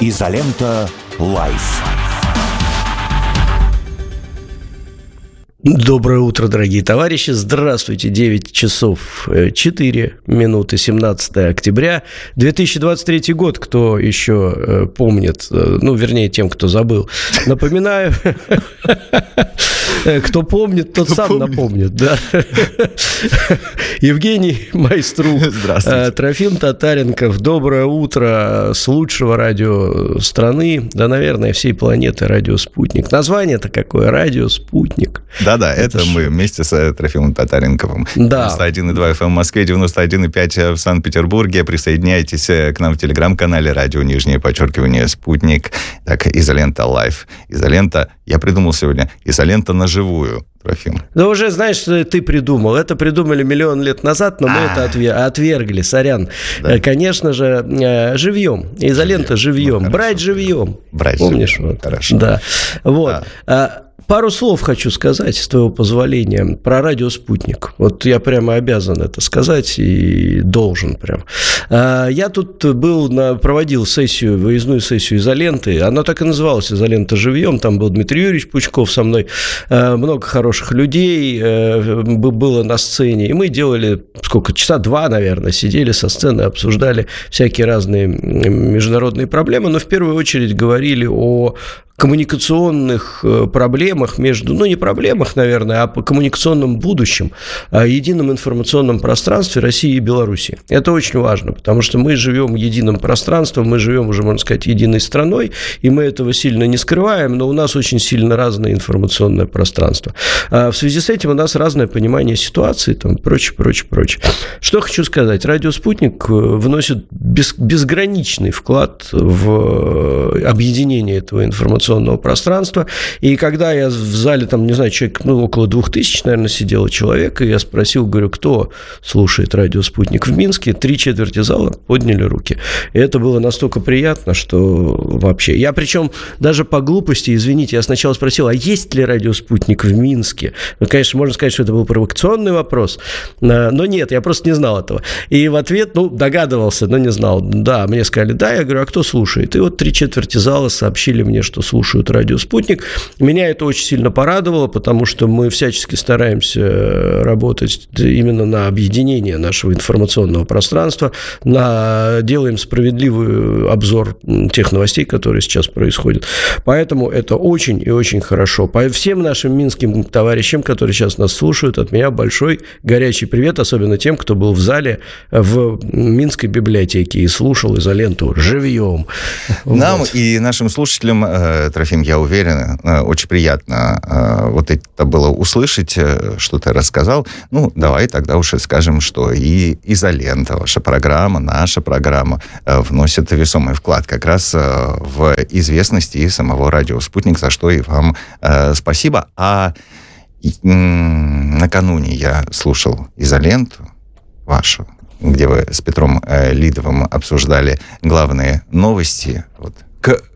Изолента Life. Доброе утро, дорогие товарищи. Здравствуйте. 9 часов 4 минуты, 17 октября. 2023 год, кто еще помнит, ну, вернее, тем, кто забыл. Напоминаю, кто помнит, тот сам напомнит. Евгений Майструк, Трофим Татаренков. Доброе утро с лучшего радио страны, да, наверное, всей планеты, Радио Спутник. Название-то какое? Радио Спутник. Да-да, это мы вместе с Трофимом Татаренковым. Да. 91,2 FM в Москве, 91,5 в Санкт-Петербурге. Присоединяйтесь к нам в телеграм-канале Радио Нижнее Подчеркивание Спутник. Так, Изолента Life. Изолента, я придумал сегодня, Изолента на живую. Трофим. Да уже знаешь, что ты придумал. Это придумали миллион лет назад, но мы это отвергли, сорян. Да. Конечно же, живьем. Изолента живьем. Ну, брать живьем. Брать помнишь, живьем. Вот. Хорошо. Да. Вот. Да. Пару слов хочу сказать, с твоего позволения, про радио «Спутник». Вот я прямо обязан это сказать и должен прям. Я тут проводил сессию, выездную сессию «Изоленты». Она так и называлась «Изолента живьем». Там был Дмитрий Юрьевич Пучков со мной. Много хороших людей было на сцене. И мы делали, часа два, наверное, сидели со сцены, обсуждали всякие разные международные проблемы. Но в первую очередь говорили о коммуникационных проблемах между, ну, не проблемах, наверное, а по коммуникационном будущем, о едином информационном пространстве России и Беларуси. Это очень важно, потому что мы живем единым пространством, мы живем уже, можно сказать, единой страной, и мы этого сильно не скрываем, но у нас очень сильно разное информационное пространство. В связи с этим у нас разное понимание ситуации, там, прочее, прочее, прочее. Что хочу сказать. Радио «Спутник» вносит безграничный вклад в объединение этого информационного пространства. И когда я в зале, там, не знаю, человек, около 2000, наверное, сидело человек, и я спросил, говорю, кто слушает радио «Спутник» в Минске, 3/4 зала подняли руки. И это было настолько приятно, что вообще... Я причем даже по глупости, извините, я сначала спросил, а есть ли радио «Спутник» в Минске? Ну, конечно, можно сказать, что это был провокационный вопрос, но нет, я просто не знал этого. И в ответ, догадывался, но не знал. Да, мне сказали, да, я говорю, а кто слушает? И 3/4 зала сообщили мне, что слушают радио «Спутник». Меня это очень сильно порадовало, потому что мы всячески стараемся работать именно на объединение нашего информационного пространства, делаем справедливый обзор тех новостей, которые сейчас происходят. Поэтому это очень и очень хорошо. По всем нашим минским товарищам, которые сейчас нас слушают, от меня большой горячий привет, особенно тем, кто был в зале в Минской библиотеке и слушал изоленту живьем. Нам и нашим слушателям, Трофим, я уверен, очень приятно вот это было услышать, что ты рассказал. Давай тогда уж и скажем, что и изолента, ваша программа, наша программа вносит весомый вклад как раз в известность и самого радио «Спутник», за что и вам спасибо. А накануне я слушал изоленту вашу, где вы с Петром Лидовым обсуждали главные новости,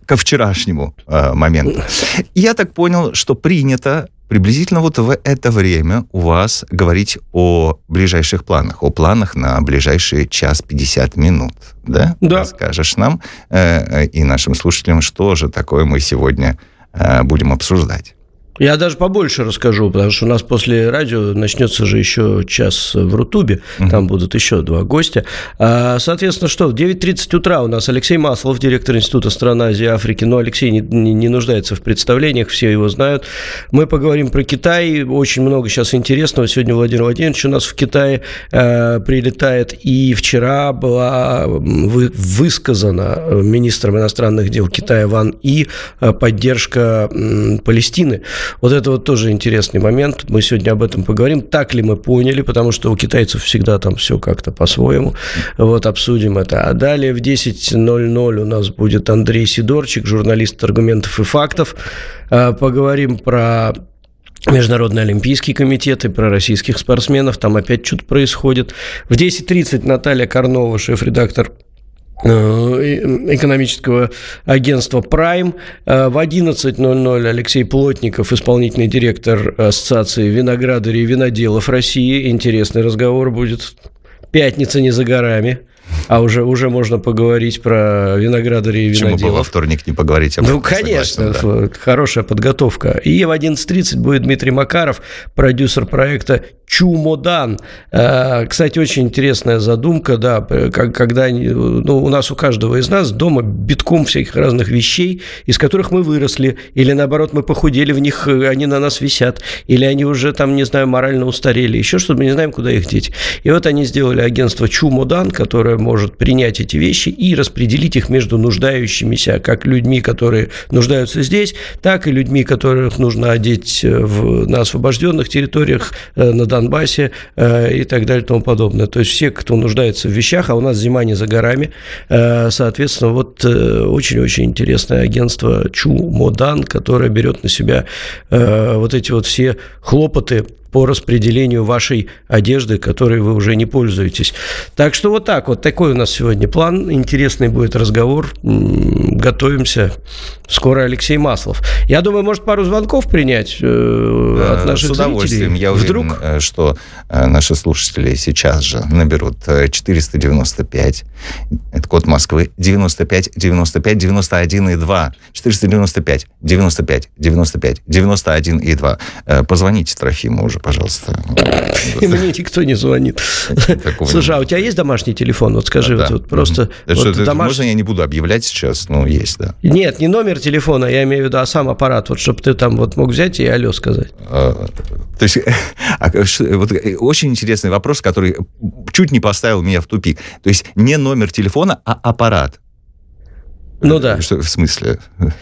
ко вчерашнему моменту. Я так понял, что принято приблизительно в это время у вас говорить о ближайших планах, о планах на ближайшие час 50 минут. Да? Да. Расскажешь нам и нашим слушателям, что же такое мы сегодня будем обсуждать. Я даже побольше расскажу, потому что у нас после радио начнется же еще час в Рутубе, там будут еще два гостя. Соответственно, в 9:30 утра у нас Алексей Маслов, директор Института стран Азии и Африки, но Алексей не нуждается в представлениях, все его знают. Мы поговорим про Китай, очень много сейчас интересного. Сегодня Владимир Владимирович у нас в Китае прилетает, и вчера была высказана министром иностранных дел Китая Ван И поддержка Палестины. Вот это тоже интересный момент. Мы сегодня об этом поговорим. Так ли мы поняли, потому что у китайцев всегда там все как-то по-своему. Вот обсудим это. А далее в 10:00 у нас будет Андрей Сидорчик, журналист «Аргументов и фактов». Поговорим про Международный олимпийский комитет и про российских спортсменов. Там опять что-то происходит. В 10:30 Наталья Карнова, шеф-редактор Экономического агентства «Прайм». В 11:00 Алексей Плотников, исполнительный директор Ассоциации виноградарей и виноделов России. Интересный разговор будет. Пятница не за горами. А уже можно поговорить про виноградарей и виноделов. Почему бы во вторник не поговорить об этом? Ну, конечно, согласен, да. Хорошая подготовка. И в 11:30 будет Дмитрий Макаров, продюсер проекта «Чумодан». Кстати, очень интересная задумка, да, когда у нас, у каждого из нас дома битком всяких разных вещей, из которых мы выросли, или наоборот, мы похудели в них, они на нас висят, или они уже там, не знаю, морально устарели, еще что-то, мы не знаем, куда их деть. И вот они сделали агентство «Чумодан», которое может принять эти вещи и распределить их между нуждающимися, как людьми, которые нуждаются здесь, так и людьми, которых нужно одеть на освобожденных территориях, на Донбассе и так далее и тому подобное. То есть все, кто нуждается в вещах, а у нас зима не за горами, соответственно, вот очень-очень интересное агентство «Чумодан», которое берет на себя вот эти вот все хлопоты по распределению вашей одежды, которой вы уже не пользуетесь. Так что вот так вот. Такой у нас сегодня план. Интересный будет разговор. Готовимся. Скоро Алексей Маслов. Я думаю, может, пару звонков принять от наших зрителей? С удовольствием. Я уверен, что наши слушатели сейчас же наберут 495. Это код Москвы. 95-95-91-2. 495-95-95-91-2. Позвоните Трофиму уже, пожалуйста. И мне никто не звонит. Слушай, а у тебя есть домашний телефон? Вот скажи, вот просто... Можно я не буду объявлять сейчас? Ну, есть, да. Нет, не номер телефона, я имею в виду, а сам аппарат, вот чтобы ты там вот мог взять и алло сказать. То есть, вот очень интересный вопрос, который чуть не поставил меня в тупик. То есть, не номер телефона, а аппарат. Ну да. Что, в смысле?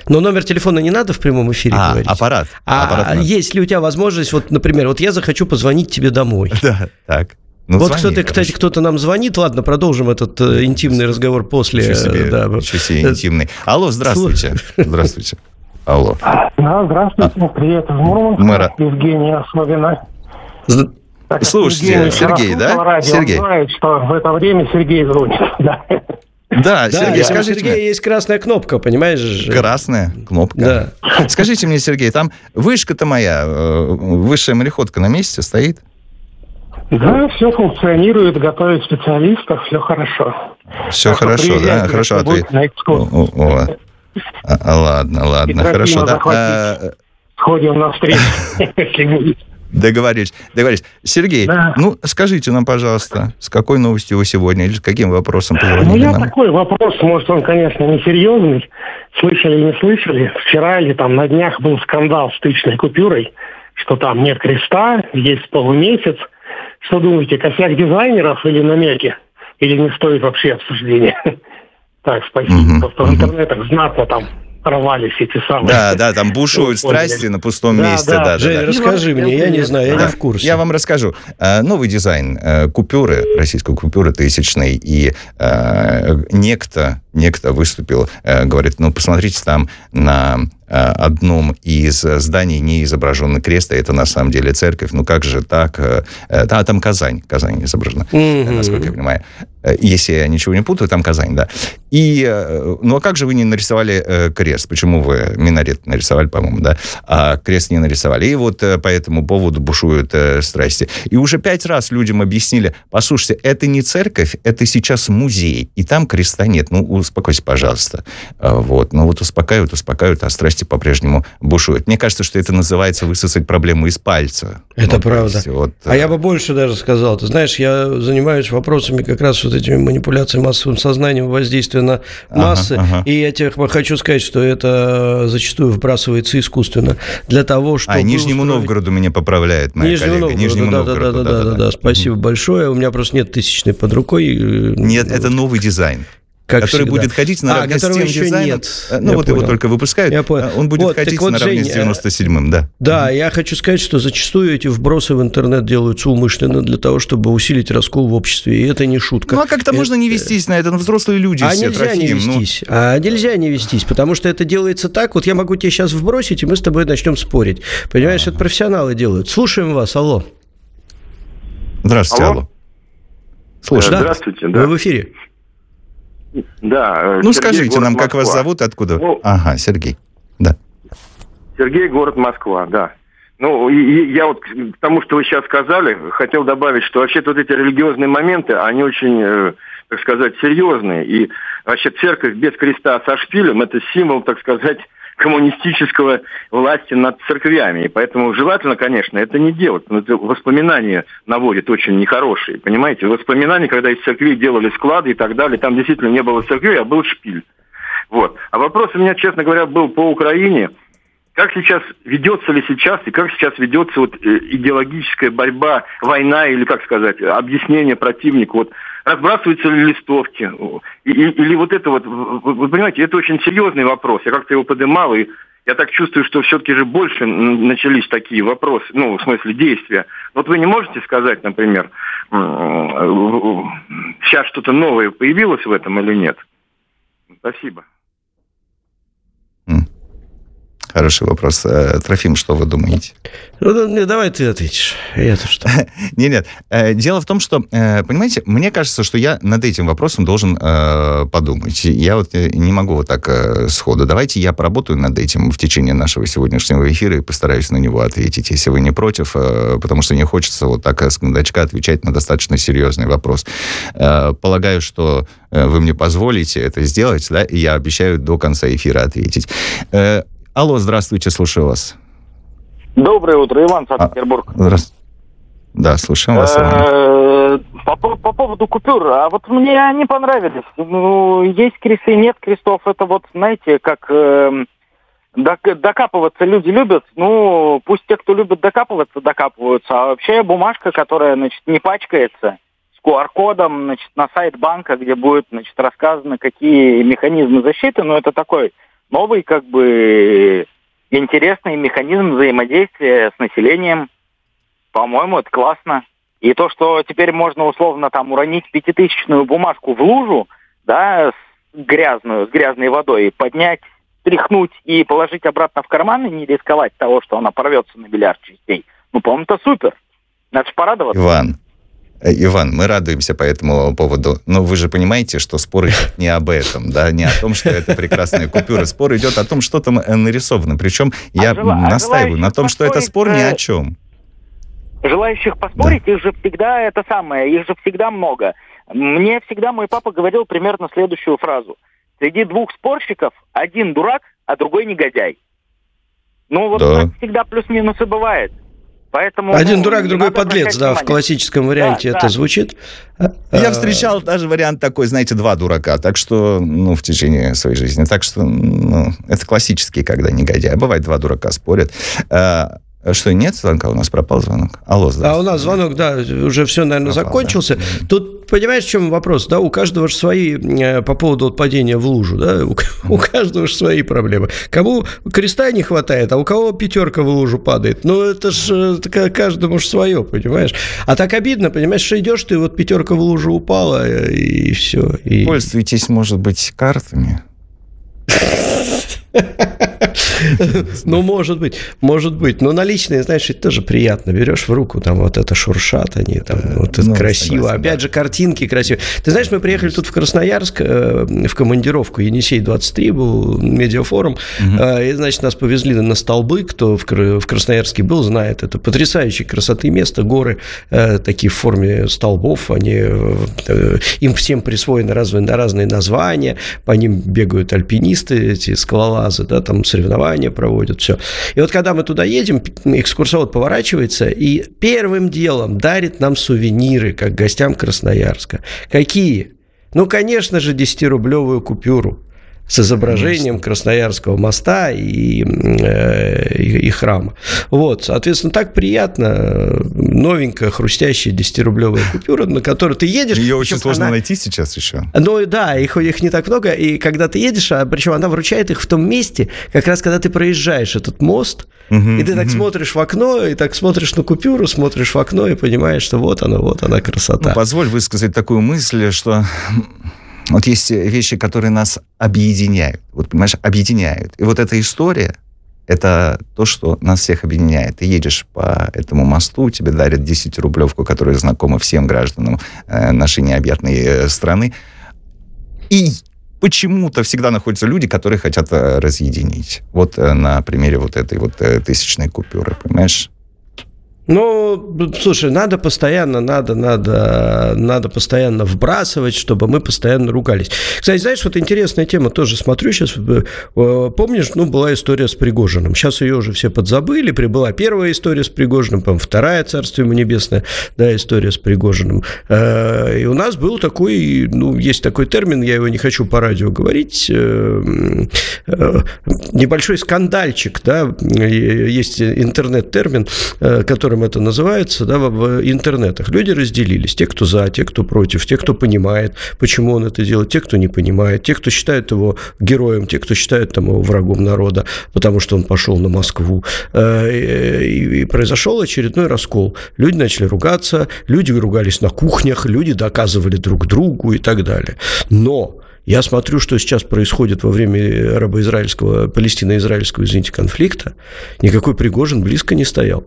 Но номер телефона не надо в прямом эфире говорить. Аппарат. Аппарат есть ли у тебя возможность, вот, например, вот я захочу позвонить тебе домой. Да, так. Ну, вот, звони, кстати, кто-то нам звонит. Ладно, продолжим этот интимный разговор после. Ничего себе интимный. Алло, здравствуйте. Здравствуйте. Алло. Да, здравствуйте. Привет из Мурманска. Мэра. Евгения Славина. Слушайте, Сергей, да? Сергей. Он знает, что в это время Сергей звонит. Да, Сергей, скажите мне. Есть красная кнопка, понимаешь? Красная кнопка. Да. Скажите мне, Сергей, там вышка-то моя, высшая мореходка на месте стоит? Да, все функционирует, готовят специалистов, все хорошо. Все хорошо, да, хорошо. А ты... Ладно, хорошо, да. Сходим навстречу, если будет. Договорились. Сергей, да. Ну, скажите нам, пожалуйста, с какой новостью вы сегодня или с каким вопросом позвонили нам? У меня такой вопрос, может, он, конечно, несерьезный. Слышали, не слышали? Вчера или там на днях был скандал с тысячной купюрой, что там нет креста, есть полумесяц. Что думаете, косяк дизайнеров или намеки? Или не стоит вообще обсуждения? Так, спасибо. Просто в интернетах знатно там рвались эти самые. Да, там бушуют страсти на пустом месте. Да. Жень, расскажи мне, я не знаю, я не в курсе. Я вам расскажу. Новый дизайн купюры, российской купюры тысячной, и некто выступил, говорит, посмотрите, там на одном из зданий не изображен крест, а это на самом деле церковь. Ну как же так? Да, там Казань не изображена, насколько я понимаю. Если я ничего не путаю, там Казань, да. И, а как же вы не нарисовали крест? Почему вы минарет нарисовали, по-моему, да? А крест не нарисовали. И вот по этому поводу бушуют страсти. И уже 5 раз людям объяснили, послушайте, это не церковь, это сейчас музей, и там креста нет. Ну, успокойся, пожалуйста. Вот. Ну, вот успокаивают, а страсти по-прежнему бушуют. Мне кажется, что это называется высосать проблему из пальца. Это правда. Есть, вот, я бы больше даже сказал. Ты знаешь, я занимаюсь вопросами как раз вот этими манипуляциями массовым сознанием, воздействия на массы. И я тебе хочу сказать, что это зачастую вбрасывается искусственно. Для того, чтобы... Нижнему Новгороду меня поправляет моя коллега. Нижнему Новгороду, да. Спасибо большое. У меня просто нет тысячной под рукой. Нет, это новый дизайн. Который всегда будет ходить наравне с тем дизайном. Нет. Я вот понял. Его только выпускают. Он будет ходить наравне с 97-м, да. Да, я хочу сказать, что зачастую эти вбросы в интернет делаются умышленно для того, чтобы усилить раскол в обществе. И это не шутка. А как-то можно не вестись на это? Взрослые люди все, Трофим. Нельзя не вестись, потому что это делается так. Вот я могу тебе сейчас вбросить, и мы с тобой начнем спорить. Понимаешь, это профессионалы делают. Слушаем вас, алло. Здравствуйте, алло. Слушай, здравствуйте, да. Вы в эфире. Да. Скажите нам, как вас зовут, откуда? Сергей. Да. Сергей, город Москва, да. Я вот к тому, что вы сейчас сказали, хотел добавить, что вообще вот эти религиозные моменты, они очень так сказать, серьезные. И вообще церковь без креста со шпилем – это символ, так сказать, коммунистического власти над церквями. И поэтому желательно, конечно, это не делать. Но это воспоминания наводит очень нехорошие, понимаете? Воспоминания, когда из церкви делали склады и так далее, там действительно не было церкви, а был шпиль. Вот. А вопрос у меня, честно говоря, был по Украине. Как сейчас ведется ли сейчас и как сейчас ведется вот идеологическая борьба, война или, как сказать, объяснение противнику? Вот разбрасываются ли листовки? Или вот это вот, вы понимаете, это очень серьезный вопрос. Я как-то его поднимал, и я так чувствую, что все-таки же больше начались такие вопросы, ну, в смысле действия. Вот вы не можете сказать, например, сейчас что-то новое появилось в этом или нет? Спасибо. Хороший вопрос. Трофим, что вы думаете? Ну, давай ты ответишь. Я-то что? Нет. Дело в том, что, понимаете, мне кажется, что я над этим вопросом должен подумать. Я вот не могу вот так сходу. Давайте я поработаю над этим в течение нашего сегодняшнего эфира и постараюсь на него ответить, если вы не против, потому что не хочется вот так с кондачка отвечать на достаточно серьезный вопрос. Полагаю, что вы мне позволите это сделать, да, и я обещаю до конца эфира ответить. Алло, здравствуйте, слушаю вас. Доброе утро, Иван, Санкт-Петербург. Да, слушаем вас. По поводу купюр, а вот мне они понравились. Ну, есть кресты, нет крестов, это вот, знаете, как докапываться люди любят. Ну, пусть те, кто любит докапываться, докапываются. А вообще бумажка, которая, значит, не пачкается, с QR-кодом, значит, на сайт банка, где будет, значит, рассказано, какие механизмы защиты, но это такой... новый, как бы, интересный механизм взаимодействия с населением. По-моему, это классно. И то, что теперь можно, условно, там, уронить 5000-ную бумажку в лужу, да, с грязной водой, поднять, тряхнуть и положить обратно в карман, и не рисковать того, что она порвется на миллиард частей. Ну, по-моему, это супер. Надо же порадоваться. Иван, мы радуемся по этому поводу, но вы же понимаете, что спор идет не об этом, да, не о том, что это прекрасная купюра. Спор идет о том, что там нарисовано. Причем я настаиваю на том, что это спор ни о чем. Желающих поспорить, да. Их же всегда это самое, их же всегда много. Мне всегда мой папа говорил примерно следующую фразу. Среди двух спорщиков один дурак, а другой негодяй. Ну вот да. Так всегда плюс-минус и бывает. Поэтому, один дурак, другой подлец, да, внимание. В классическом варианте это звучит. Я встречал даже вариант такой, знаете, два дурака, так что, ну, в течение своей жизни. Так что, ну, это классические, когда негодяи. Бывает, два дурака спорят. Что, нет звонка? У нас пропал звонок. Алло, здравствуйте. А у нас звонок, да, уже все, наверное, пропал, закончился. Да. Тут, понимаешь, в чем вопрос, да, у каждого же свои по поводу вот падения в лужу, да, у каждого же свои проблемы. Кому креста не хватает, а у кого пятерка в лужу падает. Ну, это же каждому же свое, понимаешь. А так обидно, понимаешь, что идешь ты, вот пятерка в лужу упала, и все. И... Пользуйтесь, может быть, картами. Ну, может быть. Но наличные, знаешь, это тоже приятно. Берешь в руку, там вот это шуршат, они там, вот это красиво. Опять же, картинки красивые. Ты знаешь, мы приехали тут в Красноярск в командировку. Енисей-23 был медиафорум. И, значит, нас повезли на столбы. Кто в Красноярске был, знает. Это потрясающей красоты место. Горы такие в форме столбов. Им всем присвоены разные названия. По ним бегают альпинисты, эти скалолазы, да, там соревнования проводят, все. И вот когда мы туда едем, экскурсовод поворачивается и первым делом дарит нам сувениры, как гостям Красноярска. Какие? Ну, конечно же, 10-рублевую купюру с изображением Красноярского моста и храма. Вот, соответственно, так приятно. Новенькая, хрустящая 10-рублевая купюра, на которую ты едешь. Ее очень сложно найти сейчас еще. Ну, да, их не так много. И когда ты едешь, причем она вручает их в том месте, как раз когда ты проезжаешь этот мост, и ты так смотришь в окно, и так смотришь на купюру, смотришь в окно и понимаешь, что вот она красота. Ну, позволь высказать такую мысль, что... Вот есть вещи, которые нас объединяют. Вот, понимаешь, объединяют. И вот эта история, это то, что нас всех объединяет. Ты едешь по этому мосту, тебе дарят 10-рублевку, которая знакома всем гражданам нашей необъятной страны. И почему-то всегда находятся люди, которые хотят разъединить. Вот на примере вот этой вот тысячной купюры, понимаешь? Ну, слушай, надо постоянно вбрасывать, чтобы мы постоянно ругались. Кстати, знаешь, вот интересная тема, тоже смотрю сейчас, помнишь, ну, была история с Пригожиным, сейчас ее уже все подзабыли, прибыла первая история с Пригожиным, по-моему, вторая, царство ему небесное, да, история с Пригожиным, и у нас был такой, ну, есть такой термин, я его не хочу по радио говорить, небольшой скандальчик, да, есть интернет-термин, которым это называется, да, в интернетах. Люди разделились. Те, кто за, те, кто против, те, кто понимает, почему он это делает, те, кто не понимает, те, кто считает его героем, те, кто считает там, его врагом народа, потому что он пошел на Москву. И произошел очередной раскол. Люди начали ругаться, люди ругались на кухнях, люди доказывали друг другу и так далее. Но я смотрю, что сейчас происходит во время арабо-израильского, палестино-израильского, извините, конфликта. Никакой Пригожин близко не стоял.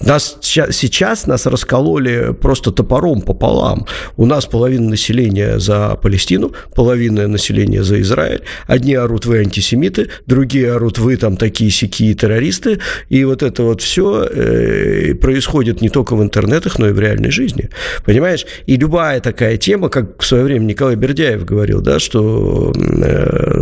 Сейчас нас раскололи просто топором пополам. У нас половина населения за Палестину, половина населения за Израиль. Одни орут: вы антисемиты, другие орут: вы там такие-сякие террористы. И вот это вот все происходит не только в интернетах, но и в реальной жизни. Понимаешь? И любая такая тема, как в свое время Николай Бердяев говорил, да, что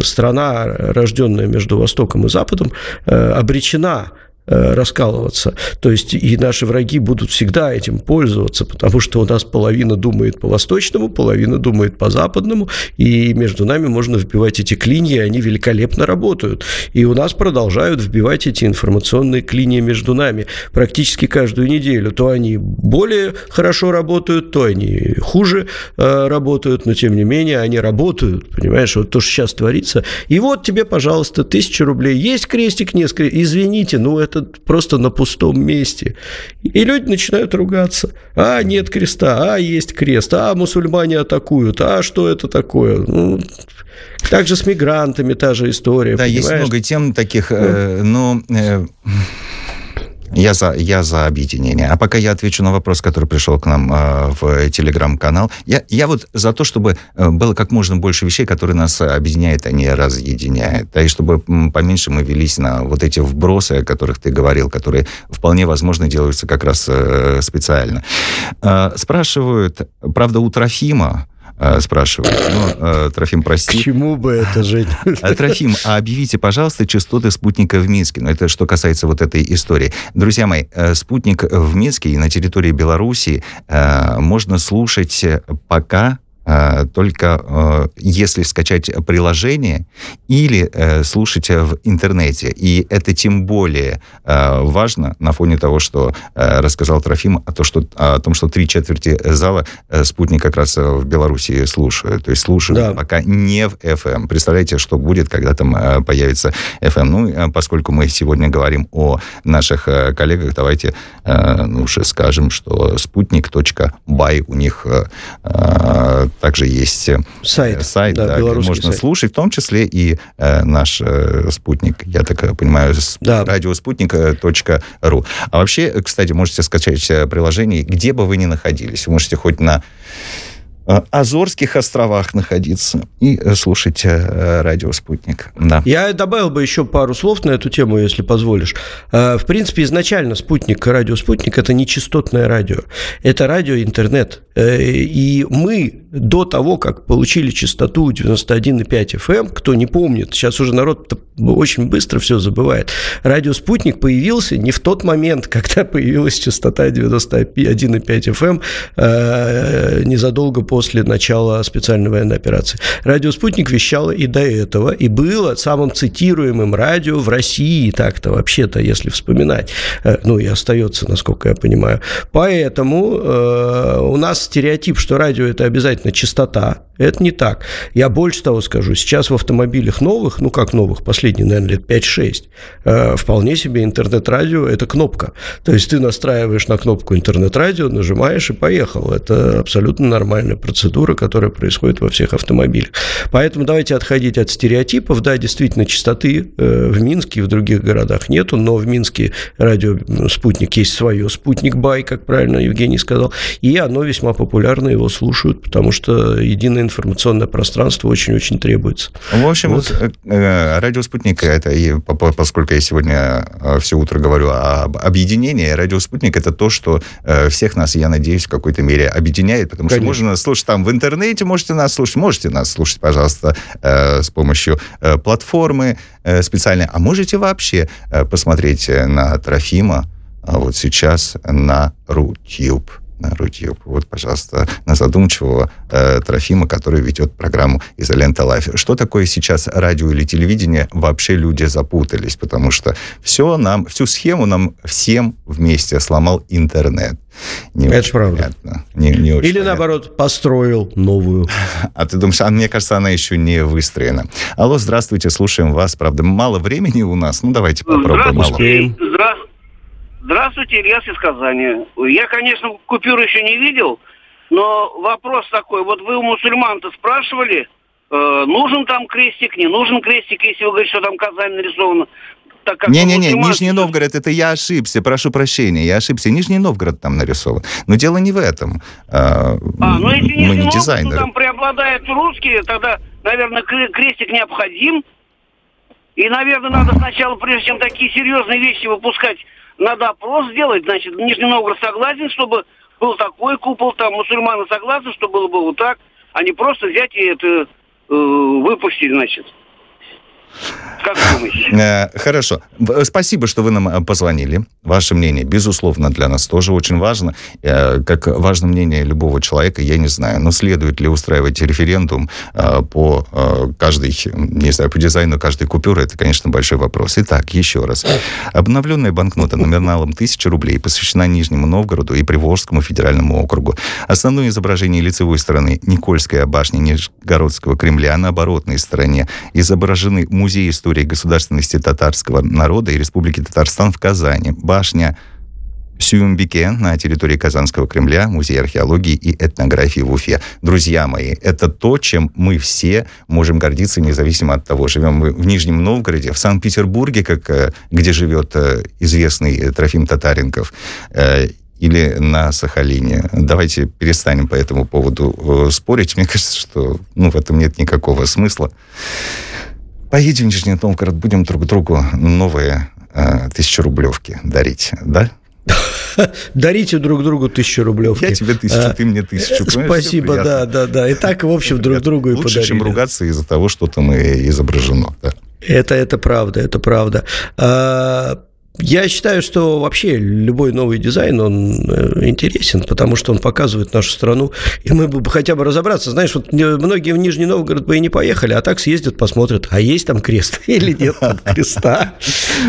страна, рожденная между Востоком и Западом, обречена раскалываться. То есть и наши враги будут всегда этим пользоваться, потому что у нас половина думает по-восточному, половина думает по-западному, и между нами можно вбивать эти клинья, и они великолепно работают. И у нас продолжают вбивать эти информационные клинья между нами практически каждую неделю. То они более хорошо работают, то они хуже работают, но тем не менее они работают. Понимаешь, вот то, что сейчас творится. И вот тебе, пожалуйста, 1000 рублей. Есть крестик, не крестик. Извините, ну это просто на пустом месте. И люди начинают ругаться. А, нет креста, а, есть крест, а, мусульмане атакуют, а, что это такое? Ну, также с мигрантами та же история. Да, понимаешь? Есть много тем таких, но... Я за объединение. А пока я отвечу на вопрос, который пришел к нам в телеграм-канал. Я вот за то, чтобы было как можно больше вещей, которые нас объединяют, а не разъединяют. Да, и чтобы поменьше мы велись на вот эти вбросы, о которых ты говорил, которые вполне возможно делаются как раз специально. Спрашивают, правда, у Трофима, спрашивают. Ну, Трофим, прости. К чему бы это, Жень? Трофим, а объявите, пожалуйста, частоты спутника в Минске. Ну, это что касается вот этой истории. Друзья мои, спутник в Минске и на территории Белоруссии можно слушать пока только если скачать приложение или слушать в интернете. И это тем более важно на фоне того, что рассказал Трофим о том, что 3/4 зала спутник как раз в Беларуси слушают. То есть слушают, да, пока не в FM. Представляете, что будет, когда там появится FM. Ну, поскольку мы сегодня говорим о наших коллегах, давайте лучше скажем, что спутник.бай у них... Также есть сайт, да, где можно сайт слушать, в том числе и наш спутник, я так понимаю, да, радиоспутник.ру. А вообще, кстати, можете скачать приложение, где бы вы ни находились. Вы можете хоть на Азорских островах находиться и слушать радио «Спутник». Да. Я добавил бы еще пару слов на эту тему, если позволишь. В принципе, изначально «Спутник», радио «Спутник» — это не частотное радио, это радио-интернет. И мы до того, как получили частоту 91,5 FM, кто не помнит, сейчас уже народ очень быстро все забывает, радио «Спутник» появился не в тот момент, когда появилась частота 91,5 FM, незадолго после начала специальной военной операции. Радио «Спутник» вещало и до этого, и было самым цитируемым радио в России, так-то вообще-то, если вспоминать. Ну, и остается, насколько я понимаю. Поэтому у нас стереотип, что радио – это обязательно частота. Это не так. Я больше того скажу. Сейчас в автомобилях новых, ну, как новых, последние, наверное, лет 5-6, вполне себе интернет-радио – это кнопка. То есть ты настраиваешь на кнопку интернет-радио, нажимаешь и поехал. Это абсолютно нормальная процедура, которая происходит во всех автомобилях. Поэтому давайте отходить от стереотипов. Да, действительно, частоты в Минске и в других городах нету, но в Минске радио «Спутник» есть свое, «Спутник.бай», как правильно Евгений сказал, и оно весьма популярно, его слушают, потому что единая информация информационное пространство очень-очень требуется. В общем, вот. Радио Спутник, это, и, поскольку я сегодня все утро говорю об объединении, Радио Спутник — это то, что всех нас, я надеюсь, в какой-то мере объединяет, потому Конечно. Что можно нас слушать там в интернете, можете нас слушать, пожалуйста, с помощью платформы специальной, а можете вообще посмотреть на Трофима вот сейчас на Рутуб. Вот, пожалуйста, на задумчивого Трофима, который ведет программу «Изолента Life». Что такое сейчас радио или телевидение? Вообще люди запутались, потому что всю схему нам всем вместе сломал интернет. Это правда. Или, наоборот, построил новую. А ты думаешь, мне кажется, она еще не выстроена. Алло, здравствуйте, слушаем вас. Правда, мало времени у нас. Ну, давайте попробуем. Здравствуйте, Ильяс из Казани. Я, конечно, купюр еще не видел, но вопрос такой. Вот вы у мусульман-то спрашивали, нужен там крестик, не нужен крестик, если вы говорите, что там Казань нарисовано. Не-не-не, Нижний Новгород, это я ошибся, прошу прощения, я ошибся. Нижний Новгород там нарисован. Но дело не в этом. Ну если Нижний Новгород, там преобладают русские, тогда, наверное, крестик необходим. И, наверное, надо сначала, прежде чем такие серьезные вещи выпускать, надо опрос сделать, значит, Нижний Новгород согласен, чтобы был такой купол, там мусульманы согласны, чтобы было бы вот так, а не просто взять и это выпустить, значит. Как думаете? Хорошо. Спасибо, что вы нам позвонили. Ваше мнение, безусловно, для нас тоже очень важно. Как важно мнение любого человека, я не знаю. Но следует ли устраивать референдум по каждой, не знаю, по дизайну каждой купюры, это, конечно, большой вопрос. Итак, еще раз. Обновленная банкнота номиналом 1000 рублей посвящена Нижнему Новгороду и Приволжскому федеральному округу. Основное изображение лицевой стороны Никольская башня Нижегородского Кремля, а на оборотной стороне изображены Музей истории государственности татарского народа и Республики Татарстан в Казани, башня Сююмбике на территории Казанского Кремля, Музей археологии и этнографии в Уфе. Друзья мои, это то, чем мы все можем гордиться, независимо от того, живем мы в Нижнем Новгороде, в Санкт-Петербурге, где живет известный Трофим Татаренков, или на Сахалине. Давайте перестанем по этому поводу спорить. Мне кажется, что в этом нет никакого смысла. Поедем в Нижний Новгород, будем друг другу новые 1000-рублевки дарить, да? Дарите друг другу 1000-рублевки. Я тебе 1000, ты мне 1000. Спасибо, да. И так, в общем, друг другу и подарили. Лучше, чем ругаться из-за того, что там изображено. Да. Это правда. Я считаю, что вообще любой новый дизайн, он интересен, потому что он показывает нашу страну, и мы бы хотя бы разобраться. Знаешь, вот многие в Нижний Новгород бы и не поехали, а так съездят, посмотрят, а есть там крест или нет там креста.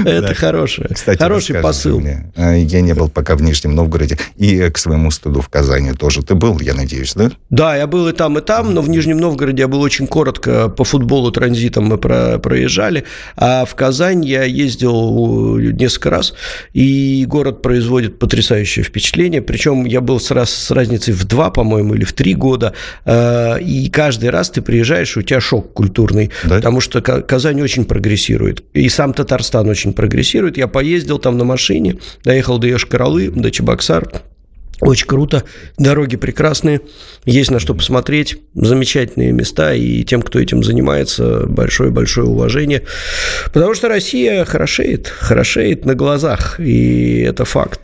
Это хороший посыл. Я не был пока в Нижнем Новгороде, и к своему стыду в Казани тоже. Ты был, я надеюсь, да? Да, я был и там, но в Нижнем Новгороде я был очень коротко, по футболу транзитом мы проезжали, а в Казань я ездил несколько раз, и город производит потрясающее впечатление, причем я был с разницей в 2, по-моему, или в 3 года, и каждый раз ты приезжаешь, у тебя шок культурный, да? Потому что Казань очень прогрессирует, и сам Татарстан очень прогрессирует, я поездил там на машине, доехал до Йошкар-Олы, до Чебоксар, очень круто, дороги прекрасные, есть на что посмотреть, замечательные места, и тем, кто этим занимается, большое-большое уважение, потому что Россия хорошеет на глазах, и это факт,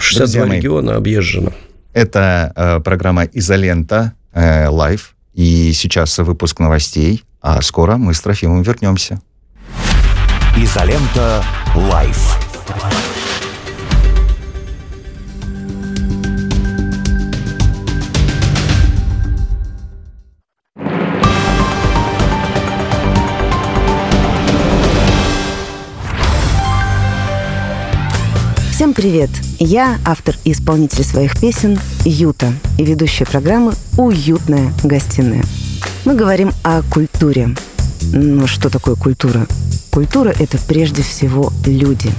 62 региона объезжено. Это программа «Изолента Life», и сейчас выпуск новостей, а скоро мы с Трофимом вернемся. «Изолента Life». Всем привет! Я автор и исполнитель своих песен Юта и ведущая программы «Уютная гостиная». Мы говорим о культуре. Но что такое культура? Культура – это прежде всего люди.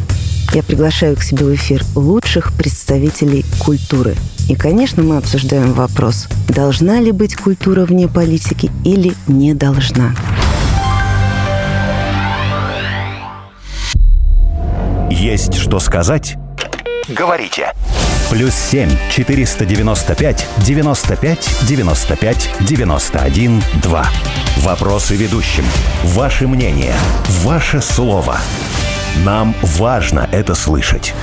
Я приглашаю к себе в эфир лучших представителей культуры. И, конечно, мы обсуждаем вопрос, должна ли быть культура вне политики или не должна. Есть что сказать? Говорите. +7 495 95 95 91 2. Вопросы ведущим. Ваше мнение. Ваше слово. Нам важно это слышать.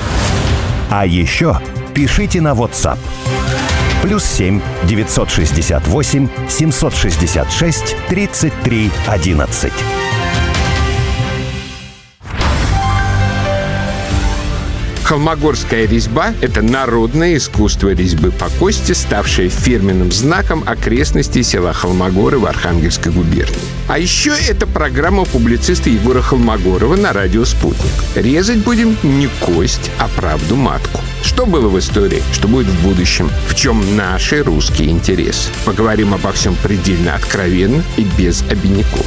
А еще пишите на WhatsApp. +7 968 766 33 11. Холмогорская резьба – это народное искусство резьбы по кости, ставшее фирменным знаком окрестностей села Холмогоры в Архангельской губернии. А еще это программа публициста Егора Холмогорова на радио «Спутник». Резать будем не кость, а правду матку. Что было в истории, что будет в будущем, в чем наши русские интересы. Поговорим обо всем предельно откровенно и без обиняков.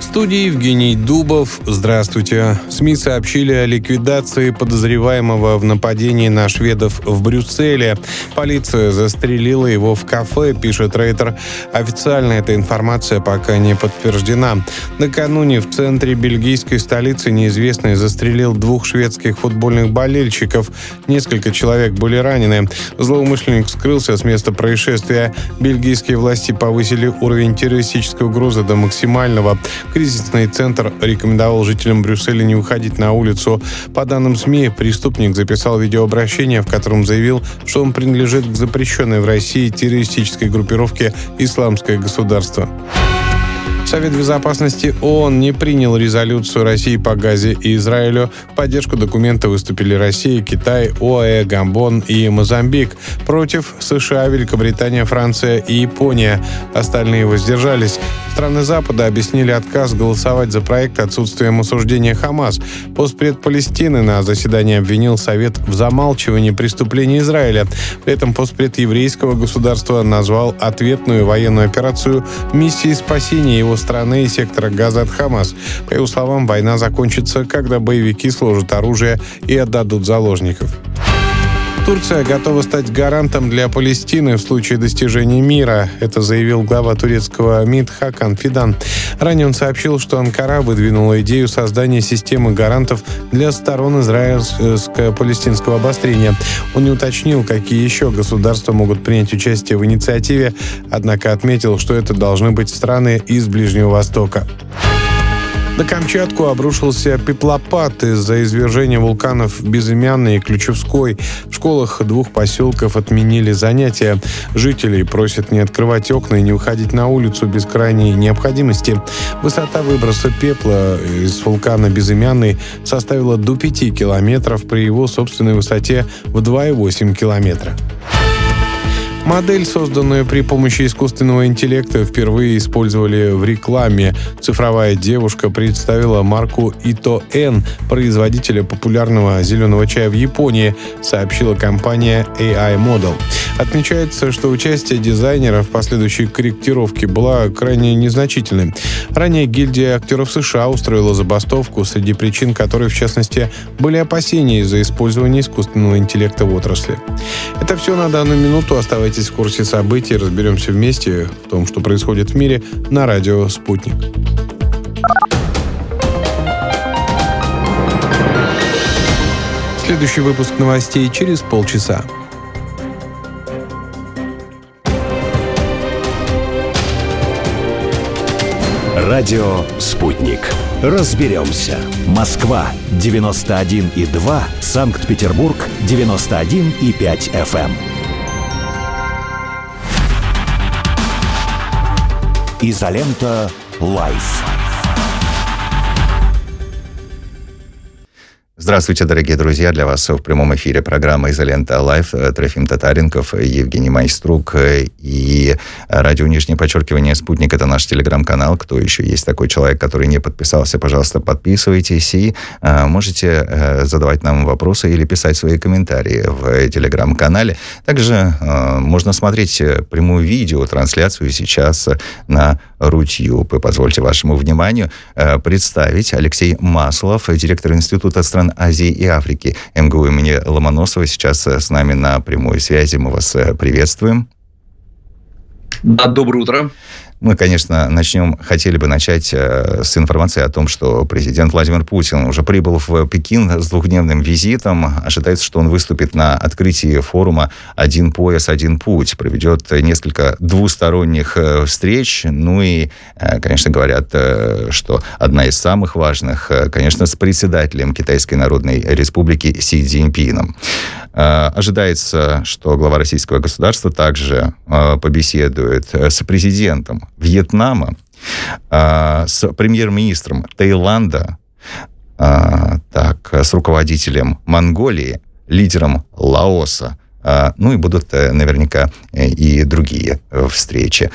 В студии Евгений Дубов. Здравствуйте. СМИ сообщили о ликвидации подозреваемого в нападении на шведов в Брюсселе. Полиция застрелила его в кафе, пишет Рейтер. Официально эта информация пока не подтверждена. Накануне в центре бельгийской столицы неизвестный застрелил двух шведских футбольных болельщиков. Несколько человек были ранены. Злоумышленник скрылся с места происшествия. Бельгийские власти повысили уровень террористической угрозы до максимального. Кризисный центр рекомендовал жителям Брюсселя не выходить на улицу. По данным СМИ, преступник записал видеообращение, в котором заявил, что он принадлежит к запрещенной в России террористической группировке «Исламское государство». Совет безопасности ООН не принял резолюцию России по Газе и Израилю. В поддержку документа выступили Россия, Китай, ОАЭ, Габон и Мозамбик. Против США, Великобритания, Франция и Япония. Остальные воздержались. Страны Запада объяснили отказ голосовать за проект отсутствием осуждения Хамас. Постпред Палестины на заседании обвинил Совет в замалчивании преступлений Израиля. При этом постпред еврейского государства назвал ответную военную операцию миссией спасения его страны и сектора Газа от Хамас. По его словам, война закончится, когда боевики сложат оружие и отдадут заложников. Турция готова стать гарантом для Палестины в случае достижения мира. Это заявил глава турецкого МИД Хакан Фидан. Ранее он сообщил, что Анкара выдвинула идею создания системы гарантов для сторон израильско-палестинского обострения. Он не уточнил, какие еще государства могут принять участие в инициативе, однако отметил, что это должны быть страны из Ближнего Востока. На Камчатку обрушился пеплопад из-за извержения вулканов Безымянный и Ключевской. В школах двух поселков отменили занятия. Жителей просят не открывать окна и не выходить на улицу без крайней необходимости. Высота выброса пепла из вулкана Безымянный составила до 5 километров при его собственной высоте в 2,8 километра. Модель, созданную при помощи искусственного интеллекта, впервые использовали в рекламе. Цифровая девушка представила марку Ito-En, производителя популярного зеленого чая в Японии, сообщила компания AI Model. Отмечается, что участие дизайнера в последующей корректировке было крайне незначительным. Ранее гильдия актеров США устроила забастовку, среди причин которой, в частности, были опасения из-за использования искусственного интеллекта в отрасли. Это все на данную минуту. Оставайтесь в курсе событий, разберемся вместе в том, что происходит в мире, на радио «Спутник». Следующий выпуск новостей через полчаса. Радио «Спутник». Разберемся. Москва 91,2, Санкт-Петербург 91,5 FM. Изолента Life. Здравствуйте, дорогие друзья. Для вас в прямом эфире программа «Изолента Life», Трофим Татаренков, Евгений Майструк и радио _Спутник. Это наш телеграм-канал. Кто еще есть такой человек, который не подписался, пожалуйста, подписывайтесь. И можете задавать нам вопросы или писать свои комментарии в телеграм-канале. Также можно смотреть прямую видеотрансляцию сейчас на Рутуб. И позвольте вашему вниманию представить Алексей Маслов, директор Института стран Азии и Африки МГУ имени Ломоносова, сейчас с нами на прямой связи. Мы вас приветствуем. Да, доброе утро. Мы, конечно, хотели бы начать с информации о том, что президент Владимир Путин уже прибыл в Пекин с двухдневным визитом. Ожидается, что он выступит на открытии форума «Один пояс, один путь», проведет несколько двусторонних встреч. Ну и, конечно, говорят, что одна из самых важных, конечно, с председателем Китайской Народной Республики Си Цзиньпином. Ожидается, что глава российского государства также побеседует с президентом Вьетнама, с премьер-министром Таиланда, с руководителем Монголии, лидером Лаоса, ну и будут наверняка и другие встречи.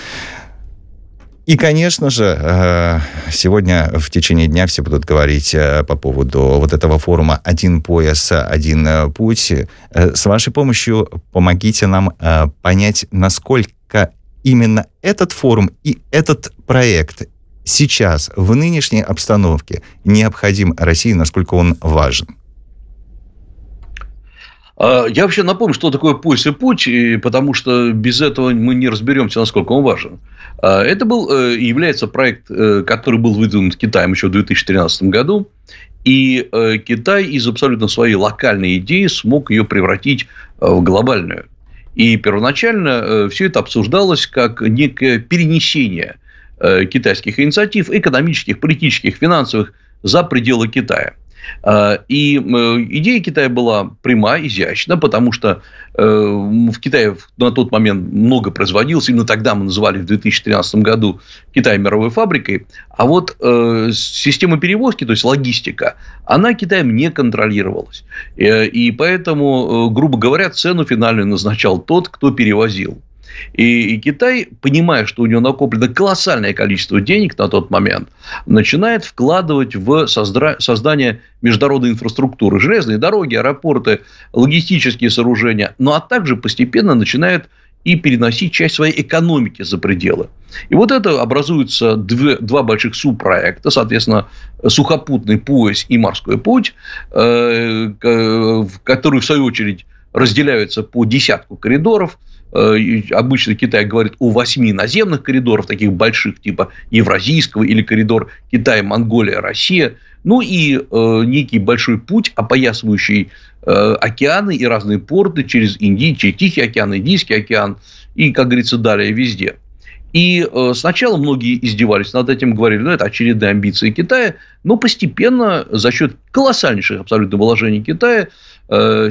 И, конечно же, сегодня в течение дня все будут говорить по поводу вот этого форума «Один пояс, один путь». С вашей помощью помогите нам понять, насколько именно этот форум и этот проект сейчас, в нынешней обстановке, необходим России, насколько он важен. Я вообще напомню, что такое пояс и путь, потому что без этого мы не разберемся, насколько он важен. Это является проект, который был выдвинут Китаем еще в 2013 году. И Китай из абсолютно своей локальной идеи смог ее превратить в глобальную. И первоначально все это обсуждалось как некое перенесение китайских инициатив, экономических, политических, финансовых, за пределы Китая. И идея Китая была пряма, изящна, потому что в Китае на тот момент много производилось. Именно тогда мы называли в 2013 году Китай мировой фабрикой. А вот система перевозки, то есть логистика, она Китаем не контролировалась. И поэтому, грубо говоря, цену финальную назначал тот, кто перевозил. И Китай, понимая, что у него накоплено колоссальное количество денег на тот момент, начинает вкладывать в создание международной инфраструктуры. Железные дороги, аэропорты, логистические сооружения. Ну, а также постепенно начинает и переносить часть своей экономики за пределы. И вот это образуются два больших субпроекта. Соответственно, сухопутный пояс и морской путь, которые, в свою очередь, разделяются по десятку коридоров. Обычно Китай говорит о 8 наземных коридорах, таких больших, типа Евразийского или коридор Китай, Монголия, Россия. Ну и некий большой путь, опоясывающий океаны и разные порты через Индию, через Тихий океан, Индийский океан и, как говорится, далее везде. И сначала многие издевались над этим, говорили, это очередные амбиции Китая, но постепенно за счет колоссальнейших абсолютно вложений Китая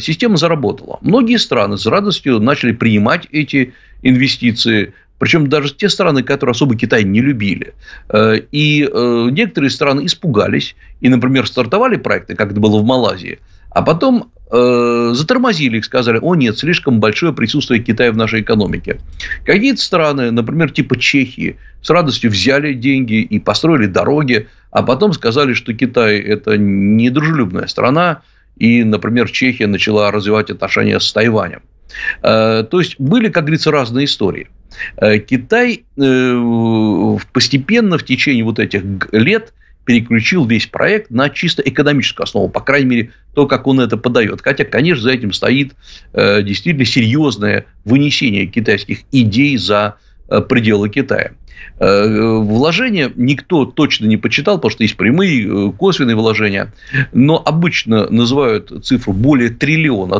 система заработала. Многие страны с радостью начали принимать эти инвестиции, причем даже те страны, которые особо Китай не любили. И некоторые страны испугались и, например, стартовали проекты, как это было в Малайзии, а потом затормозили их, сказали, о нет, слишком большое присутствие Китая в нашей экономике. Какие-то страны, например, типа Чехии, с радостью взяли деньги и построили дороги, а потом сказали, что Китай – это недружелюбная страна. И, например, Чехия начала развивать отношения с Тайванем. То есть, были, как говорится, разные истории. Китай постепенно в течение вот этих лет переключил весь проект на чисто экономическую основу. По крайней мере, то, как он это подает. Хотя, конечно, за этим стоит действительно серьезное вынесение китайских идей за пределы Китая. Вложения никто точно не подсчитал, потому что есть прямые, косвенные вложения, но обычно называют цифру более $1 триллион.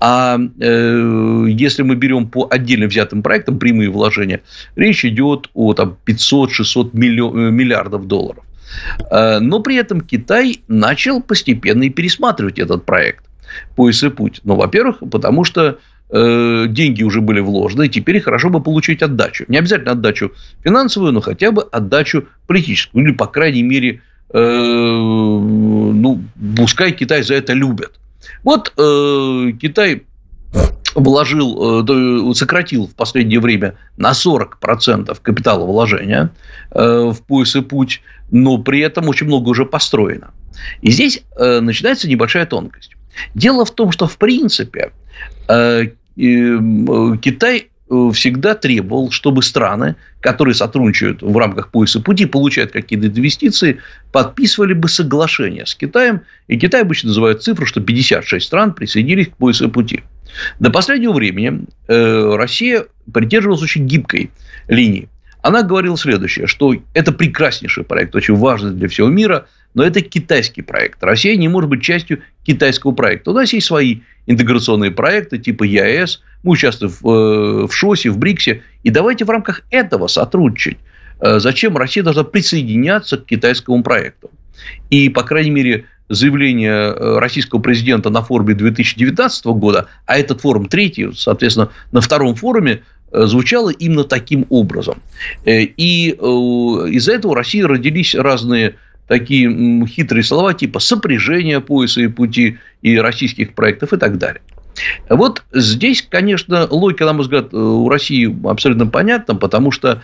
А если мы берем по отдельно взятым проектам прямые вложения, речь идет о 500-600 миллиардов долларов. Но при этом Китай начал постепенно и пересматривать этот проект «Пояс и путь». Ну, во-первых, потому что деньги уже были вложены, и теперь хорошо бы получить отдачу. Не обязательно отдачу финансовую, но хотя бы отдачу политическую. Или, по крайней мере, ну, пускай Китай за это любят. Вот Китай сократил в последнее время на 40% капиталовложения в пояс и путь, но при этом очень много уже построено. И здесь начинается небольшая тонкость. Дело в том, что в принципе Китай всегда требовал, чтобы страны, которые сотрудничают в рамках пояса пути, получают какие-то инвестиции, подписывали бы соглашение с Китаем. И Китай обычно называют цифру, что 56 стран присоединились к поясу пути. До последнего времени Россия придерживалась очень гибкой линии. Она говорила следующее, что это прекраснейший проект, очень важный для всего мира, но это китайский проект. Россия не может быть частью китайского проекта. У нас есть свои интеграционные проекты типа ЕАЭС, мы участвуем в ШОСе, в БРИКСе, и давайте в рамках этого сотрудничать. Зачем Россия должна присоединяться к китайскому проекту? И, по крайней мере, заявление российского президента на форуме 2019 года, а этот форум третий, соответственно, на втором форуме, звучало именно таким образом. И из-за этого у России родились разные такие хитрые слова, типа сопряжение пояса и пути и российских проектов и так далее. Вот здесь, конечно, логика, на мой взгляд, у России абсолютно понятна, потому что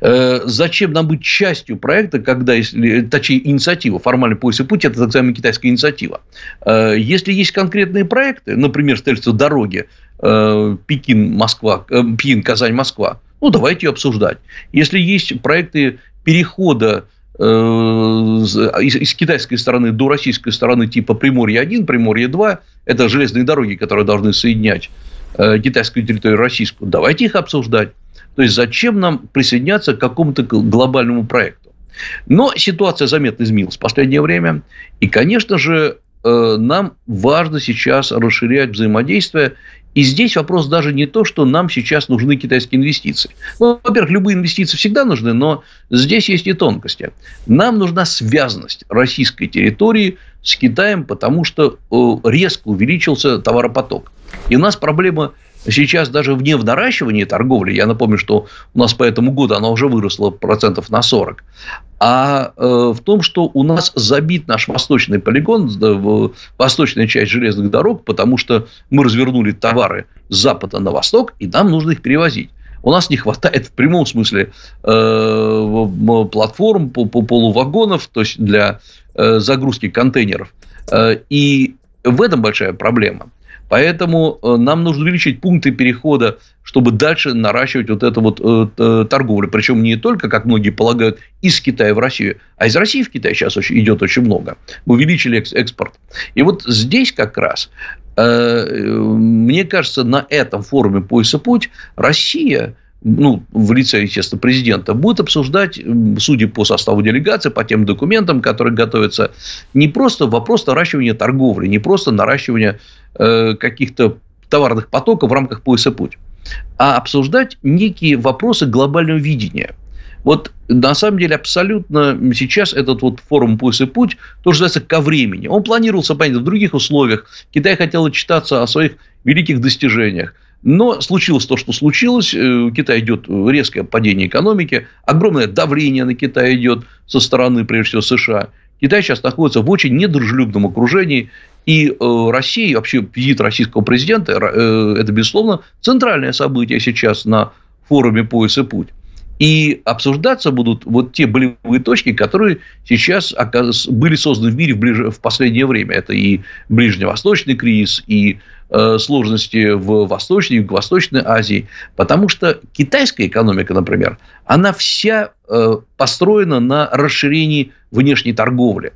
зачем нам быть частью проекта, когда, если, точнее, инициатива, формальный пояс и путь, это так называемая китайская инициатива. Если есть конкретные проекты, например, строительство дороги Пекин-Казань-Москва, ну, давайте ее обсуждать. Если есть проекты перехода из китайской стороны до российской стороны типа Приморье-1, Приморье-2, это железные дороги, которые должны соединять китайскую территорию и российскую, давайте их обсуждать. То есть, зачем нам присоединяться к какому-то глобальному проекту? Но ситуация заметно изменилась в последнее время. И, конечно же, нам важно сейчас расширять взаимодействие. И здесь вопрос даже не то, что нам сейчас нужны китайские инвестиции. Ну, во-первых, любые инвестиции всегда нужны, но здесь есть и тонкости. Нам нужна связанность российской территории с Китаем, потому что резко увеличился товаропоток. И у нас проблема сейчас даже вне в наращивании торговли. Я напомню, что у нас по этому году она уже выросла процентов на 40. А в том, что у нас забит наш восточный полигон, восточная часть железных дорог, потому что мы развернули товары с запада на восток, и нам нужно их перевозить. У нас не хватает в прямом смысле платформ, полувагонов, то есть для загрузки контейнеров. И в этом большая проблема. Поэтому нам нужно увеличить пункты перехода, чтобы дальше наращивать вот эту вот торговлю. Причем не только, как многие полагают, из Китая в Россию, а из России в Китай сейчас идет очень много. Увеличили экспорт. И вот здесь как раз, мне кажется, на этом форуме «Пояс и путь» Россия, ну, в лице, естественно, президента, будет обсуждать, судя по составу делегации, по тем документам, которые готовятся, не просто вопрос наращивания торговли, не просто наращивания каких-то товарных потоков в рамках пояса путь, а обсуждать некие вопросы глобального видения. Вот на самом деле абсолютно сейчас этот вот форум «Пояс и путь» тоже называется ко времени. Он планировался, понятно, в других условиях. Китай хотел отчитаться о своих великих достижениях. Но случилось то, что случилось. У Китая идет резкое падение экономики. Огромное давление на Китай идет со стороны, прежде всего, США. Китай сейчас находится в очень недружелюбном окружении. И Россия, вообще визит российского президента, это, безусловно, центральное событие сейчас на форуме «Пояс и путь». И обсуждаться будут вот те болевые точки, которые сейчас были созданы в мире в последнее время. Это и ближневосточный кризис, и сложности в Восточной и Юго-Восточной Азии. Потому что китайская экономика, например, она вся построена на расширении внешней торговли.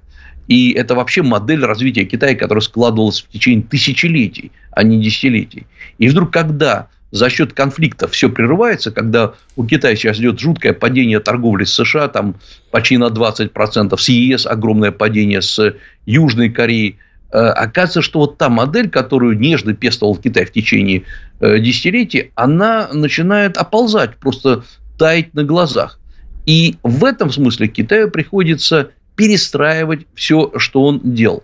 И это вообще модель развития Китая, которая складывалась в течение тысячелетий, а не десятилетий. И вдруг, когда за счет конфликта все прерывается, когда у Китая сейчас идет жуткое падение торговли с США, там почти на 20%, с ЕС огромное падение, с Южной Кореей, оказывается, что вот та модель, которую нежно пестовал Китай в течение десятилетий, она начинает оползать, просто таять на глазах. И в этом смысле Китаю приходится перестраивать все, что он делал.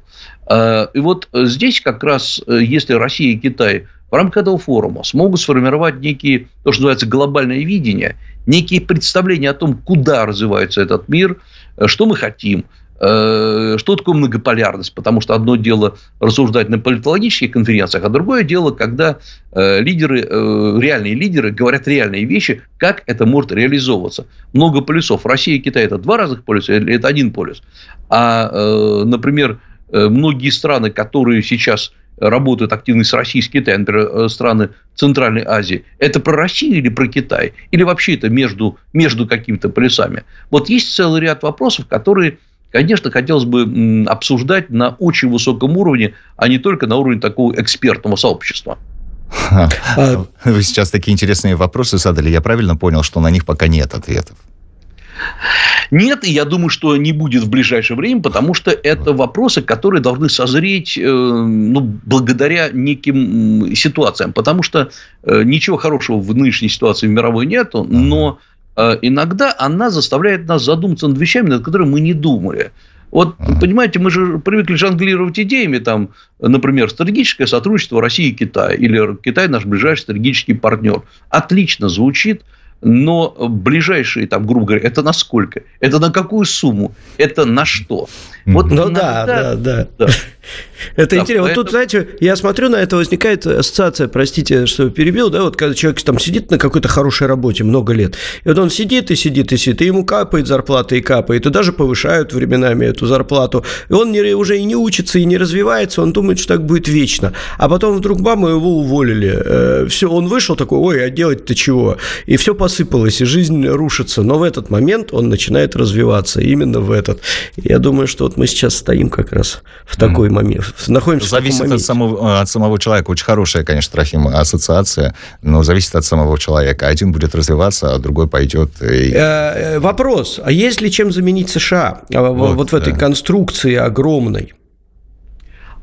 И вот здесь как раз, если Россия и Китай в рамках этого форума смогут сформировать некие, то, что называется, глобальное видение, некие представления о том, куда развивается этот мир, что мы хотим, Что такое многополярность? Потому что одно дело рассуждать на политологических конференциях, а другое дело, когда лидеры, реальные лидеры говорят реальные вещи, как это может реализовываться. Много полюсов. Россия и Китай – это два разных полюса или это один полюс? А, например, многие страны, которые сейчас работают активно с Россией, с Китаем, например, страны Центральной Азии, это про Россию или про Китай? Или вообще это между какими-то полюсами? Вот есть целый ряд вопросов, которые, конечно, хотелось бы обсуждать на очень высоком уровне, а не только на уровне такого экспертного сообщества. Вы сейчас такие интересные вопросы задали. Я правильно понял, что на них пока нет ответов? Нет, и я думаю, что не будет в ближайшее время, потому что это вопросы, которые должны созреть благодаря неким ситуациям. Потому что ничего хорошего в нынешней ситуации в мировой нету, но иногда она заставляет нас задуматься над вещами, над которыми мы не думали. Вот, понимаете, мы же привыкли жонглировать идеями, там, например, стратегическое сотрудничество России и Китая, или Китай наш ближайший стратегический партнер. Отлично звучит. Но ближайшие, там, грубо говоря, это на сколько? Это на какую сумму? Это на что? Вот ну иногда... да. Это интересно. Вот тут, знаете, я смотрю на это, возникает ассоциация, простите, что перебил, да, вот когда человек там сидит на какой-то хорошей работе много лет, и вот он сидит, и ему капает зарплата и капает, и даже повышают временами эту зарплату, и он уже и не учится, и не развивается, он думает, что так будет вечно, а потом вдруг, бам, его уволили, все, он вышел такой, ой, а делать-то чего, и все посыпалось, и жизнь рушится, но в этот момент он начинает развиваться, именно в этот. Я думаю, что вот мы сейчас стоим как раз в такой момент. Находимся зависит в таком от самого человека. Очень хорошая, конечно, Трофим, ассоциация, но зависит от самого человека. Один будет развиваться, а другой пойдет. Вопрос, а есть ли чем заменить США вот в этой конструкции огромной?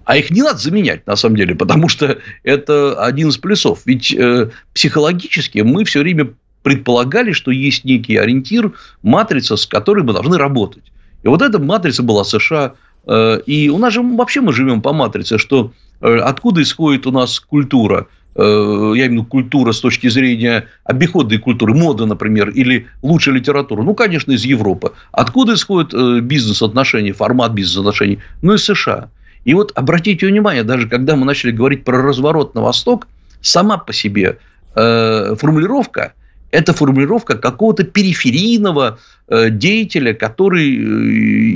А их не надо заменять, на самом деле, потому что это один из плюсов. Ведь психологически мы все время предполагали, что есть некий ориентир, матрица, с которой мы должны работать. И вот эта матрица была США. И у нас же вообще мы живем по матрице, что откуда исходит у нас культура, я имею в виду культура с точки зрения обиходной культуры, мода, например, или лучшая литература, ну, конечно, из Европы. Откуда исходит бизнес-отношения, формат бизнес-отношений? Ну, из США. И вот обратите внимание, даже когда мы начали говорить про разворот на восток, сама по себе формулировка, это формулировка какого-то периферийного деятеля, который,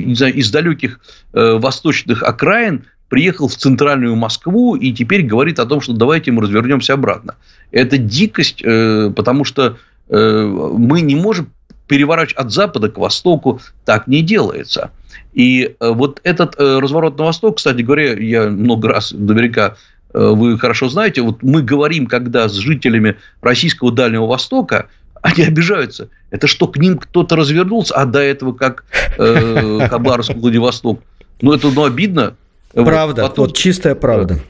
не знаю, из далеких восточных окраин приехал в центральную Москву и теперь говорит о том, что давайте мы развернемся обратно. Это дикость, потому что мы не можем переворачивать от запада к востоку. Так не делается. И вот этот разворот на восток, кстати говоря, я много раз наверняка... Вы хорошо знаете, вот мы говорим, когда с жителями российского Дальнего Востока, они обижаются. Это что, к ним кто-то развернулся, а до этого как Хабаровск, Владивосток. Ну, это обидно. Правда, вот, чистая правда.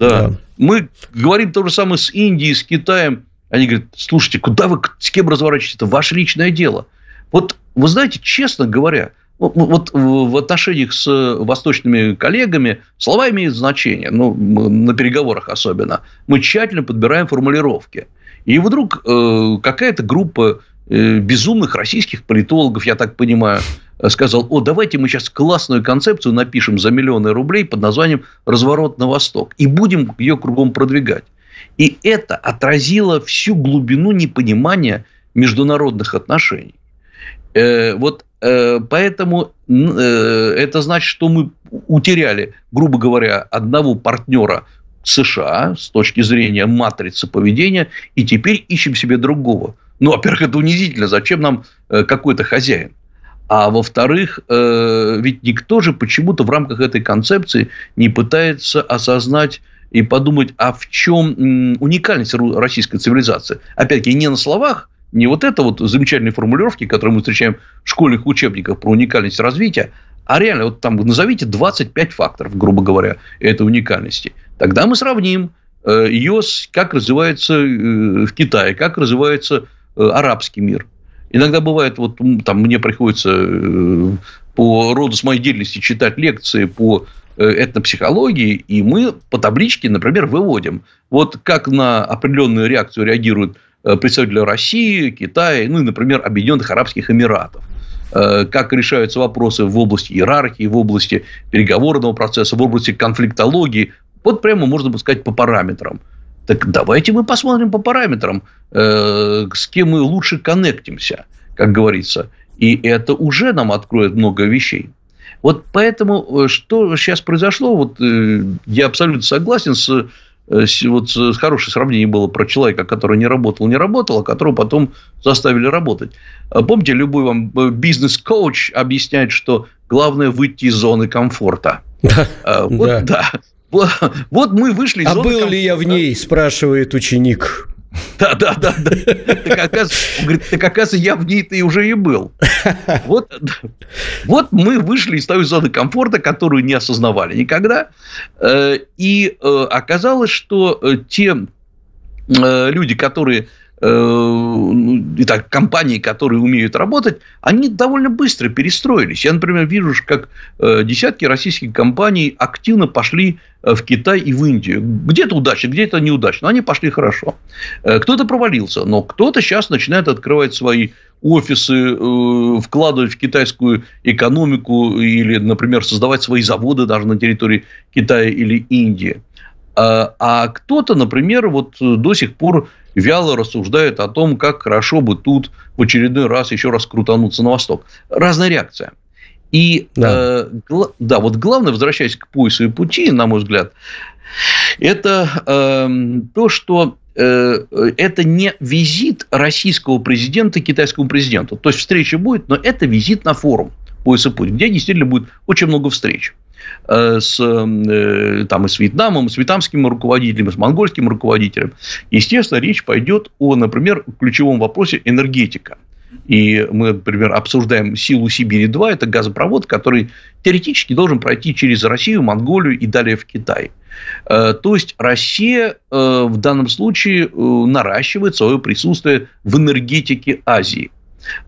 Да. Мы говорим то же самое с Индией, с Китаем. Они говорят, слушайте, куда вы, с кем разворачиваетесь? Это ваше личное дело. Вот, вы знаете, честно говоря... Вот в отношениях с восточными коллегами слова имеют значение, ну, на переговорах особенно. Мы тщательно подбираем формулировки. И вдруг какая-то группа безумных российских политологов, я так понимаю, сказал, давайте мы сейчас классную концепцию напишем за миллионы рублей под названием «Разворот на восток» и будем ее кругом продвигать. И это отразило всю глубину непонимания международных отношений. Поэтому это значит, что мы утеряли, грубо говоря, одного партнера США с точки зрения матрицы поведения, и теперь ищем себе другого. Ну, во-первых, это унизительно. Зачем нам какой-то хозяин? А во-вторых, ведь никто же почему-то в рамках этой концепции не пытается осознать и подумать, а в чем уникальность российской цивилизации. Опять-таки, не на словах. Не вот это вот замечательные формулировки, которые мы встречаем в школьных учебниках про уникальность развития, а реально вот там назовите 25 факторов, грубо говоря, этой уникальности. Тогда мы сравним ее с как развивается в Китае, как развивается арабский мир. Иногда бывает, вот там мне приходится по роду с моей деятельности читать лекции по этнопсихологии, и мы по табличке, например, выводим, вот как на определенную реакцию реагируют представители России, Китая, ну и, например, Объединенных Арабских Эмиратов. как решаются вопросы в области иерархии, в области переговорного процесса, в области конфликтологии. Вот прямо можно сказать по параметрам. Так давайте мы посмотрим по параметрам, с кем мы лучше коннектимся, как говорится. И это уже нам откроет много вещей. Вот поэтому, что сейчас произошло, вот я абсолютно согласен с... Вот хорошее сравнение было про человека, который не работал, а которого потом заставили работать. Помните, любой вам бизнес-коуч объясняет, что главное выйти из зоны комфорта. Вот да. Вот мы вышли из зоны комфорта. А был ли я в ней, спрашивает ученик. Да. Так, оказывается, я в ней-то и уже и был. Вот мы вышли из той зоны комфорта, которую не осознавали никогда. И оказалось, что те люди, которые... Итак, компании, которые умеют работать, они довольно быстро перестроились. Я, например, вижу, как десятки российских компаний активно пошли в Китай и в Индию. Где-то удачно, где-то неудачно. Они пошли хорошо. Кто-то провалился, но кто-то сейчас начинает открывать свои офисы, вкладывать в китайскую экономику или, например, создавать свои заводы даже на территории Китая или Индии. А кто-то, например, вот до сих пор вяло рассуждает о том, как хорошо бы тут в очередной раз еще раз крутануться на восток. Разная реакция. И да, вот главное, возвращаясь к поясу и пути, на мой взгляд, это то, что это не визит российского президента к китайскому президенту. То есть встреча будет, но это визит на форум пояса и пути, где действительно будет очень много встреч. С Вьетнамом, с вьетнамским руководителем, с монгольским руководителем. Естественно, речь пойдет о, например, ключевом вопросе энергетика. И мы, например, обсуждаем Силу Сибири-2. Это газопровод, который теоретически должен пройти через Россию, Монголию и далее в Китай. То есть Россия в данном случае наращивает свое присутствие в энергетике Азии.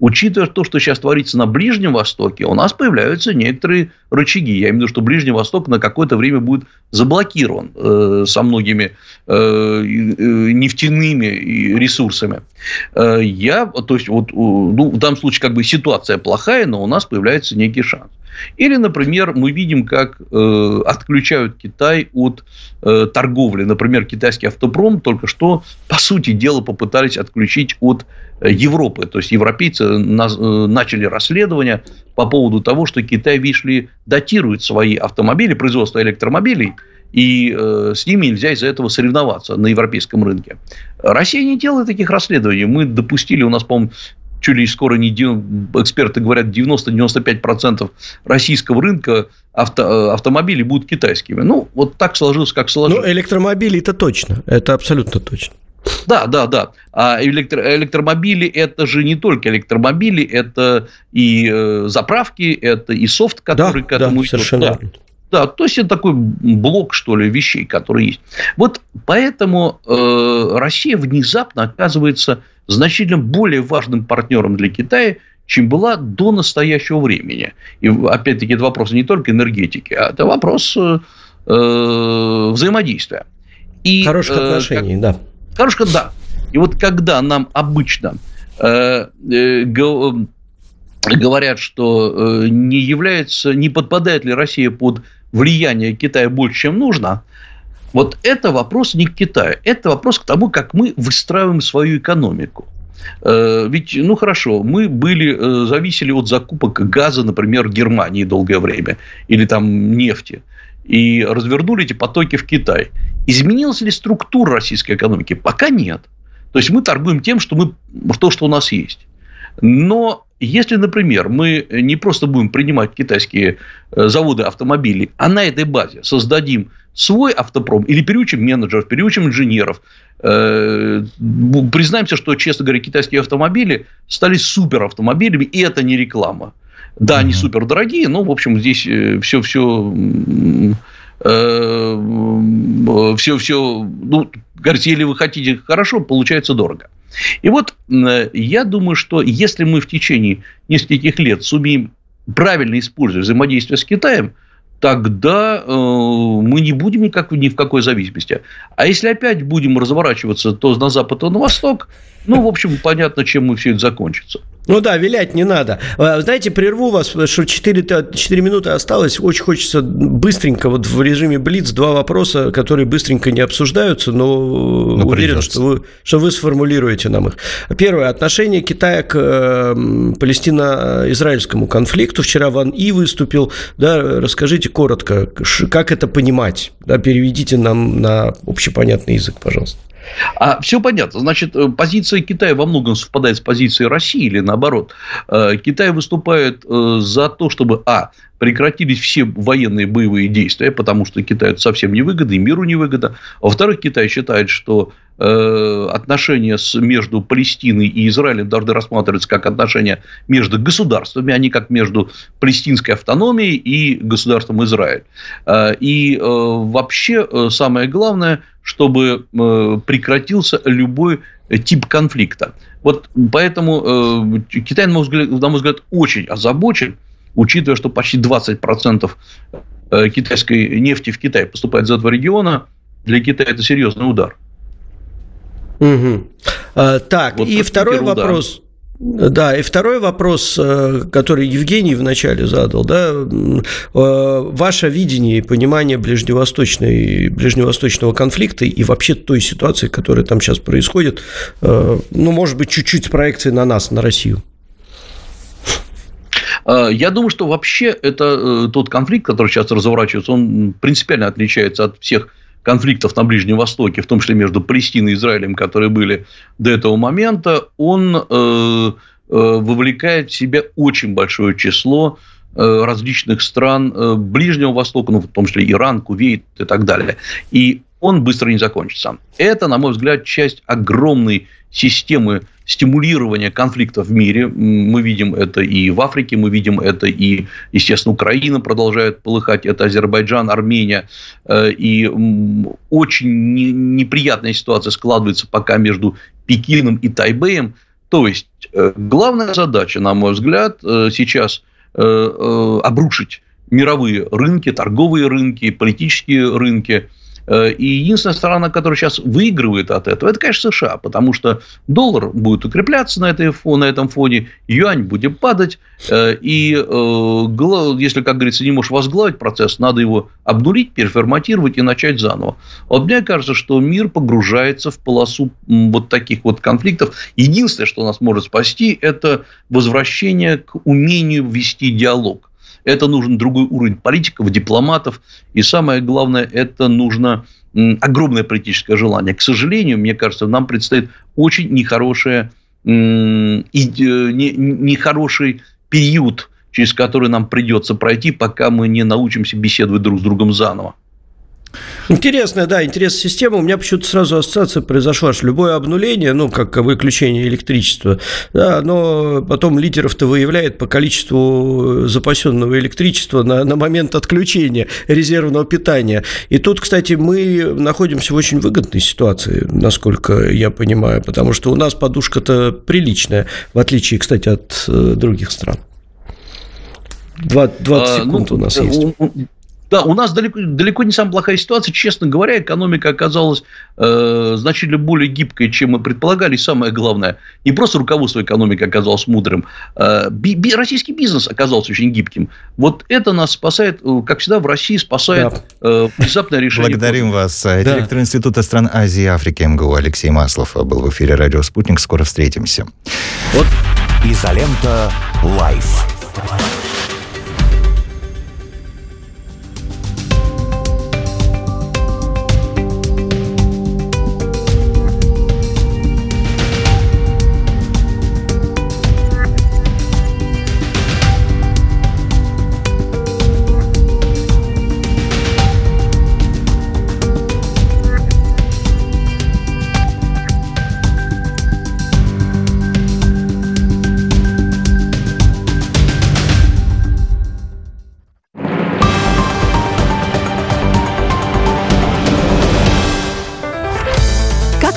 Учитывая то, что сейчас творится на Ближнем Востоке, у нас появляются некоторые рычаги. Я имею в виду, что Ближний Восток на какое-то время будет заблокирован со многими нефтяными ресурсами. В данном случае как бы ситуация плохая, но у нас появляется некий шанс. Или, например, мы видим, как отключают Китай от торговли. Например, китайский автопром только что, по сути дела, попытались отключить от Европы. То есть европейцы начали расследование по поводу того, что Китай, видишь ли, датирует свои автомобили, производство электромобилей, и с ними нельзя из-за этого соревноваться на европейском рынке. Россия не делает таких расследований. Мы допустили, у нас, по-моему, чуть ли скоро, эксперты говорят, 90-95% российского рынка автомобилей будут китайскими. Ну, вот так сложилось, как сложилось. Ну, электромобили – это точно, это абсолютно точно. Да. А электромобили – это же не только электромобили, это и заправки, это и софт, который к этому идет. Совершенно. Да, то есть это такой блок, что ли, вещей, которые есть. Вот поэтому Россия внезапно оказывается значительно более важным партнером для Китая, чем была до настоящего времени. И опять-таки это вопрос не только энергетики, а это вопрос взаимодействия. И хороших отношений, да. Хороших, да. И вот когда нам обычно говорят, что не подпадает ли Россия под влияние Китая больше, чем нужно, вот это вопрос не к Китаю, это вопрос к тому, как мы выстраиваем свою экономику. Ведь, мы зависели от закупок газа, например, Германии долгое время, или там нефти, и развернули эти потоки в Китай. Изменилась ли структура российской экономики? Пока нет. То есть мы торгуем тем, что у нас есть. Но если, например, мы не просто будем принимать китайские заводы автомобилей, а на этой базе создадим свой автопром или переучим менеджеров, переучим инженеров, признаемся, что, честно говоря, китайские автомобили стали суперавтомобилями, и это не реклама. Да, они супердорогие, но, в общем, здесь если вы хотите хорошо, получается дорого. И вот я думаю, что если мы в течение нескольких лет сумеем правильно использовать взаимодействие с Китаем, тогда мы не будем ни в какой зависимости. А если опять будем разворачиваться то на запад, то на восток, понятно, чем все это закончится. Ну да, вилять не надо. Знаете, прерву вас, потому что 4 минуты осталось. Очень хочется быстренько, вот в режиме блиц, два вопроса, которые быстренько не обсуждаются, но уверен, что вы сформулируете нам их. Первое. Отношение Китая к палестино-израильскому конфликту. Вчера Ван И выступил. Да, расскажите коротко, как это понимать. Да, переведите нам на общепонятный язык, пожалуйста. Все понятно. Значит, позиция Китая во многом совпадает с позицией России или наоборот. Китай выступает за то, чтобы прекратились все военные боевые действия, потому что Китаю это совсем невыгодно и миру невыгодно. Во-вторых, Китай считает, что отношения между Палестиной и Израилем должны рассматриваться как отношения между государствами, а не как между палестинской автономией и государством Израиль. И вообще самое главное, чтобы прекратился любой тип конфликта. Вот поэтому Китай, на мой взгляд, очень озабочен, учитывая, что почти 20% китайской нефти в Китай поступает из этого региона. Для Китая это серьезный удар. Угу. Так, вот и второй вопрос. Да, и второй вопрос, который Евгений вначале задал, да, ваше видение и понимание ближневосточного конфликта и вообще той ситуации, которая там сейчас происходит, может быть, чуть-чуть с проекцией на нас, на Россию. Я думаю, что вообще это тот конфликт, который сейчас разворачивается, он принципиально отличается от всех конфликтов на Ближнем Востоке, в том числе между Палестиной и Израилем, которые были до этого момента. Он вовлекает в себя очень большое число различных стран Ближнего Востока, в том числе Иран, Кувейт и так далее. И он быстро не закончится. Это, на мой взгляд, часть огромной системы стимулирования конфликтов в мире. Мы видим это и в Африке, мы видим это и, естественно, Украина продолжает полыхать, это Азербайджан, Армения. И очень неприятная ситуация складывается пока между Пекином и Тайбэем. То есть, главная задача, на мой взгляд, сейчас обрушить мировые рынки, торговые рынки, политические рынки. И единственная сторона, которая сейчас выигрывает от этого, это, конечно, США, потому что доллар будет укрепляться на этом фоне, юань будет падать, и если, как говорится, не можешь возглавить процесс, надо его обнулить, переформатировать и начать заново. Вот мне кажется, что мир погружается в полосу вот таких вот конфликтов. Единственное, что нас может спасти, это возвращение к умению вести диалог. Это нужен другой уровень политиков, дипломатов. И самое главное, это нужно огромное политическое желание. К сожалению, мне кажется, нам предстоит очень нехороший период, через который нам придется пройти, пока мы не научимся беседовать друг с другом заново. Интересная система. У меня почему-то сразу ассоциация произошла, что любое обнуление, как выключение электричества, да, оно потом лидеров-то выявляет по количеству запасенного электричества на момент отключения резервного питания. И тут, кстати, мы находимся в очень выгодной ситуации, насколько я понимаю, потому что у нас подушка-то приличная, в отличие, кстати, от других стран. 20 секунд у нас есть. Да, у нас далеко не самая плохая ситуация. Честно говоря, экономика оказалась значительно более гибкой, чем мы предполагали. И самое главное, не просто руководство экономики оказалось мудрым. Российский бизнес оказался очень гибким. Вот это нас спасает, как всегда, в России спасает внезапное решение. Благодарим вас. Да. Директор Института стран Азии и Африки МГУ Алексей Маслов был в эфире «Радио Спутник». Скоро встретимся. Вот Изолента Life.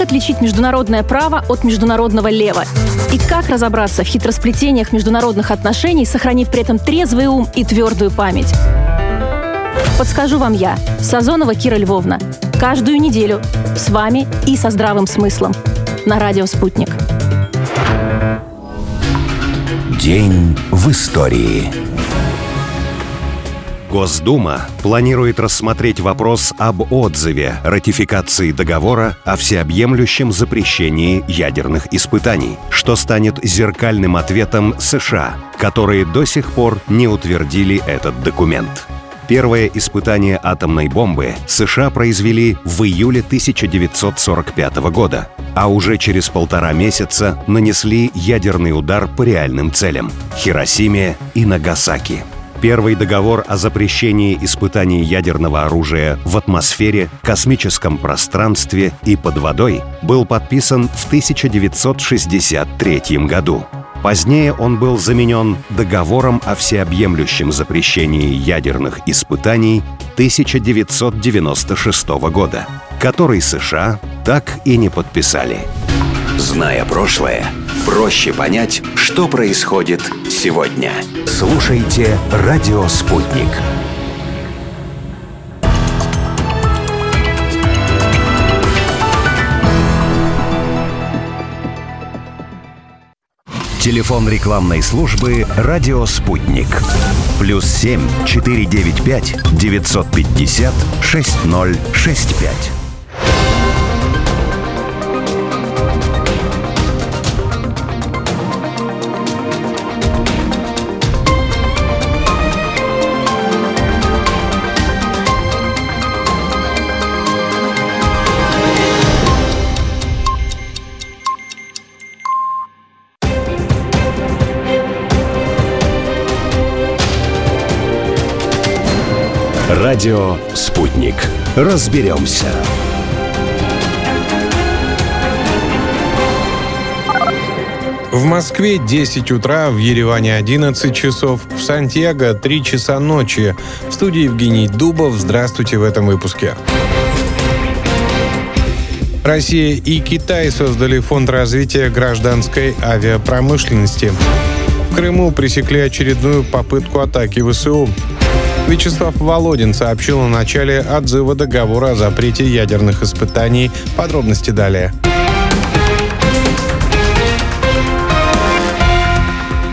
Отличить международное право от международного лева? И как разобраться в хитросплетениях международных отношений, сохранив при этом трезвый ум и твердую память? Подскажу вам я, Сазонова Кира Львовна. Каждую неделю с вами и со здравым смыслом. На радио «Спутник». День в истории. Госдума планирует рассмотреть вопрос об отзыве ратификации договора о всеобъемлющем запрещении ядерных испытаний, что станет зеркальным ответом США, которые до сих пор не утвердили этот документ. Первое испытание атомной бомбы США произвели в июле 1945 года, а уже через полтора месяца нанесли ядерный удар по реальным целям — Хиросиме и Нагасаки. Первый договор о запрещении испытаний ядерного оружия в атмосфере, космическом пространстве и под водой был подписан в 1963 году. Позднее он был заменен договором о всеобъемлющем запрещении ядерных испытаний 1996 года, который США так и не подписали. Зная прошлое, проще понять, что происходит сегодня. Слушайте «Радио Спутник». Телефон рекламной службы «Радио Спутник». +7 495 950 6065. Радио «Спутник». Разберемся. В Москве 10 утра, в Ереване 11 часов, в Сантьяго 3 часа ночи. В студии Евгений Дубов. Здравствуйте в этом выпуске. Россия и Китай создали фонд развития гражданской авиапромышленности. В Крыму пресекли очередную попытку атаки ВСУ. Вячеслав Володин сообщил о начале отзыва договора о запрете ядерных испытаний. Подробности далее.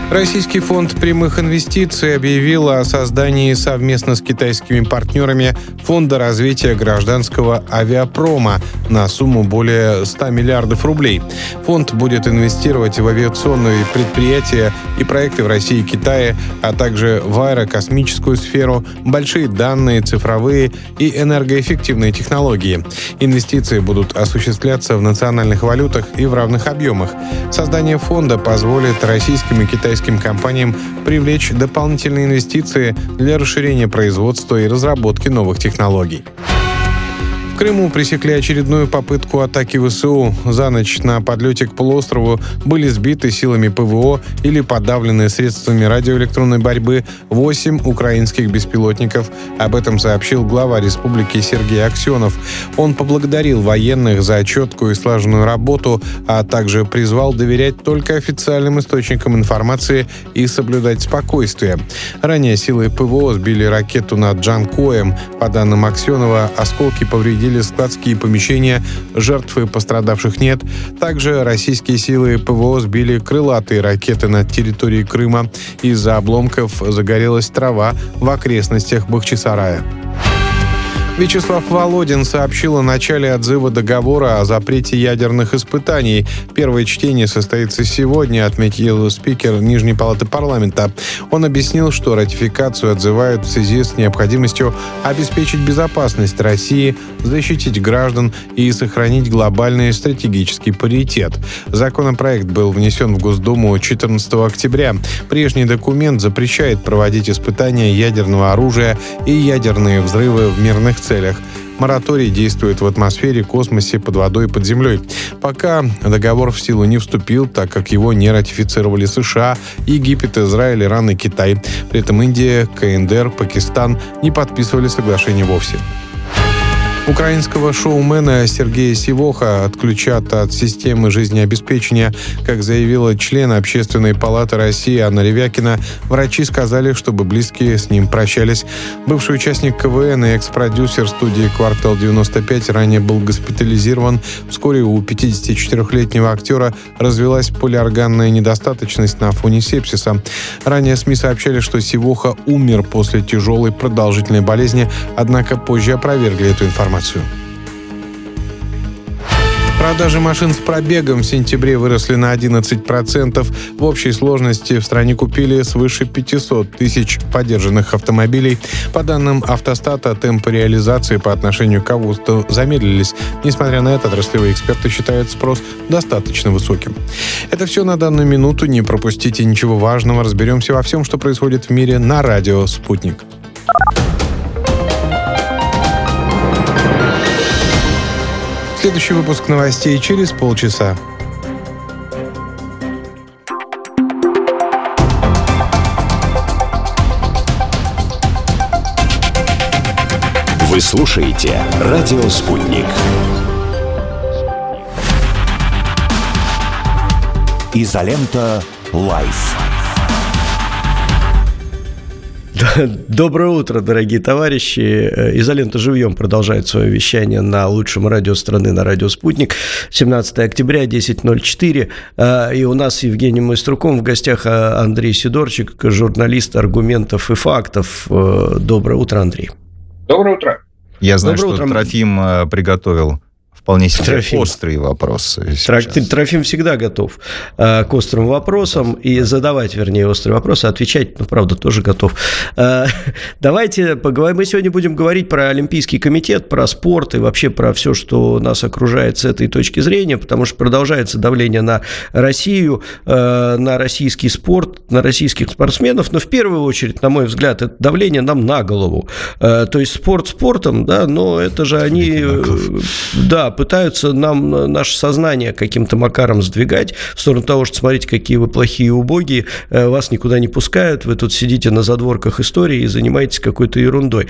Российский фонд прямых инвестиций объявил о создании совместно с китайскими партнерами фонда развития гражданского авиапрома на сумму более 100 миллиардов рублей. Фонд будет инвестировать в авиационные предприятия и проекты в России и Китае, а также в аэрокосмическую сферу, большие данные, цифровые и энергоэффективные технологии. Инвестиции будут осуществляться в национальных валютах и в равных объемах. Создание фонда позволит российским и китайским компаниям привлечь дополнительные инвестиции для расширения производства и разработки новых технологий. В Крыму пресекли очередную попытку атаки ВСУ. За ночь на подлете к полуострову были сбиты силами ПВО или подавлены средствами радиоэлектронной борьбы 8 украинских беспилотников. Об этом сообщил глава республики Сергей Аксенов. Он поблагодарил военных за четкую и слаженную работу, а также призвал доверять только официальным источникам информации и соблюдать спокойствие. Ранее силы ПВО сбили ракету над Джанкоем. По данным Аксенова, осколки повредили складские помещения, жертв и пострадавших нет. Также российские силы ПВО сбили крылатые ракеты над территорией Крыма. Из-за обломков загорелась трава в окрестностях Бахчисарая. Вячеслав Володин сообщил о начале отзыва договора о запрете ядерных испытаний. Первое чтение состоится сегодня, отметил спикер Нижней палаты парламента. Он объяснил, что ратификацию отзывают в связи с необходимостью обеспечить безопасность России, защитить граждан и сохранить глобальный стратегический паритет. Законопроект был внесен в Госдуму 14 октября. Прежний документ запрещает проводить испытания ядерного оружия и ядерные взрывы в мирных целях. Мораторий действует в атмосфере, космосе, под водой и под землей. Пока договор в силу не вступил, так как его не ратифицировали США, Египет, Израиль, Иран и Китай. При этом Индия, КНР, Пакистан не подписывали соглашение вовсе. Украинского шоумена Сергея Сивоха отключат от системы жизнеобеспечения. Как заявила член Общественной палаты России Анна Ревякина, врачи сказали, чтобы близкие с ним прощались. Бывший участник КВН и экс-продюсер студии «Квартал-95» ранее был госпитализирован. Вскоре у 54-летнего актера развилась полиорганная недостаточность на фоне сепсиса. Ранее СМИ сообщали, что Сивоха умер после тяжелой продолжительной болезни, однако позже опровергли эту информацию. Продажи машин с пробегом в сентябре выросли на 11%. В общей сложности в стране купили свыше 500 тысяч подержанных автомобилей. По данным «Автостата», темпы реализации по отношению к августу замедлились. Несмотря на это, отраслевые эксперты считают спрос достаточно высоким. Это все на данную минуту. Не пропустите ничего важного. Разберемся во всем, что происходит в мире на радио «Спутник». Следующий выпуск новостей через полчаса. Вы слушаете «Радио Спутник». Изолента Life. Доброе утро, дорогие товарищи. «Изолента живьем» продолжает свое вещание на лучшем радио страны, на радио «Спутник». 17 октября, 10.04. И у нас с Евгением Майструком в гостях Андрей Сидорчик, журналист «Аргументов и фактов». Доброе утро, Андрей. Доброе утро. Я знаю, что Трофим приготовил вполне себе Трофим. Острые вопросы. Трофим всегда готов к острым вопросам и задавать, вернее, острые вопросы, отвечать, правда, тоже готов. Давайте поговорим. Мы сегодня будем говорить про Олимпийский комитет, про спорт и вообще про все, что нас окружает с этой точки зрения, потому что продолжается давление на Россию, на российский спорт, на российских спортсменов, но в первую очередь, на мой взгляд, это давление нам на голову. То есть спорт спортом, да, но это же они... Да, пытаются нам наше сознание каким-то макаром сдвигать в сторону того, что смотрите, какие вы плохие и убогие, вас никуда не пускают, вы тут сидите на задворках истории и занимаетесь какой-то ерундой.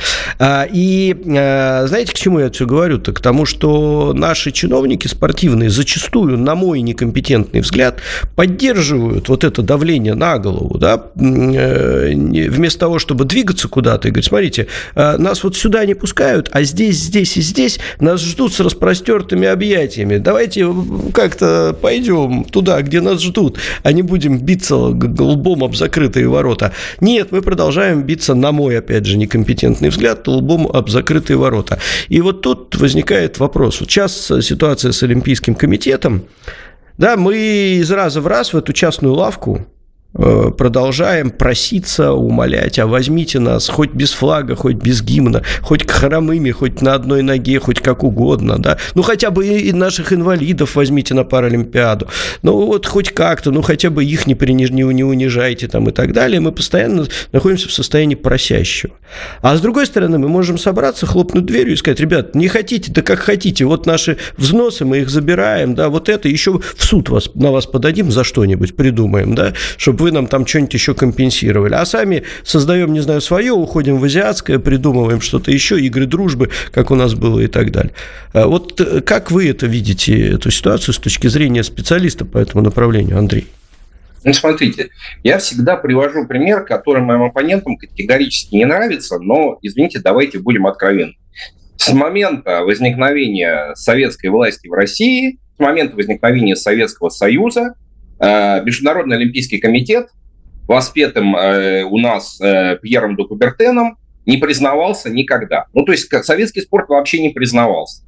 И знаете, к чему я это все говорю-то? К тому, что наши чиновники спортивные зачастую, на мой некомпетентный взгляд, поддерживают вот это давление на голову, да? Вместо того, чтобы двигаться куда-то и говорить, смотрите, нас вот сюда не пускают, а здесь, здесь и здесь нас ждут с распространением объятиями. Давайте как-то пойдем туда, где нас ждут, а не будем биться лбом об закрытые ворота. Нет, мы продолжаем биться, на мой, опять же, некомпетентный взгляд, лбом об закрытые ворота. И вот тут возникает вопрос. Вот сейчас ситуация с Олимпийским комитетом. Да, мы из раза в раз в эту частную лавку продолжаем проситься, умолять, а возьмите нас хоть без флага, хоть без гимна, хоть хромыми, хоть на одной ноге, хоть как угодно, да, ну хотя бы и наших инвалидов возьмите на Паралимпиаду, ну вот хоть как-то, ну хотя бы их не унижайте там и так далее, мы постоянно находимся в состоянии просящего. А с другой стороны, мы можем собраться, хлопнуть дверью и сказать, ребят, не хотите, да как хотите, вот наши взносы, мы их забираем, да, вот это, еще в суд вас, на вас подадим за что-нибудь, придумаем, да, чтобы вы нам там что-нибудь еще компенсировали. А сами создаем, не знаю, свое, уходим в азиатское, придумываем что-то еще, игры дружбы, как у нас было и так далее. Вот как вы это видите, эту ситуацию, с точки зрения специалиста по этому направлению, Андрей? Ну, смотрите, я всегда привожу пример, который моим оппонентам категорически не нравится, но, извините, давайте будем откровенны. С момента возникновения советской власти в России, с момента возникновения Советского Союза, Международный олимпийский комитет, воспетым у нас Пьером де Кубертеном, не признавался никогда. Ну, то есть советский спорт вообще не признавался.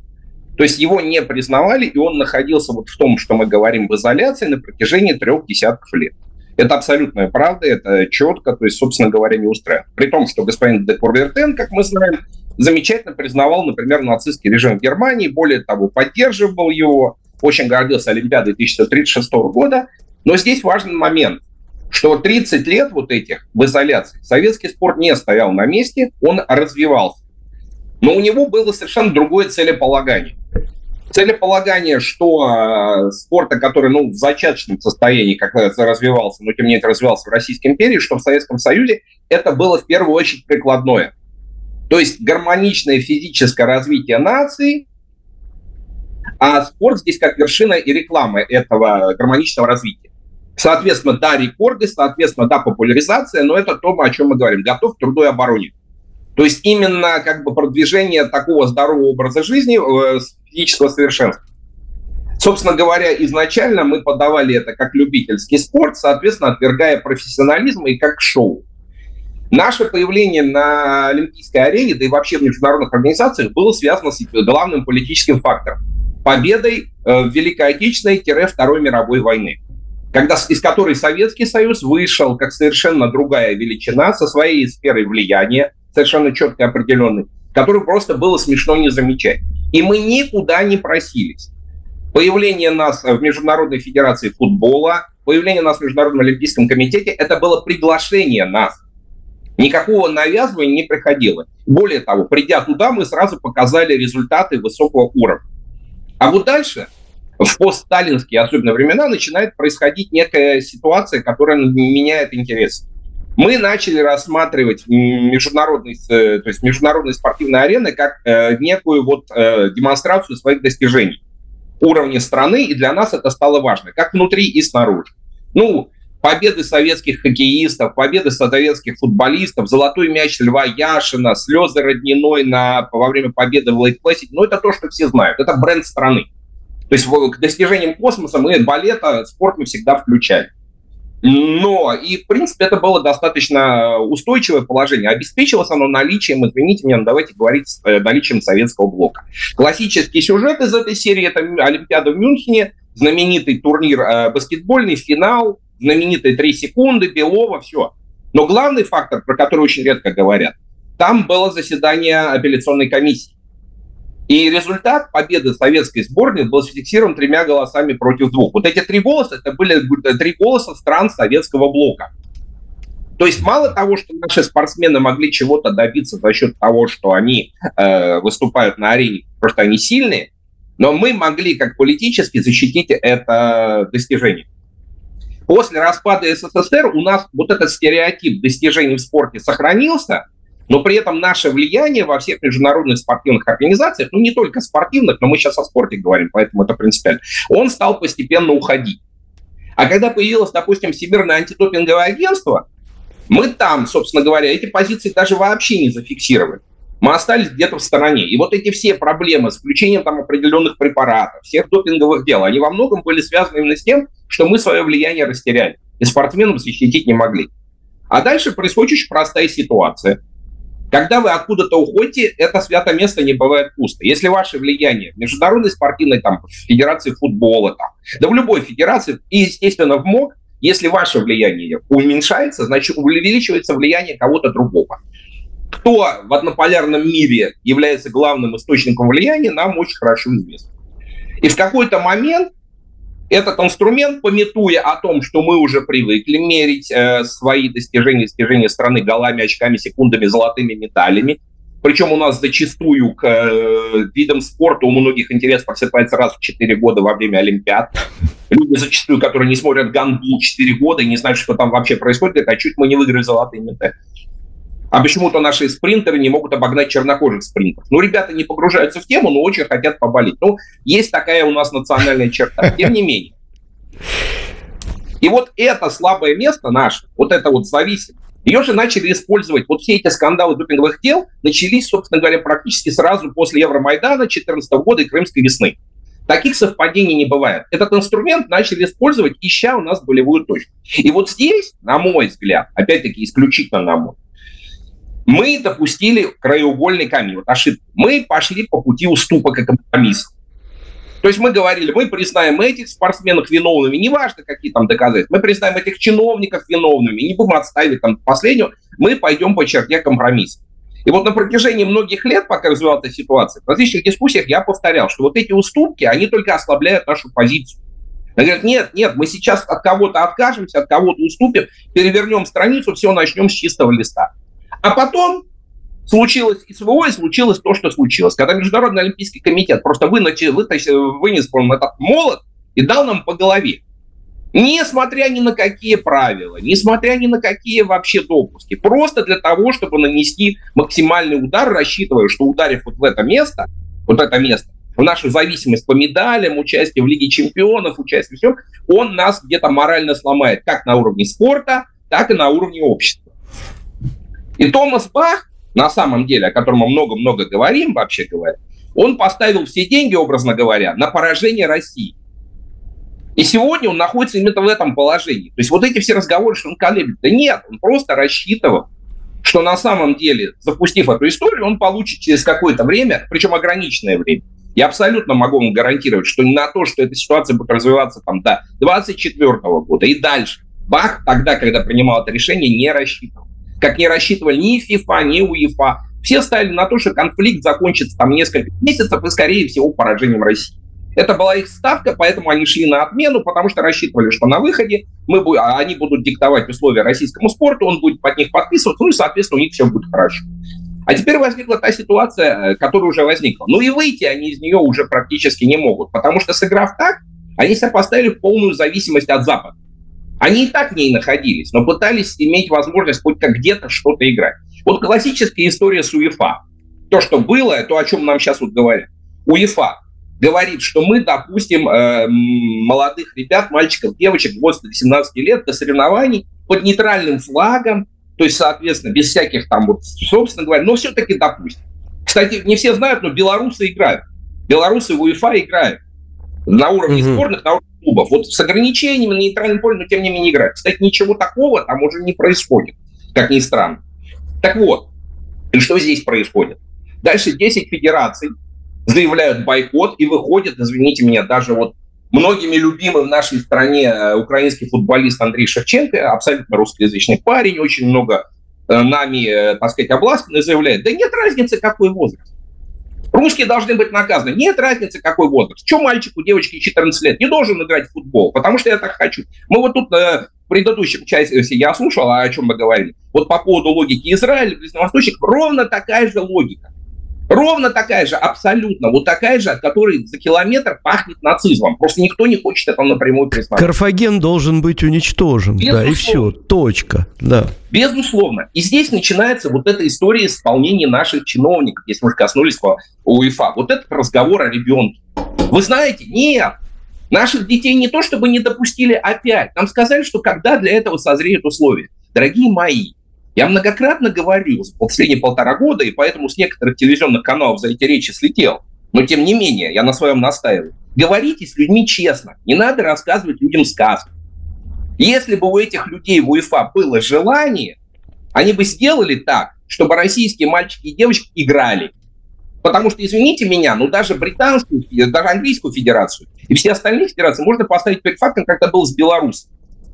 То есть его не признавали, и он находился вот в том, что мы говорим, в изоляции на протяжении 3 десятков лет. Это абсолютная правда, это четко, то есть, собственно говоря, не устраивает. При том, что господин де Кубертен, как мы знаем, замечательно признавал, например, нацистский режим в Германии, более того, поддерживал его, очень гордился Олимпиадой 1936 года. Но здесь важный момент, что 30 лет вот этих в изоляции советский спорт не стоял на месте, он развивался. Но у него было совершенно другое целеполагание. Целеполагание, что спорта, который в зачаточном состоянии как развивался, но тем не менее развивался в Российской империи, что в Советском Союзе, это было в первую очередь прикладное. То есть гармоничное физическое развитие нации, а спорт здесь как вершина и реклама этого гармоничного развития. Соответственно, да, рекорды, соответственно, да, популяризация, но это то, о чем мы говорим. Готов к труду и обороне. То есть именно как бы продвижение такого здорового образа жизни, физического совершенства. Собственно говоря, изначально мы подавали это как любительский спорт, соответственно, отвергая профессионализм и как шоу. Наше появление на Олимпийской арене, да и вообще в международных организациях, было связано с главным политическим фактором – победой в Великой Отечественной-Второй мировой войны, когда, из которой Советский Союз вышел как совершенно другая величина, со своей сферой влияния, совершенно четко определенной, которую просто было смешно не замечать. И мы никуда не просились. Появление нас в Международной Федерации футбола, появление нас в Международном олимпийском комитете – это было приглашение нас. Никакого навязывания не приходило. Более того, придя туда, мы сразу показали результаты высокого уровня. А вот дальше, в постсталинские особенно времена, начинает происходить некая ситуация, которая меняет интерес. Мы начали рассматривать международные спортивные арены как некую вот демонстрацию своих достижений, уровня страны, и для нас это стало важно, как внутри и снаружи. Ну, победы советских хоккеистов, победы советских футболистов, золотой мяч Льва Яшина, слезы Родниной во время победы в лейт-классе. Ну, это то, что все знают. Это бренд страны. То есть к достижениям космоса мы балета, спорт мы всегда включали. Но и, в принципе, это было достаточно устойчивое положение. Обеспечивалось оно наличием, извините меня, но давайте говорить, наличием советского блока. Классический сюжет из этой серии – это Олимпиада в Мюнхене, знаменитый турнир баскетбольный, финал, знаменитые 3 секунды, Белова, все. Но главный фактор, про который очень редко говорят, там было заседание апелляционной комиссии. И результат победы советской сборной был зафиксирован 3 голосами против 2. Вот эти 3 голоса, это были 3 голоса стран советского блока. То есть мало того, что наши спортсмены могли чего-то добиться за счет того, что они выступают на арене, потому что они сильные, но мы могли как политически защитить это достижение. После распада СССР у нас вот этот стереотип достижений в спорте сохранился, но при этом наше влияние во всех международных спортивных организациях, ну не только спортивных, но мы сейчас о спорте говорим, поэтому это принципиально, он стал постепенно уходить. А когда появилось, допустим, Всемирное антидопинговое агентство, мы там, собственно говоря, эти позиции даже вообще не зафиксировали. Мы остались где-то в стороне. И вот эти все проблемы с включением там определенных препаратов, всех допинговых дел, они во многом были связаны именно с тем, что мы свое влияние растеряли и спортсменам защитить не могли. А дальше происходит очень простая ситуация. Когда вы откуда-то уходите, это святое место не бывает пусто. Если ваше влияние в международной спортивной там, федерации футбола, там, да в любой федерации, и, естественно, в МОК, если ваше влияние уменьшается, значит, увеличивается влияние кого-то другого. Кто в однополярном мире является главным источником влияния, нам очень хорошо известно. И в какой-то момент этот инструмент, памятуя о том, что мы уже привыкли мерить свои достижения страны голами, очками, секундами, золотыми медалями, причем у нас зачастую к видам спорта у многих интерес просыпается раз в 4 года во время Олимпиад. Люди зачастую, которые не смотрят гандбол 4 года и не знают, что там вообще происходит, а чуть мы не выиграли золотые медали. А почему-то наши спринтеры не могут обогнать чернокожих спринтеров. Ну, ребята не погружаются в тему, но очень хотят поболеть. Ну, есть такая у нас национальная черта. Тем не менее. И вот это слабое место наше, вот это вот зависимость, ее же начали использовать. Вот все эти скандалы допинговых дел начались, собственно говоря, практически сразу после Евромайдана 2014 года и Крымской весны. Таких совпадений не бывает. Этот инструмент начали использовать, ища у нас болевую точку. И вот здесь, на мой взгляд, опять-таки исключительно на мой, мы допустили краеугольный камень, вот ошибку. Мы пошли по пути уступок и компромиссов. То есть мы говорили, мы признаем этих спортсменов виновными, неважно, какие там доказательства, мы признаем этих чиновников виновными, не будем отставить там последнюю, мы пойдем по черте компромисса. И вот на протяжении многих лет, пока развивалась эта ситуация, в различных дискуссиях я повторял, что вот эти уступки, они только ослабляют нашу позицию. Они говорят, нет, мы сейчас от кого-то откажемся, от кого-то уступим, перевернем страницу, все, начнем с чистого листа. А потом случилось СВО, и случилось то, что случилось. Когда Международный олимпийский комитет просто вынес этот молот и дал нам по голове. Несмотря ни на какие правила, несмотря ни на какие вообще допуски. Просто для того, чтобы нанести максимальный удар, рассчитывая, что ударив вот в это место, в нашу зависимость по медалям, участие в Лиге чемпионов, участие в всем, он нас где-то морально сломает, как на уровне спорта, так и на уровне общества. И Томас Бах, на самом деле, о котором мы много-много говорим, вообще говоря, он поставил все деньги, образно говоря, на поражение России. И сегодня он находится именно в этом положении. То есть вот эти все разговоры, что он колеблет, да нет, он просто рассчитывал, что на самом деле, запустив эту историю, он получит через какое-то время, причем ограниченное время. Я абсолютно могу вам гарантировать, что не на то, что эта ситуация будет развиваться там до 2024 года и дальше. Бах тогда, когда принимал это решение, не рассчитывал. Как не рассчитывали ни ФИФА, ни УЕФА. Все ставили на то, что конфликт закончится там несколько месяцев и, скорее всего, поражением России. Это была их ставка, поэтому они шли на отмену, потому что рассчитывали, что на выходе они будут диктовать условия российскому спорту, он будет под них подписываться, ну и, соответственно, у них все будет хорошо. А теперь возникла та ситуация, которая уже возникла. Ну и выйти они из нее уже практически не могут, потому что, сыграв так, они себя поставили в полную зависимость от Запада. Они и так в ней находились, но пытались иметь возможность хоть как где-то что-то играть. Вот классическая история с УЕФА. То, что было, то, о чем нам сейчас вот говорят. УЕФА говорит, что мы допустим молодых ребят, мальчиков, девочек в возрасте 17 лет до соревнований под нейтральным флагом, то есть, соответственно, без всяких там, вот, собственно говоря, но все-таки допустим. Кстати, не все знают, но белорусы играют. Белорусы в УЕФА играют на уровне спорных, на уровне клубов. Вот с ограничениями на нейтральном поле, но тем не менее играют. Кстати, ничего такого там уже не происходит, как ни странно. Так вот, и что здесь происходит? Дальше 10 федераций заявляют бойкот и выходят, извините меня, даже вот многими любимый в нашей стране украинский футболист Андрей Шевченко, абсолютно русскоязычный парень, очень много нами, так сказать, обласканный, заявляет, да нет разницы, какой возраст. Русские должны быть наказаны. Нет разницы, какой возраст. Чего мальчику, девочке 14 лет не должен играть в футбол? Потому что я так хочу. Мы вот тут в предыдущем части я слушал, о чем мы говорили. Вот по поводу логики Израиля, ближневосточников, ровно такая же логика. Ровно такая же, абсолютно, вот такая же, от которой за километр пахнет нацизмом. Просто никто не хочет этого напрямую признать. Карфаген должен быть уничтожен, безусловно. Да, и все, точка, да. Безусловно. И здесь начинается вот эта история исполнения наших чиновников, если мы коснулись УЕФА. Вот этот разговор о ребенке. Вы знаете, нет, наших детей не то чтобы не допустили опять. Нам сказали, что когда для этого созреют условия. Дорогие мои, я многократно говорил за последние полтора года, и поэтому с некоторых телевизионных каналов за эти речи слетел. Но тем не менее, я на своем настаиваю. Говорите с людьми честно, не надо рассказывать людям сказки. Если бы у этих людей в УЕФА было желание, они бы сделали так, чтобы российские мальчики и девочки играли. Потому что, извините меня, но даже британскую, даже английскую федерацию и все остальные федерации можно поставить перед фактом, как это было с белорусами.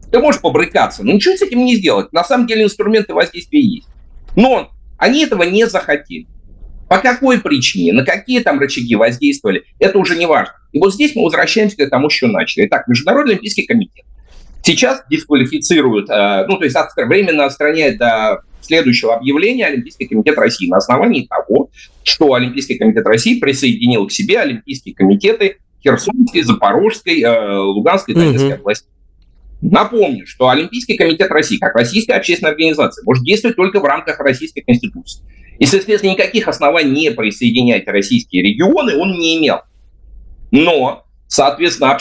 Ты можешь побрыкаться, но ничего с этим не сделать. На самом деле инструменты воздействия есть. Но они этого не захотели. По какой причине, на какие там рычаги воздействовали, это уже не важно. И вот здесь мы возвращаемся к тому, с чего начали. Итак, Международный олимпийский комитет сейчас дисквалифицирует, временно отстраняет до следующего объявления Олимпийский комитет России на основании того, что Олимпийский комитет России присоединил к себе олимпийские комитеты Херсонской, Запорожской, Луганской, Донецкой областей. Напомню, что Олимпийский комитет России, как российская общественная организация, может действовать только в рамках Российской Конституции. И, соответственно, никаких оснований не присоединять российские регионы он не имел. Но, соответственно,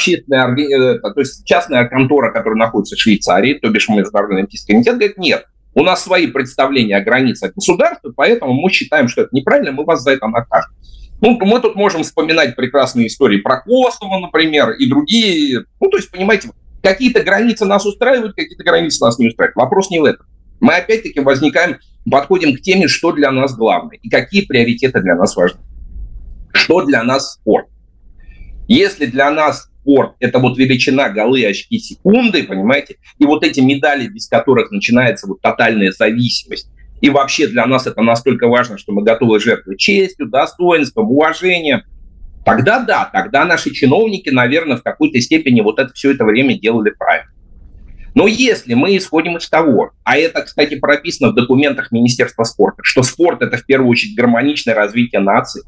частная контора, которая находится в Швейцарии, то бишь Международный олимпийский комитет, говорит, нет, у нас свои представления о границах государства, поэтому мы считаем, что это неправильно, мы вас за это накажем. Ну, мы тут можем вспоминать прекрасные истории про Косово, например, и другие, понимаете, какие-то границы нас устраивают, какие-то границы нас не устраивают. Вопрос не в этом. Мы опять-таки подходим к теме, что для нас главное и какие приоритеты для нас важны. Что для нас спорт? Если для нас спорт – это вот величина голы, очки, секунды, понимаете, и вот эти медали, без которых начинается вот тотальная зависимость, и вообще для нас это настолько важно, что мы готовы жертвовать честью, достоинством, уважением, тогда да, тогда наши чиновники, наверное, в какой-то степени все это время делали правильно. Но если мы исходим из того, а это, кстати, прописано в документах Министерства спорта, что спорт – это в первую очередь гармоничное развитие нации,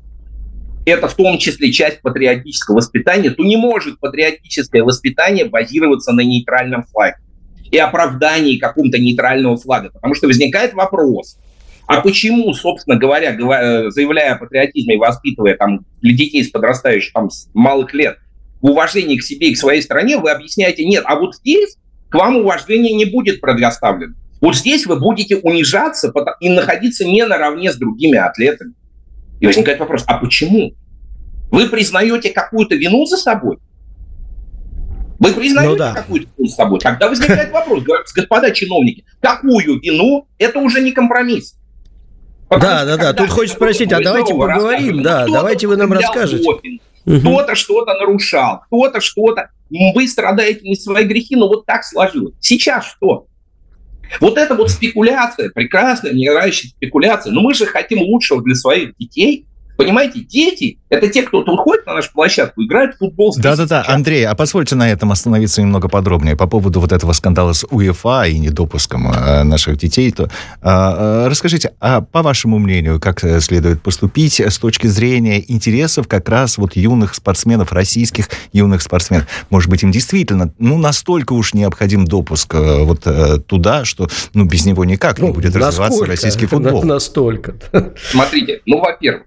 это в том числе часть патриотического воспитания, то не может патриотическое воспитание базироваться на нейтральном флаге и оправдании какого-то нейтрального флага. Потому что возникает вопрос, а почему, собственно говоря, заявляя о патриотизме и воспитывая там, для детей с подрастающих там, с малых лет уважение к себе и к своей стране, вы объясняете, нет, а вот здесь к вам уважение не будет предоставлено. Вот здесь вы будете унижаться и находиться не наравне с другими атлетами. И возникает вопрос, а почему? Вы признаете какую-то вину за собой? Вы признаете какую-то вину за собой? Тогда возникает вопрос, господа чиновники, какую вину? Это уже не компромисс. Да, тут хочется спросить, а давайте поговорим, да, давайте вы нам расскажете. Кто-то что-то нарушал, кто-то что-то. Вы страдаете не свои грехи, но вот так сложилось. Сейчас что? Вот это вот спекуляция, прекрасная, мне нравится спекуляция, но мы же хотим лучшего для своих детей. Понимаете, дети – это те, кто уходит на нашу площадку, играет в футбол. Да-да-да, Андрей, а позвольте на этом остановиться немного подробнее. По поводу вот этого скандала с УЕФА и недопуском наших детей. То, расскажите, а по вашему мнению, как следует поступить с точки зрения интересов как раз вот юных спортсменов, российских юных спортсменов? Может быть, им действительно настолько уж необходим допуск вот туда, что без него никак не будет развиваться российский футбол? Настолько. Смотрите, во-первых,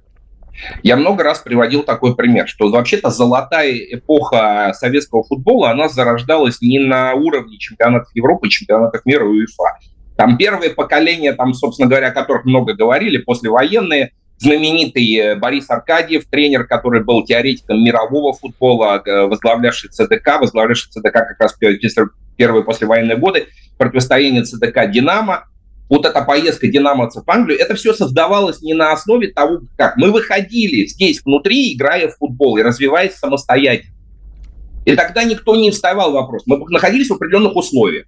я много раз приводил такой пример, что вообще-то золотая эпоха советского футбола, она зарождалась не на уровне чемпионатов Европы, чемпионатов мира УЕФА. Там первое поколение, собственно говоря, о которых много говорили, послевоенные, знаменитый Борис Аркадьев, тренер, который был теоретиком мирового футбола, возглавлявший ЦДК как раз первые послевоенные годы, противостояние ЦДК «Динамо». Вот эта поездка динамовцев в Англию, это все создавалось не на основе того, как мы выходили здесь внутри, играя в футбол и развиваясь самостоятельно. И тогда никто не вставал вопрос. Мы находились в определенных условиях.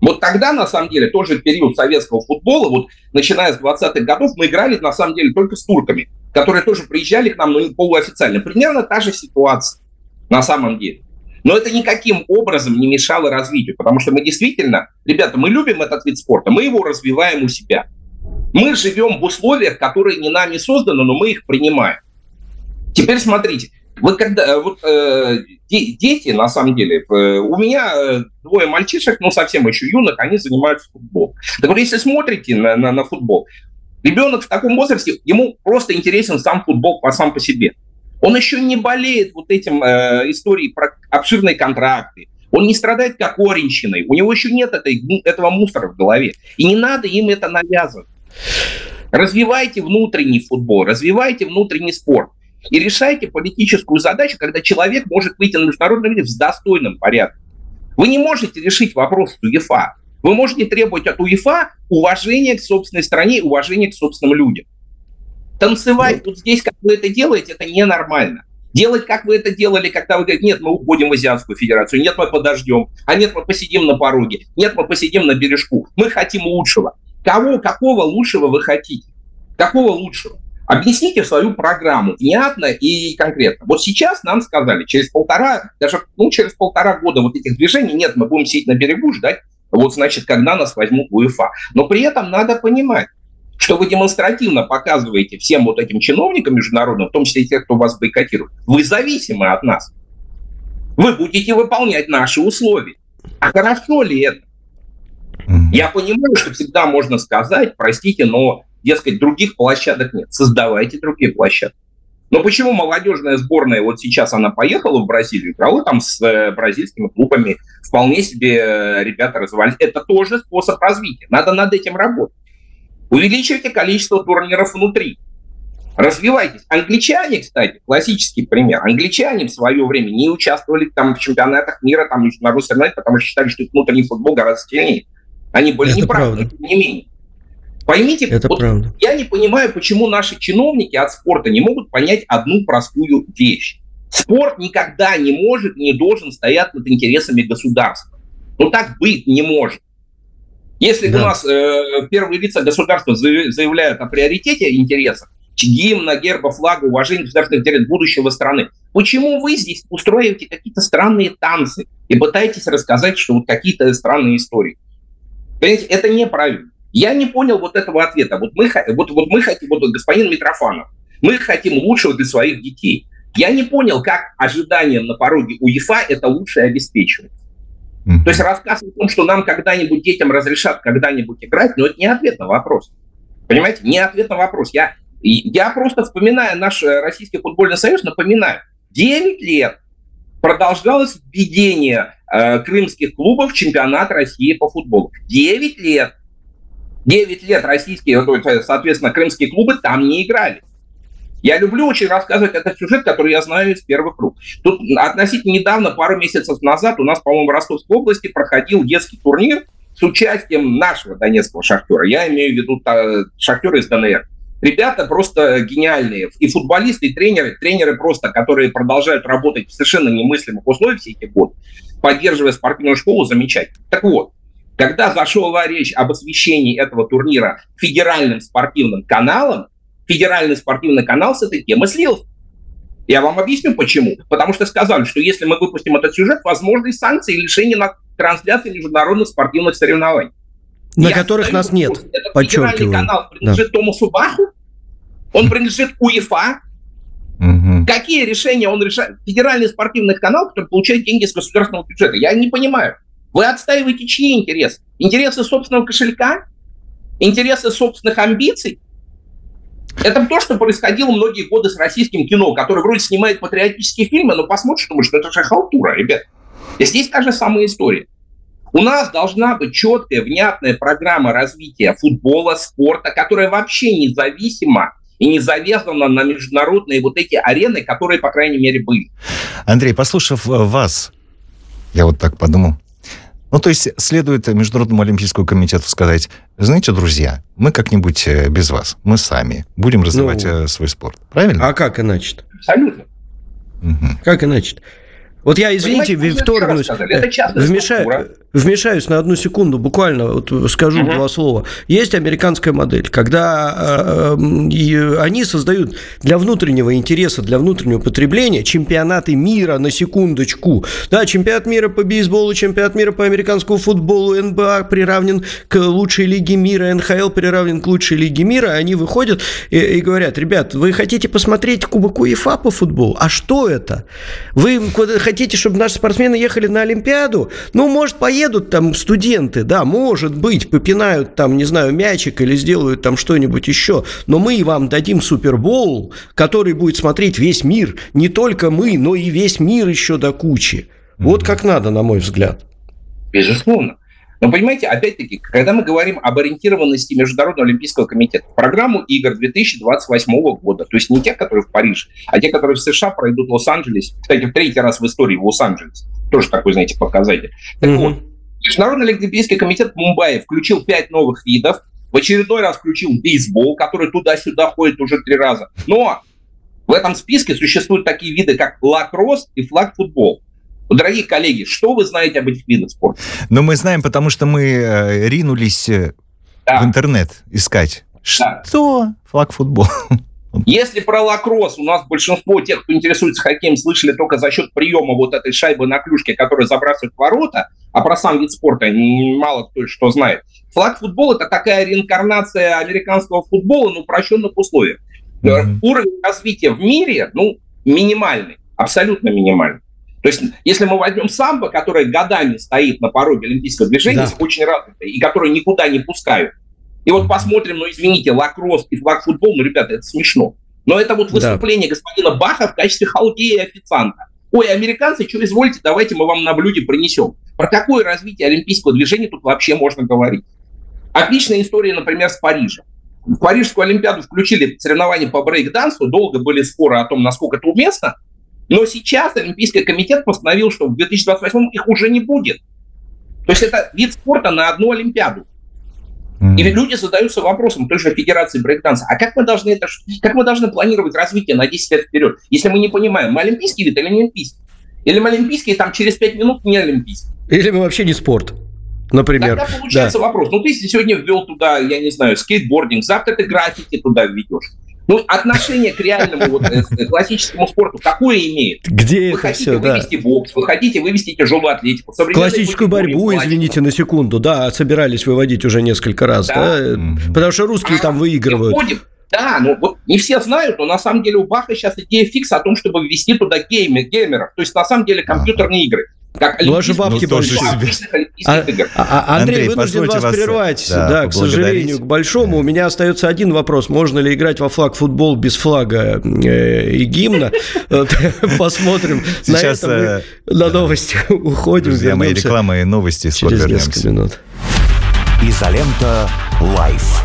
Вот тогда, на самом деле, тоже период советского футбола, вот начиная с 20-х годов, мы играли, на самом деле, только с турками, которые тоже приезжали к нам, но не полуофициально. Примерно та же ситуация на самом деле. Но это никаким образом не мешало развитию, потому что мы действительно, ребята, мы любим этот вид спорта, мы его развиваем у себя. Мы живем в условиях, которые не нами созданы, но мы их принимаем. Теперь смотрите, дети, на самом деле, у меня двое мальчишек, совсем еще юных, они занимаются футболом. Так вот, если смотрите на футбол, ребенок в таком возрасте, ему просто интересен сам футбол сам по себе. Он еще не болеет вот этим историей про обширные контракты. Он не страдает как оренщиной. У него еще нет этого мусора в голове. И не надо им это навязывать. Развивайте внутренний футбол, развивайте внутренний спорт. И решайте политическую задачу, когда человек может выйти на международный уровень в достойном порядке. Вы не можете решить вопрос с УЕФА. Вы можете требовать от УЕФА уважения к собственной стране, уважения к собственным людям. Танцевать вот здесь, как вы это делаете, это ненормально. Делать, как вы это делали, когда вы говорите, нет, мы уходим в Азиатскую Федерацию, нет, мы подождем, а нет, мы посидим на пороге, нет, мы посидим на бережку. Мы хотим лучшего. Какого лучшего вы хотите? Какого лучшего? Объясните свою программу внятно и конкретно. Вот сейчас нам сказали, через полтора года вот этих движений нет, мы будем сидеть на берегу, ждать, когда нас возьмут в УЕФА. Но при этом надо понимать, что вы демонстративно показываете всем вот этим чиновникам международным, в том числе и тех, кто вас бойкотирует, вы зависимы от нас. Вы будете выполнять наши условия. А хорошо ли это? Я понимаю, что всегда можно сказать, простите, но, дескать, других площадок нет. Создавайте другие площадки. Но почему молодежная сборная, вот сейчас она поехала в Бразилию, играла там с бразильскими клубами, вполне себе ребята развивались. Это тоже способ развития. Надо над этим работать. Увеличивайте количество турниров внутри. Развивайтесь. Англичане, кстати, классический пример. Англичане в свое время не участвовали в чемпионатах мира, международных соревнований, потому что считали, что внутренний футбол гораздо сильнее. Они были неправы, но тем не менее. Поймите, я не понимаю, почему наши чиновники от спорта не могут понять одну простую вещь. Спорт никогда не может и не должен стоять над интересами государства. Но так быть не может. Если у нас первые лица государства заявляют о приоритете интересов, гимна, герба, флага, уважения государственных интересов будущего страны, почему вы здесь устраиваете какие-то странные танцы и пытаетесь рассказать, что вот какие-то странные истории? Понимаете, это неправильно. Я не понял вот этого ответа. Вот господин Митрофанов Мы хотим лучшего для своих детей. Я не понял, как ожидание на пороге УЕФА это лучшее обеспечивает. То есть рассказ о том, что нам когда-нибудь детям разрешат когда-нибудь играть, но это не ответ на вопрос. Понимаете, не ответ на вопрос. Я просто вспоминаю наш Российский футбольный союз, напоминаю, 9 лет продолжалось введение крымских клубов в чемпионат России по футболу. 9 лет. 9 лет российские, соответственно, крымские клубы там не играли. Я люблю очень рассказывать этот сюжет, который я знаю из первых рук. Тут относительно недавно, пару месяцев назад, у нас, по-моему, в Ростовской области проходил детский турнир с участием нашего донецкого «Шахтера». Я имею в виду «Шахтера» из ДНР. Ребята просто гениальные. И футболисты, и тренеры. Тренеры просто, которые продолжают работать в совершенно немыслимых условиях все эти годы, поддерживая спортивную школу, замечательно. Так вот, когда зашла речь об освещении этого турнира федеральным спортивным каналом, федеральный спортивный канал с этой темы слился. Я вам объясню, почему. Потому что сказали, что если мы выпустим этот сюжет, возможны санкции и лишение на трансляции международных спортивных соревнований. На которых нас нет, подчеркиваю. Федеральный канал принадлежит Томасу Баху, он принадлежит УЕФА. Какие решения он решает? Федеральный спортивный канал, который получает деньги из государственного бюджета. Я не понимаю. Вы отстаиваете чьи интересы? Интересы собственного кошелька? Интересы собственных амбиций? Это то, что происходило многие годы с российским кино, которое вроде снимает патриотические фильмы, но посмотришь, думаешь, что это же халтура, ребят. И здесь та же самая история. У нас должна быть четкая, внятная программа развития футбола, спорта, которая вообще независима и не завязана на международные вот эти арены, которые, по крайней мере, были. Андрей, послушав вас, я вот так подумал. Ну, то есть следует Международному олимпийскому комитету сказать, знаете, друзья, мы как-нибудь без вас, мы сами будем развивать свой спорт. Правильно? А как иначе-то? Абсолютно. Как иначе-то? Вот я, извините, вторгнусь, вмешаюсь на одну секунду, буквально вот скажу два слова. Есть американская модель, когда они создают для внутреннего интереса, для внутреннего потребления чемпионаты мира на секундочку. Да, чемпионат мира по бейсболу, чемпионат мира по американскому футболу, НБА приравнен к лучшей лиге мира, НХЛ приравнен к лучшей лиге мира. Они выходят и говорят, ребят, вы хотите посмотреть Кубок УЕФА по футболу? А что это? Вы хотите, чтобы наши спортсмены ехали на Олимпиаду? Ну, может, поедут там студенты, да, может быть, попинают там, не знаю, мячик или сделают там что-нибудь еще, но мы вам дадим Супербоул, который будет смотреть весь мир, не только мы, но и весь мир еще до кучи. Вот как надо, на мой взгляд. Безусловно. Но, понимаете, опять-таки, когда мы говорим об ориентированности Международного олимпийского комитета, программу игр 2028 года, то есть не те, которые в Париже, а те, которые в США пройдут в Лос-Анджелесе, кстати, в третий раз в истории в Лос-Анджелесе, тоже такой, знаете, показатель. Так вот, Международный олимпийский комитет в Мумбаи включил 5 новых видов, в очередной раз включил бейсбол, который туда-сюда ходит уже 3 раза. Но в этом списке существуют такие виды, как лакросс и флаг-футбол. Дорогие коллеги, что вы знаете об этих видах спорта? Ну, мы знаем, потому что мы ринулись в интернет искать. Что? Флаг-футбол. Если про лакросс у нас большинство тех, кто интересуется хоккеем, слышали только за счет приема вот этой шайбы на клюшке, которая забрасывает в ворота, а про сам вид спорта мало кто что знает. Флаг-футбол – это такая реинкарнация американского футбола, но в упрощенных условиях. Уровень развития в мире, минимальный, абсолютно минимальный. То есть, если мы возьмем самбо, которое годами стоит на пороге олимпийского движения, очень развитое, и которое никуда не пускают, и вот посмотрим, извините, лакросс и флаг-футбол, ребята, это смешно. Но это вот выступление господина Баха в качестве халдея и официанта. Ой, американцы, что изволите, давайте мы вам на блюде принесем. Про какое развитие олимпийского движения тут вообще можно говорить? Отличная история, например, с Парижем. В Парижскую Олимпиаду включили соревнования по брейк-дансу, долго были споры о том, насколько это уместно. Но сейчас Олимпийский комитет постановил, что в 2028 их уже не будет. То есть это вид спорта на одну Олимпиаду. И люди задаются вопросом той же Федерации брейк-данса. А как мы должны планировать развитие на 10 лет вперед, если мы не понимаем, мы олимпийский вид или не олимпийский? Или мы олимпийский, там через 5 минут не олимпийский? Или мы вообще не спорт, например. Тогда получается вопрос. Ну, ты сегодня ввел туда, я не знаю, скейтбординг, завтра ты граффити туда введешь. Ну, отношение к реальному классическому спорту какое имеет? Где вы это хотите все, вывести бокс, вы хотите вывести тяжелую атлетику. Классическую борьбу, извините на секунду, собирались выводить уже несколько раз. Потому что русские там выигрывают. Да, ну вот не все знают, но на самом деле у Баха сейчас идея фикса о том, чтобы ввести туда геймеров, то есть на самом деле компьютерные игры. Ваши бабки тоже себе. Андрей, вынужден вас прервать, да, к сожалению, к большому. У меня остается один вопрос. Можно ли играть во флаг-футбол без флага и гимна? Посмотрим. Сейчас на этом на новости уходим. Друзья мои, реклама и новости. Через несколько минут. Изолента Life.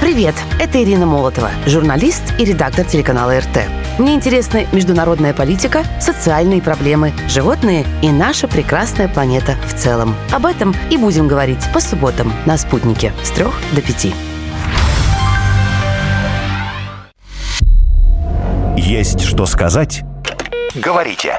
Привет, это Ирина Молотова, журналист и редактор телеканала РТ. Мне интересны международная политика, социальные проблемы, животные и наша прекрасная планета в целом. Об этом и будем говорить по субботам на «Спутнике» с 3 до 5. Есть что сказать? Говорите.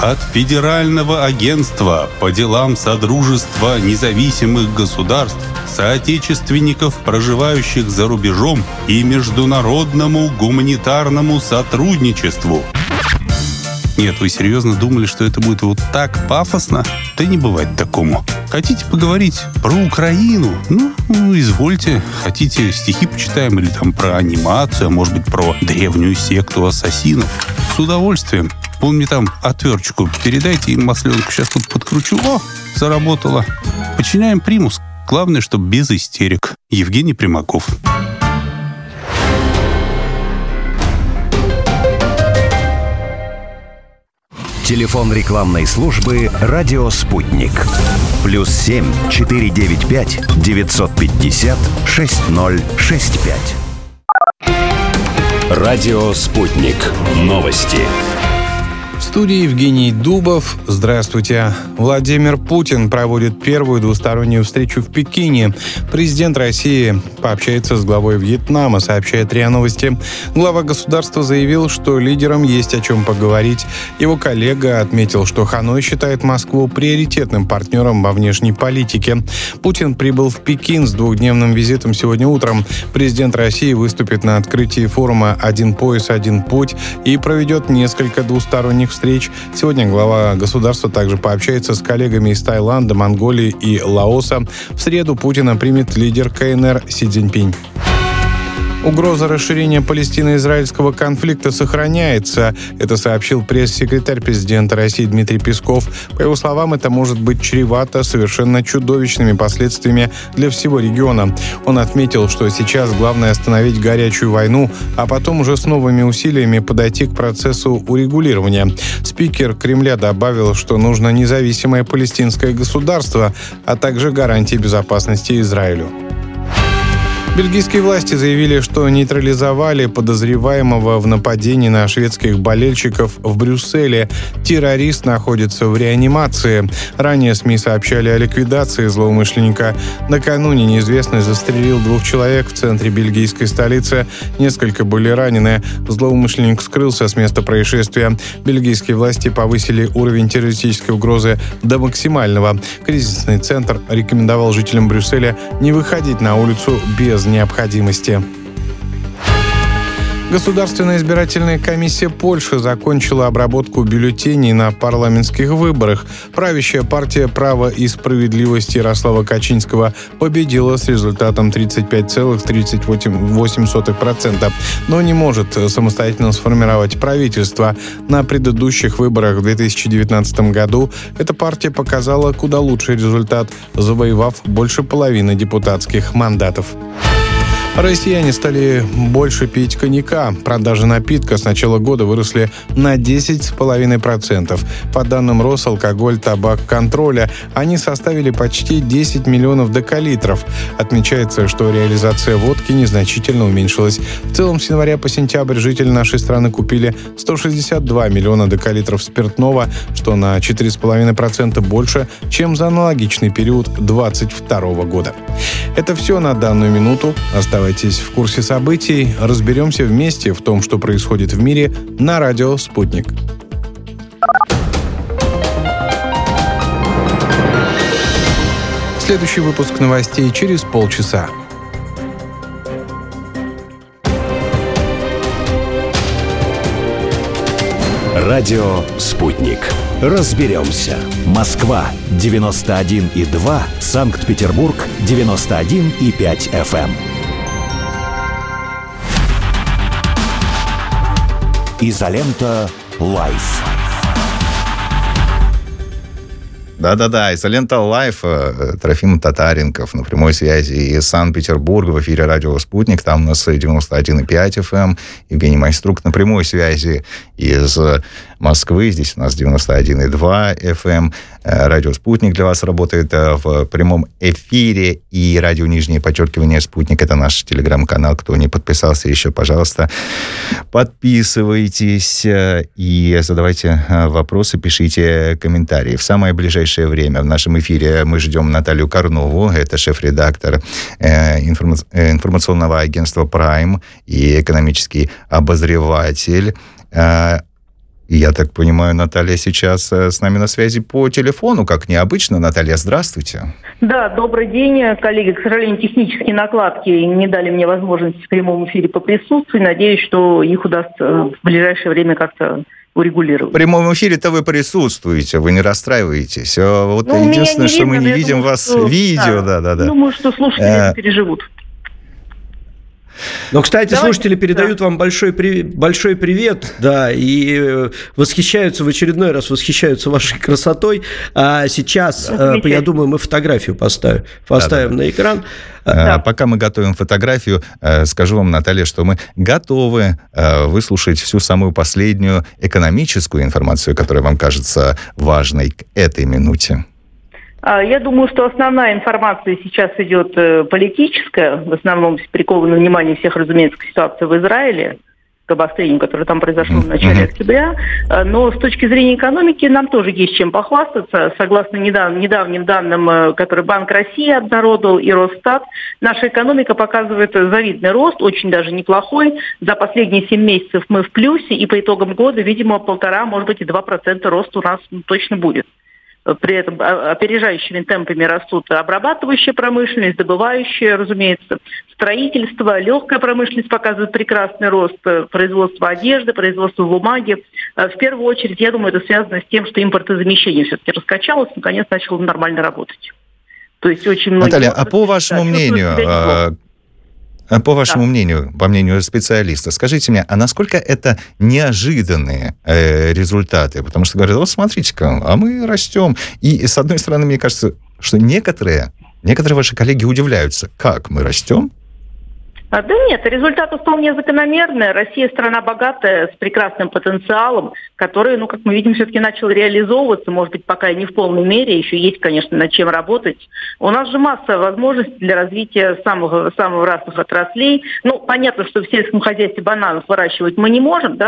От Федерального агентства по делам Содружества независимых государств, соотечественников, проживающих за рубежом, и международному гуманитарному сотрудничеству. Нет, вы серьезно думали, что это будет вот так пафосно? Да не бывает такому. Хотите поговорить про Украину? Ну, извольте. Хотите, стихи почитаем или там про анимацию, а может быть про древнюю секту ассасинов? С удовольствием. Вон мне там отверточку передайте, им масленку сейчас тут подкручу. О, заработало. Подчиняем примус. Главное, чтобы без истерик. Евгений Примаков. Телефон рекламной службы «Радио Спутник». +7 495 950 6065. «Радио Спутник». Новости. В студии Евгений Дубов. Здравствуйте. Владимир Путин проводит первую двустороннюю встречу в Пекине. Президент России пообщается с главой Вьетнама, сообщает РИА Новости. Глава государства заявил, что лидерам есть о чем поговорить. Его коллега отметил, что Ханой считает Москву приоритетным партнером во внешней политике. Путин прибыл в Пекин с двухдневным визитом сегодня утром. Президент России выступит на открытии форума «Один пояс, один путь» и проведет несколько двусторонних встреч. Сегодня глава государства также пообщается с коллегами из Таиланда, Монголии и Лаоса. В среду Путина примет лидер КНР Си Цзиньпинь. Угроза расширения палестино-израильского конфликта сохраняется. Это сообщил пресс-секретарь президента России Дмитрий Песков. По его словам, это может быть чревато совершенно чудовищными последствиями для всего региона. Он отметил, что сейчас главное остановить горячую войну, а потом уже с новыми усилиями подойти к процессу урегулирования. Спикер Кремля добавил, что нужно независимое палестинское государство, а также гарантии безопасности Израилю. Бельгийские власти заявили, что нейтрализовали подозреваемого в нападении на шведских болельщиков в Брюсселе. Террорист находится в реанимации. Ранее СМИ сообщали о ликвидации злоумышленника. Накануне неизвестный застрелил двух человек в центре бельгийской столицы. Несколько были ранены. Злоумышленник скрылся с места происшествия. Бельгийские власти повысили уровень террористической угрозы до максимального. Кризисный центр рекомендовал жителям Брюсселя не выходить на улицу без необходимости. Государственная избирательная комиссия Польши закончила обработку бюллетеней на парламентских выборах. Правящая партия «Право и справедливость» Ярослава Качинского победила с результатом 35,38%, но не может самостоятельно сформировать правительство. На предыдущих выборах в 2019 году эта партия показала куда лучший результат, завоевав больше половины депутатских мандатов. Россияне стали больше пить коньяка. Продажи напитка с начала года выросли на 10,5%. По данным Росалкоголь, табак, контроля, они составили почти 10 миллионов декалитров. Отмечается, что реализация водки незначительно уменьшилась. В целом, с января по сентябрь жители нашей страны купили 162 миллиона декалитров спиртного, что на 4,5% больше, чем за аналогичный период 2022 года. Это все на данную минуту. Оставайтесь в курсе событий. Разберемся вместе в том, что происходит в мире, на радио «Спутник». Следующий выпуск новостей через полчаса. Радио «Спутник». Разберемся. Москва 91,2, Санкт-Петербург 91,5 FM. Изолента Life. Да-да-да, «Изолента Life», Трофим Татаренков на прямой связи из Санкт-Петербурга, в эфире радио «Спутник», там у нас 91,5 FM, Евгений Майструк на прямой связи из Москвы, здесь у нас 91,2 FM, радио «Спутник» для вас работает в прямом эфире, и радио «Спутник» — это наш телеграм-канал, кто не подписался еще, пожалуйста, подписывайтесь и задавайте вопросы, пишите комментарии. В самое ближайшее время в нашем эфире мы ждем Наталью Карнову, это шеф-редактор информационного агентства «Прайм» и экономический обозреватель. Я так понимаю, Наталья сейчас с нами на связи по телефону, как необычно. Наталья, здравствуйте. Да, добрый день, коллеги. К сожалению, технические накладки не дали мне возможности в прямом эфире поприсутствовать. Надеюсь, что их удастся в ближайшее время как-то урегулировать. В прямом эфире-то вы присутствуете, вы не расстраиваетесь. Вот единственное, что видно, мы не видим вас в видео. Да. Думаю, что слушатели переживут. Но, кстати, слушатели передают вам большой привет, да, и восхищаются, в очередной раз восхищаются вашей красотой. А сейчас, я думаю, мы фотографию поставим на экран. Да. Пока мы готовим фотографию, скажу вам, Наталья, что мы готовы выслушать всю самую последнюю экономическую информацию, которая вам кажется важной к этой минуте. Я думаю, что основная информация сейчас идет политическая. В основном приковано внимание всех, разумеется, к ситуации в Израиле, к обострению, которое там произошло в начале октября. Но с точки зрения экономики нам тоже есть чем похвастаться. Согласно недавним данным, которые Банк России обнародовал и Росстат, наша экономика показывает завидный рост, очень даже неплохой. За последние 7 месяцев мы в плюсе, и по итогам года, видимо, 1,5, может быть, и 2% роста у нас точно будет. При этом опережающими темпами растут обрабатывающая промышленность, добывающая, разумеется, строительство, легкая промышленность показывает прекрасный рост, производство одежды, производство бумаги. В первую очередь, я думаю, это связано с тем, что импортозамещение все-таки раскачалось, наконец начало нормально работать. То есть очень многие... Наталья, а по вашему мнению... по мнению специалиста, скажите мне, а насколько это неожиданные результаты? Потому что говорят, вот смотрите-ка, а мы растем. И, с одной стороны, мне кажется, что некоторые ваши коллеги удивляются, как мы растем? Да нет, результаты вполне закономерные. Россия страна богатая, с прекрасным потенциалом, который, как мы видим, все-таки начал реализовываться. Может быть, пока и не в полной мере, еще есть, конечно, над чем работать. У нас же масса возможностей для развития самых разных отраслей. Понятно, что в сельском хозяйстве бананов выращивать мы не можем,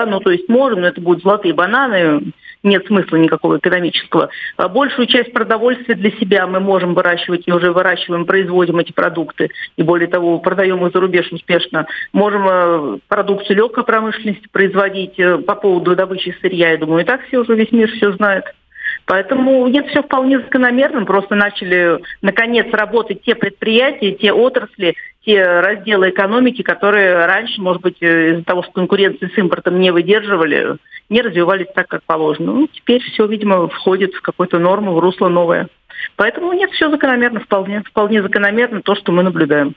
можем, но это будут золотые бананы, нет смысла никакого экономического. Большую часть продовольствия для себя мы можем выращивать и уже выращиваем, производим эти продукты. И более того, продаем их за рубеж успешно. Можем продукцию легкой промышленности производить. По поводу добычи сырья, я думаю, и так все уже, весь мир все знает. Поэтому нет, все вполне закономерно. Просто начали, наконец, работать те предприятия, те отрасли, те разделы экономики, которые раньше, может быть, из-за того, что конкуренции с импортом не выдерживали, не развивались так, как положено. Теперь все, видимо, входит в какую-то норму, в русло новое. Поэтому нет, все закономерно, вполне закономерно то, что мы наблюдаем.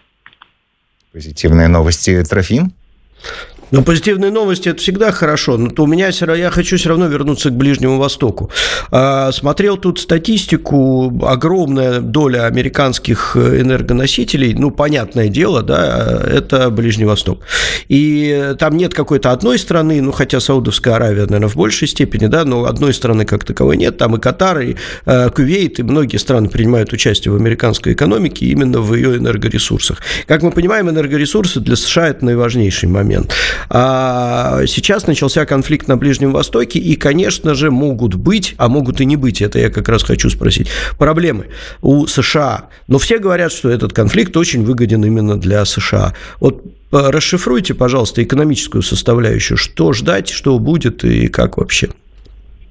Позитивные новости, Трофим? Ну, позитивные новости – это всегда хорошо, но то у меня я хочу все равно вернуться к Ближнему Востоку. Смотрел тут статистику, огромная доля американских энергоносителей, ну, понятное дело, да, это Ближний Восток. И там нет какой-то одной страны, ну, хотя Саудовская Аравия, наверное, в большей степени, да, но одной страны как таковой нет, там и Катар, и Кувейт, и многие страны принимают участие в американской экономике именно в ее энергоресурсах. Как мы понимаем, энергоресурсы для США – это наиважнейший момент. А сейчас начался конфликт на Ближнем Востоке, и, конечно же, могут быть, а могут и не быть, это я как раз хочу спросить, проблемы у США. Но все говорят, что этот конфликт очень выгоден именно для США. Вот расшифруйте, пожалуйста, экономическую составляющую, что ждать, что будет и как вообще.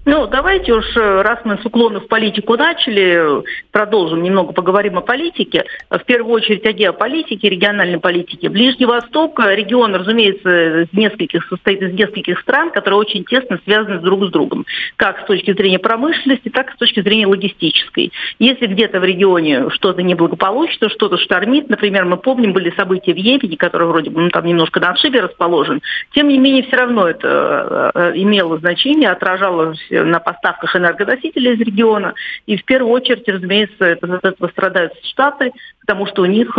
Ну, давайте уж, раз мы с уклона в политику начали, продолжим, немного поговорим о политике. В первую очередь о геополитике, региональной политике. Ближний Восток, регион, разумеется, состоит из нескольких стран, которые очень тесно связаны друг с другом. Как с точки зрения промышленности, так и с точки зрения логистической. Если где-то в регионе что-то неблагополучно, что-то штормит, например, мы помним, были события в Йемене, которые вроде бы там немножко на отшибе расположен, тем не менее все равно это имело значение, отражало на поставках энергоносителей из региона. И в первую очередь, разумеется, от этого страдают Штаты, потому что у них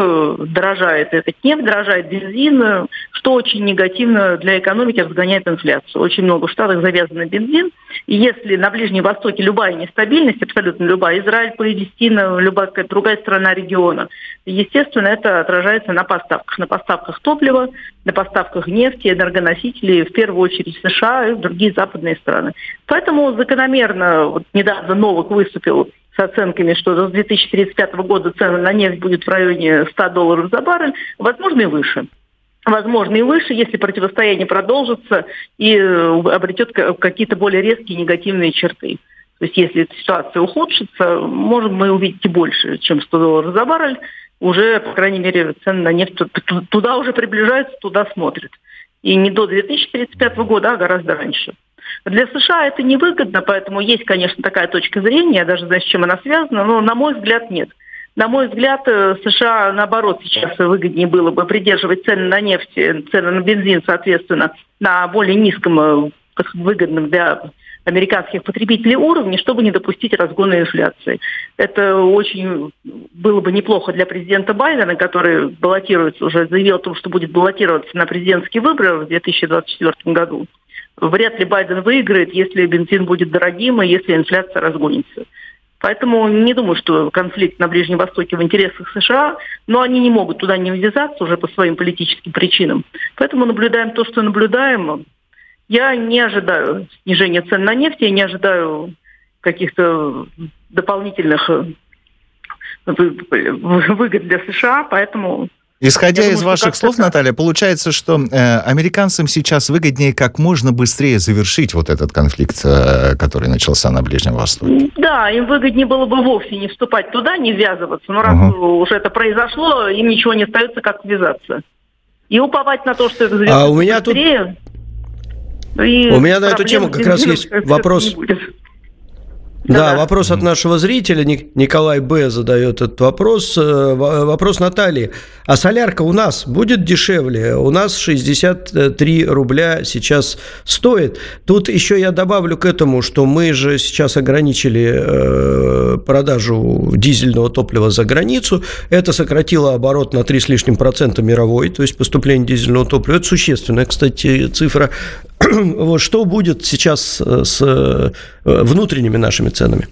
дорожает этот нефть, дорожает бензин, что очень негативно для экономики разгоняет инфляцию. Очень много в Штатах завязано на бензин. И если на Ближнем Востоке любая нестабильность, абсолютно любая, Израиль, Палестина, любая другая страна региона, естественно, это отражается на поставках. На поставках топлива, на поставках нефти, энергоносителей, в первую очередь США и другие западные страны. Поэтому закономерно, вот недавно Новак выступил с оценками, что с 2035 года цена на нефть будет в районе $100 за баррель, возможно и выше. Возможно и выше, если противостояние продолжится и обретет какие-то более резкие негативные черты. То есть если эта ситуация ухудшится, можем мы увидеть и больше, чем $100 за баррель. Уже, по крайней мере, цены на нефть туда уже приближаются, туда смотрят. И не до 2035 года, а гораздо раньше. Для США это невыгодно, поэтому есть, конечно, такая точка зрения, я даже знаю, с чем она связана, но, на мой взгляд, нет. На мой взгляд, США, наоборот, сейчас выгоднее было бы придерживать цены на нефть, цены на бензин, соответственно, на более низком, выгодном для американских потребителей уровне, чтобы не допустить разгона инфляции. Это очень было бы неплохо для президента Байдена, который баллотируется уже, заявил о том, что будет баллотироваться на президентские выборы в 2024 году. Вряд ли Байден выиграет, если бензин будет дорогим и если инфляция разгонится. Поэтому не думаю, что конфликт на Ближнем Востоке в интересах США, но они не могут туда не ввязаться уже по своим политическим причинам. Поэтому наблюдаем то, что наблюдаем. Я не ожидаю снижения цен на нефть, я не ожидаю каких-то дополнительных выгод для США, поэтому... Исходя из ваших слов, Наталья, получается, что американцам сейчас выгоднее как можно быстрее завершить вот этот конфликт, который начался на Ближнем Востоке. Да, им выгоднее было бы вовсе не вступать туда, не ввязываться. Но раз уже это произошло, им ничего не остается, как ввязаться. И уповать на то, что это завершится быстрее. У меня на эту тему как раз есть вопрос. Да, вопрос от нашего зрителя, Николай Б. задает этот вопрос. Вопрос Натальи. А солярка у нас будет дешевле? У нас 63 рубля сейчас стоит. Тут еще я добавлю к этому, что мы же сейчас ограничили продажу дизельного топлива за границу. Это сократило оборот на 3% мировой, то есть поступление дизельного топлива. Это существенная, кстати, цифра. Что будет сейчас с внутренними нашими ценами?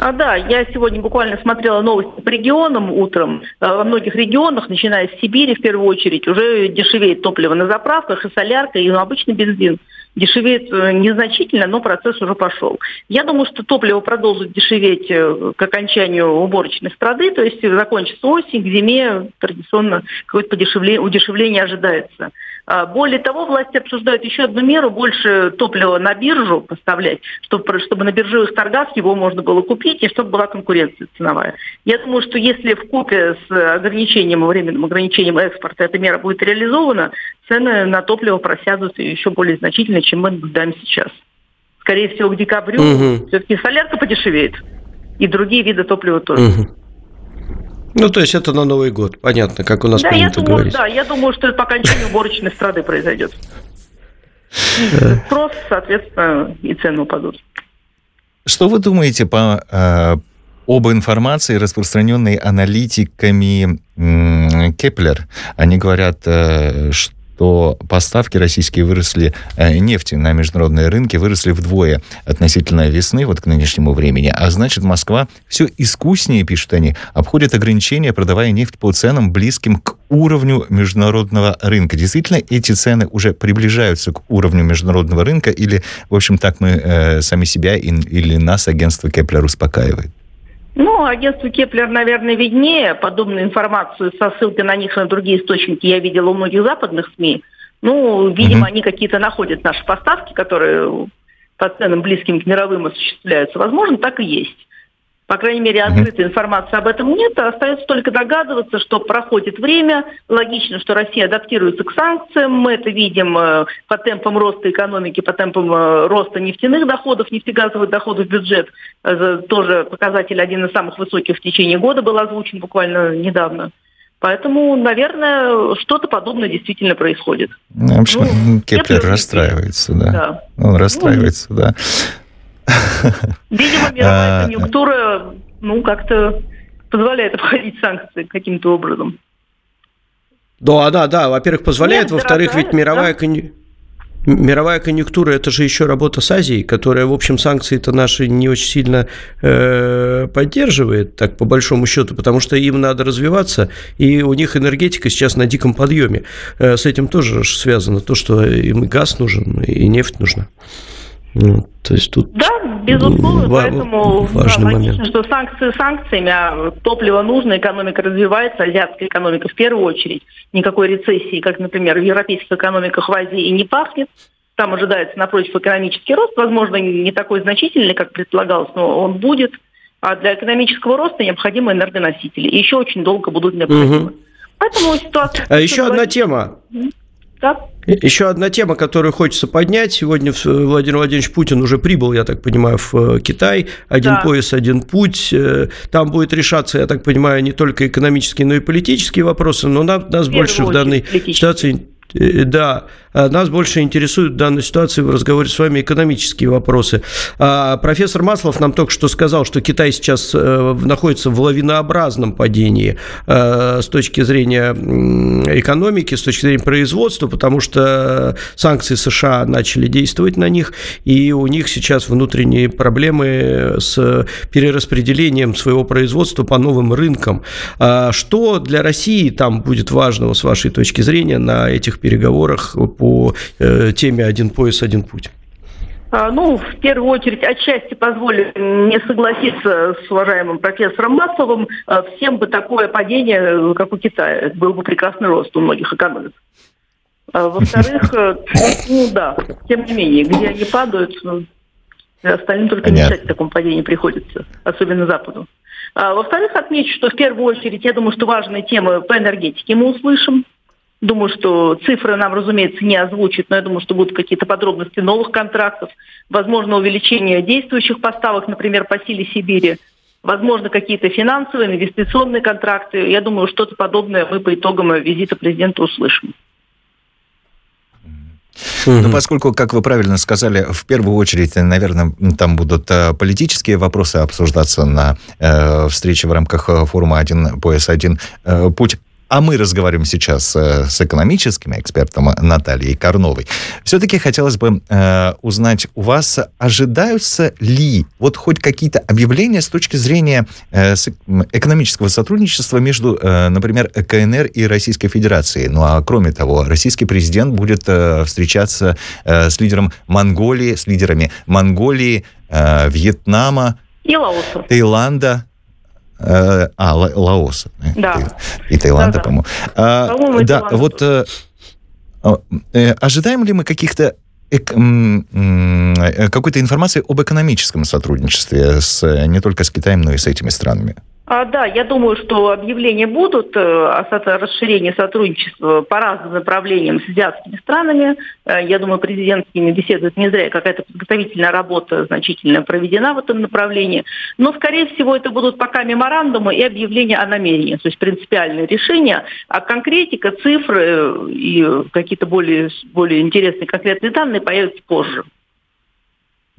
Да, я сегодня буквально смотрела новости по регионам утром. Во многих регионах, начиная с Сибири, в первую очередь, уже дешевеет топливо на заправках, и солярка, и обычный бензин. Дешевеет незначительно, но процесс уже пошел. Я думаю, что топливо продолжит дешеветь к окончанию уборочной страды, то есть закончится осень, к зиме традиционно какое-то удешевление ожидается. Более того, власти обсуждают еще одну меру, больше топлива на биржу поставлять, чтобы на биржевых торгах его можно было купить и чтобы была конкуренция ценовая. Я думаю, что если вкупе с ограничением, временным ограничением экспорта эта мера будет реализована, цены на топливо просядут еще более значительно, чем мы наблюдаем сейчас. Скорее всего, к декабрю все-таки солярка подешевеет, и другие виды топлива тоже. Ну, то есть это на Новый год, понятно, как у нас принято говорить. Да, я думаю, что это по окончанию уборочной страды произойдет. Спрос, соответственно, и цены упадут. Что вы думаете об информации, распространенной аналитиками Кеплер? Они говорят, что поставки российские выросли, нефти на международные рынки выросли вдвое относительно весны, вот к нынешнему времени. А значит, Москва все искуснее, пишут они, обходит ограничения, продавая нефть по ценам, близким к уровню международного рынка. Действительно, эти цены уже приближаются к уровню международного рынка, или, в общем, так мы сами себя или нас агентство Кеплер успокаивает? Ну, агентству Кеплер, наверное, виднее. Подобную информацию со ссылкой на них и на другие источники я видела у многих западных СМИ. Ну, видимо, они какие-то находят наши поставки, которые по ценам близким к мировым осуществляются. Возможно, так и есть. По крайней мере, открытой информации об этом нет. Остается только догадываться, что проходит время. Логично, что Россия адаптируется к санкциям. Мы это видим по темпам роста экономики, по темпам роста нефтяных доходов, нефтегазовых доходов в бюджет. Тоже показатель один из самых высоких в течение года был озвучен буквально недавно. Поэтому, наверное, что-то подобное действительно происходит. В общем, Кеплер расстраивается, да. Он расстраивается, да. Видимо, мировая конъюнктура как-то позволяет обходить санкции каким-то образом. Да, во-первых, позволяет, во-вторых, ведь мировая конъюнктура – это же еще работа с Азией, которая, в общем, санкции-то наши не очень сильно поддерживает, так по большому счету, потому что им надо развиваться, и у них энергетика сейчас на диком подъеме. С этим тоже связано то, что им и газ нужен, и нефть нужна. То есть тут безусловно, поэтому логично, что санкции санкциями, а топливо нужно, экономика развивается, азиатская экономика в первую очередь. Никакой рецессии, как, например, в европейских экономиках в Азии и не пахнет. Там ожидается, напротив, экономический рост, возможно, не такой значительный, как предполагалось, но он будет. А для экономического роста необходимы энергоносители. И еще очень долго будут необходимы. Поэтому ситуация... А еще одна тема. Да. Еще одна тема, которую хочется поднять. Сегодня Владимир Владимирович Путин уже прибыл, я так понимаю, в Китай. Один пояс, один путь. Там будет решаться, я так понимаю, не только экономические, но и политические вопросы. Но нас больше в данной ситуации... Да, нас больше интересуют в данной ситуации в разговоре с вами экономические вопросы. Профессор Маслов нам только что сказал, что Китай сейчас находится в лавинообразном падении с точки зрения экономики, с точки зрения производства, потому что санкции США начали действовать на них, и у них сейчас внутренние проблемы с перераспределением своего производства по новым рынкам. Что для России там будет важного, с вашей точки зрения, на этих переговорах по теме «Один пояс, один путь»? В первую очередь, отчасти позволю не согласиться с уважаемым профессором Масловым. Всем бы такое падение, как у Китая. Был бы прекрасный рост у многих экономик. Во-вторых, тем не менее, где они падают, остальным только мечтать о таком падении приходится, особенно Западу. Во-вторых, отмечу, что в первую очередь, я думаю, что важные темы по энергетике мы услышим. Думаю, что цифры нам, разумеется, не озвучат, но я думаю, что будут какие-то подробности новых контрактов, возможно, увеличение действующих поставок, например, по Силе Сибири, возможно, какие-то финансовые, инвестиционные контракты. Я думаю, что-то подобное мы по итогам визита президента услышим. Но поскольку, как вы правильно сказали, в первую очередь, наверное, там будут политические вопросы обсуждаться на встрече в рамках форума «Один пояс, один путь». А мы разговариваем сейчас с экономическим экспертом Натальей Карновой. Все-таки хотелось бы узнать у вас, ожидаются ли хоть какие-то объявления с точки зрения экономического сотрудничества между, например, КНР и Российской Федерацией? Ну а кроме того, российский президент будет встречаться с лидерами Монголии, Вьетнама, Таиланда. Лаоса. Да. И Таиланда, по-моему. Ожидаем ли мы какой-то информации об экономическом сотрудничестве не только с Китаем, но и с этими странами? Да, я думаю, что объявления будут о расширении сотрудничества по разным направлениям с азиатскими странами. Я думаю, президент с ними беседует не зря, какая-то подготовительная работа значительно проведена в этом направлении. Но, скорее всего, это будут пока меморандумы и объявления о намерении, то есть принципиальные решения. А конкретика, цифры и какие-то более интересные конкретные данные появятся позже.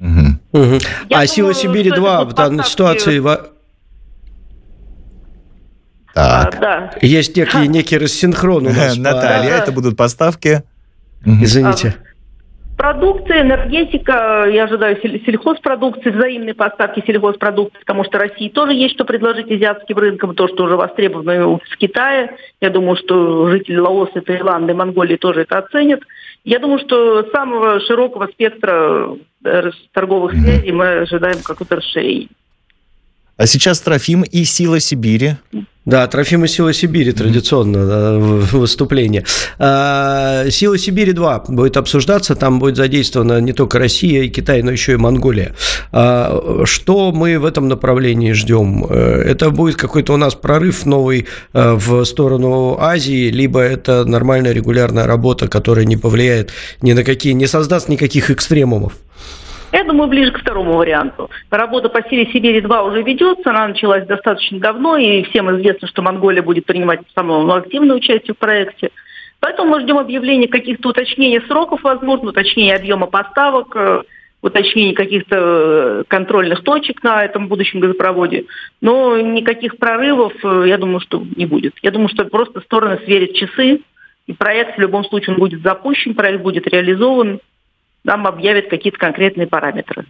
Угу. Угу. А «Сила Сибири-2» в данной ситуации... Так. Да. Есть некий рассинхрон у нас. Наталья, это будут поставки. Извините. Продукция, энергетика, я ожидаю сельхозпродукции, взаимные поставки сельхозпродукции, потому что России тоже есть что предложить азиатским рынкам, то, что уже востребовано в Китае. Я думаю, что жители Лаоса, Таиланда и Монголии тоже это оценят. Я думаю, что с самого широкого спектра торговых связей мы ожидаем какое-то расширение. А сейчас Трофим и «Сила Сибири». Да, Трофим и «Сила Сибири» традиционно выступление. «Сила Сибири-2» будет обсуждаться, там будет задействована не только Россия и Китай, но еще и Монголия. Что мы в этом направлении ждем? Это будет какой-то у нас прорыв новый в сторону Азии, либо это нормальная регулярная работа, которая не повлияет ни на какие, не создаст никаких экстремумов? Я думаю, ближе к второму варианту. Работа по «Силе Сибири-2» уже ведется, она началась достаточно давно, и всем известно, что Монголия будет принимать самое активное участие в проекте. Поэтому мы ждем объявления каких-то уточнений сроков, возможно, уточнения объема поставок, уточнений каких-то контрольных точек на этом будущем газопроводе. Но никаких прорывов, я думаю, что не будет. Я думаю, что просто стороны сверят часы, и проект в любом случае он будет запущен, проект будет реализован. Нам объявят какие-то конкретные параметры.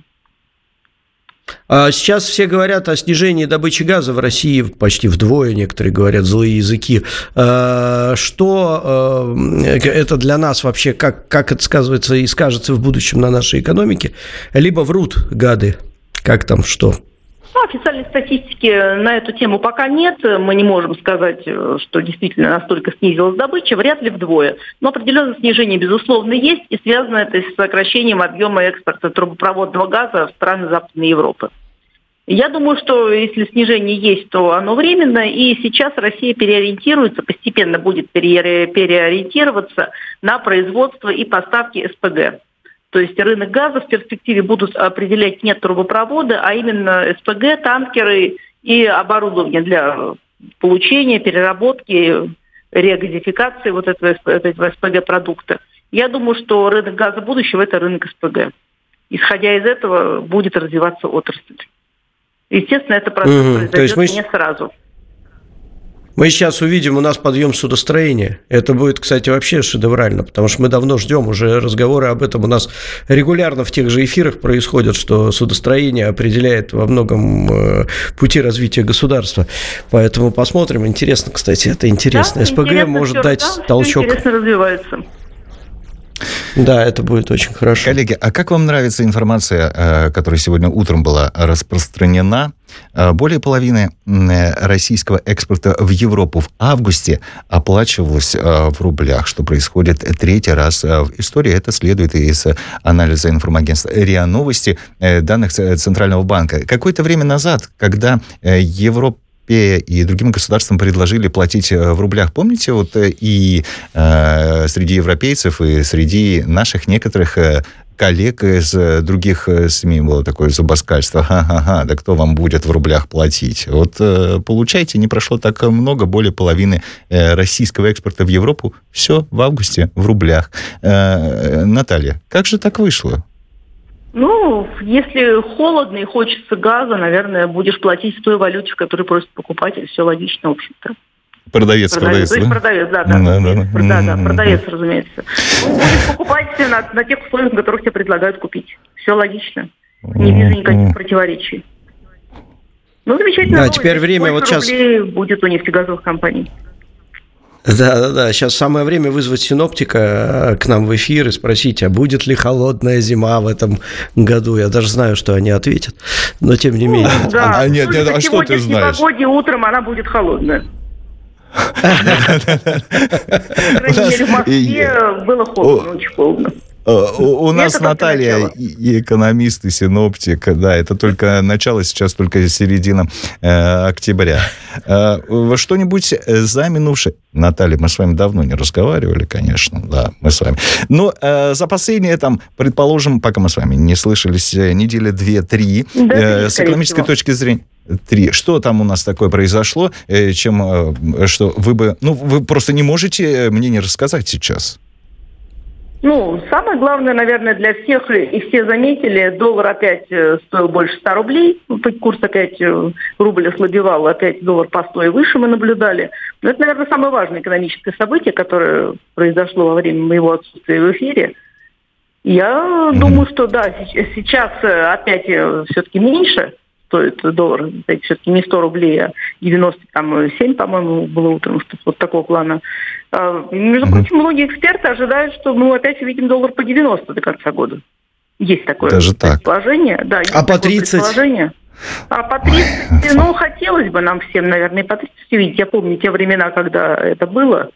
Сейчас все говорят о снижении добычи газа в России почти вдвое, некоторые говорят злые языки. Что это для нас вообще, как это сказывается и скажется в будущем на нашей экономике? Либо врут гады, как там что? Официальной статистики на эту тему пока нет. Мы не можем сказать, что действительно настолько снизилась добыча, вряд ли вдвое. Но определенное снижение, безусловно, есть, и связано это с сокращением объема экспорта трубопроводного газа в страны Западной Европы. Я думаю, что если снижение есть, то оно временно, и сейчас Россия переориентируется, постепенно будет переориентироваться на производство и поставки СПГ. То есть рынок газа в перспективе будут определять не трубопроводы, а именно СПГ, танкеры и оборудование для получения, переработки, регазификации вот этого СПГ-продукта. Я думаю, что рынок газа будущего – это рынок СПГ. Исходя из этого, будет развиваться отрасль. Естественно, это процесс произойдет не сразу. Мы сейчас увидим, у нас подъем судостроения. Это будет, кстати, вообще шедеврально, потому что мы давно ждем, уже разговоры об этом у нас регулярно в тех же эфирах происходят, что судостроение определяет во многом пути развития государства. Поэтому посмотрим. Интересно, кстати, это интересно. Да, СПГ интересно, может дать толчок. Интересно развивается. Да, это будет очень хорошо. Коллеги, а как вам нравится информация, которая сегодня утром была распространена? Более половины российского экспорта в Европу в августе оплачивалось в рублях, что происходит третий раз в истории. Это следует из анализа информагентства РИА Новости, данных Центрального банка. Какое-то время назад, когда Европа и другим государствам предложили платить в рублях. Помните, вот и среди европейцев, и среди наших некоторых коллег из других СМИ было такое зубоскальство. Ха-ха-ха, да кто вам будет в рублях платить? Вот получайте, не прошло так много, более половины российского экспорта в Европу. Все в августе в рублях. Наталья, как же так вышло? Ну, если холодно и хочется газа, наверное, будешь платить в той валюте, в которой просит покупатель. Все логично, в общем-то. Продавец, разумеется. Он будет покупать на тех условиях, на которых тебе предлагают купить. Все логично. Не вижу никаких противоречий. Ну, замечательно. Да, теперь время вот сейчас... будет у нефтегазовых компаний. Да-да-да, сейчас самое время вызвать синоптика к нам в эфир и спросить, а будет ли холодная зима в этом году? Я даже знаю, что они ответят, но тем не менее. Да. Нет, а что ты знаешь? Сегодня утром она будет холодная. По крайней мере, в Москве было холодно, очень холодно. У нас Наталья, экономист и синоптик, да, это только начало, сейчас только середина октября. Что-нибудь за минувшее... Наталья, мы с вами давно не разговаривали, конечно, да, мы с вами. Но за последние, там, предположим, пока мы с вами не слышались, недели 2-3, с экономической точки зрения... Что там у нас такое произошло, чем, что вы бы... Ну, вы просто не можете мне не рассказать сейчас. Ну, самое главное, наверное, для всех, и все заметили, доллар опять стоил больше 100 рублей, курс опять, рубль ослабевал, опять доллар по 100 и выше мы наблюдали. Но это, наверное, самое важное экономическое событие, которое произошло во время моего отсутствия в эфире. Я думаю, что да, сейчас опять все-таки меньше стоит доллар, все-таки не 100 рублей, а 97, по-моему, было утром, что-то вот такого плана. Между прочим, многие эксперты ожидают, что мы опять увидим доллар по 90 до конца года. Есть такое предположение. Да, есть по 30? А по 30, ну, хотелось бы нам всем, наверное, по 30 увидеть. Я помню те времена, когда это было.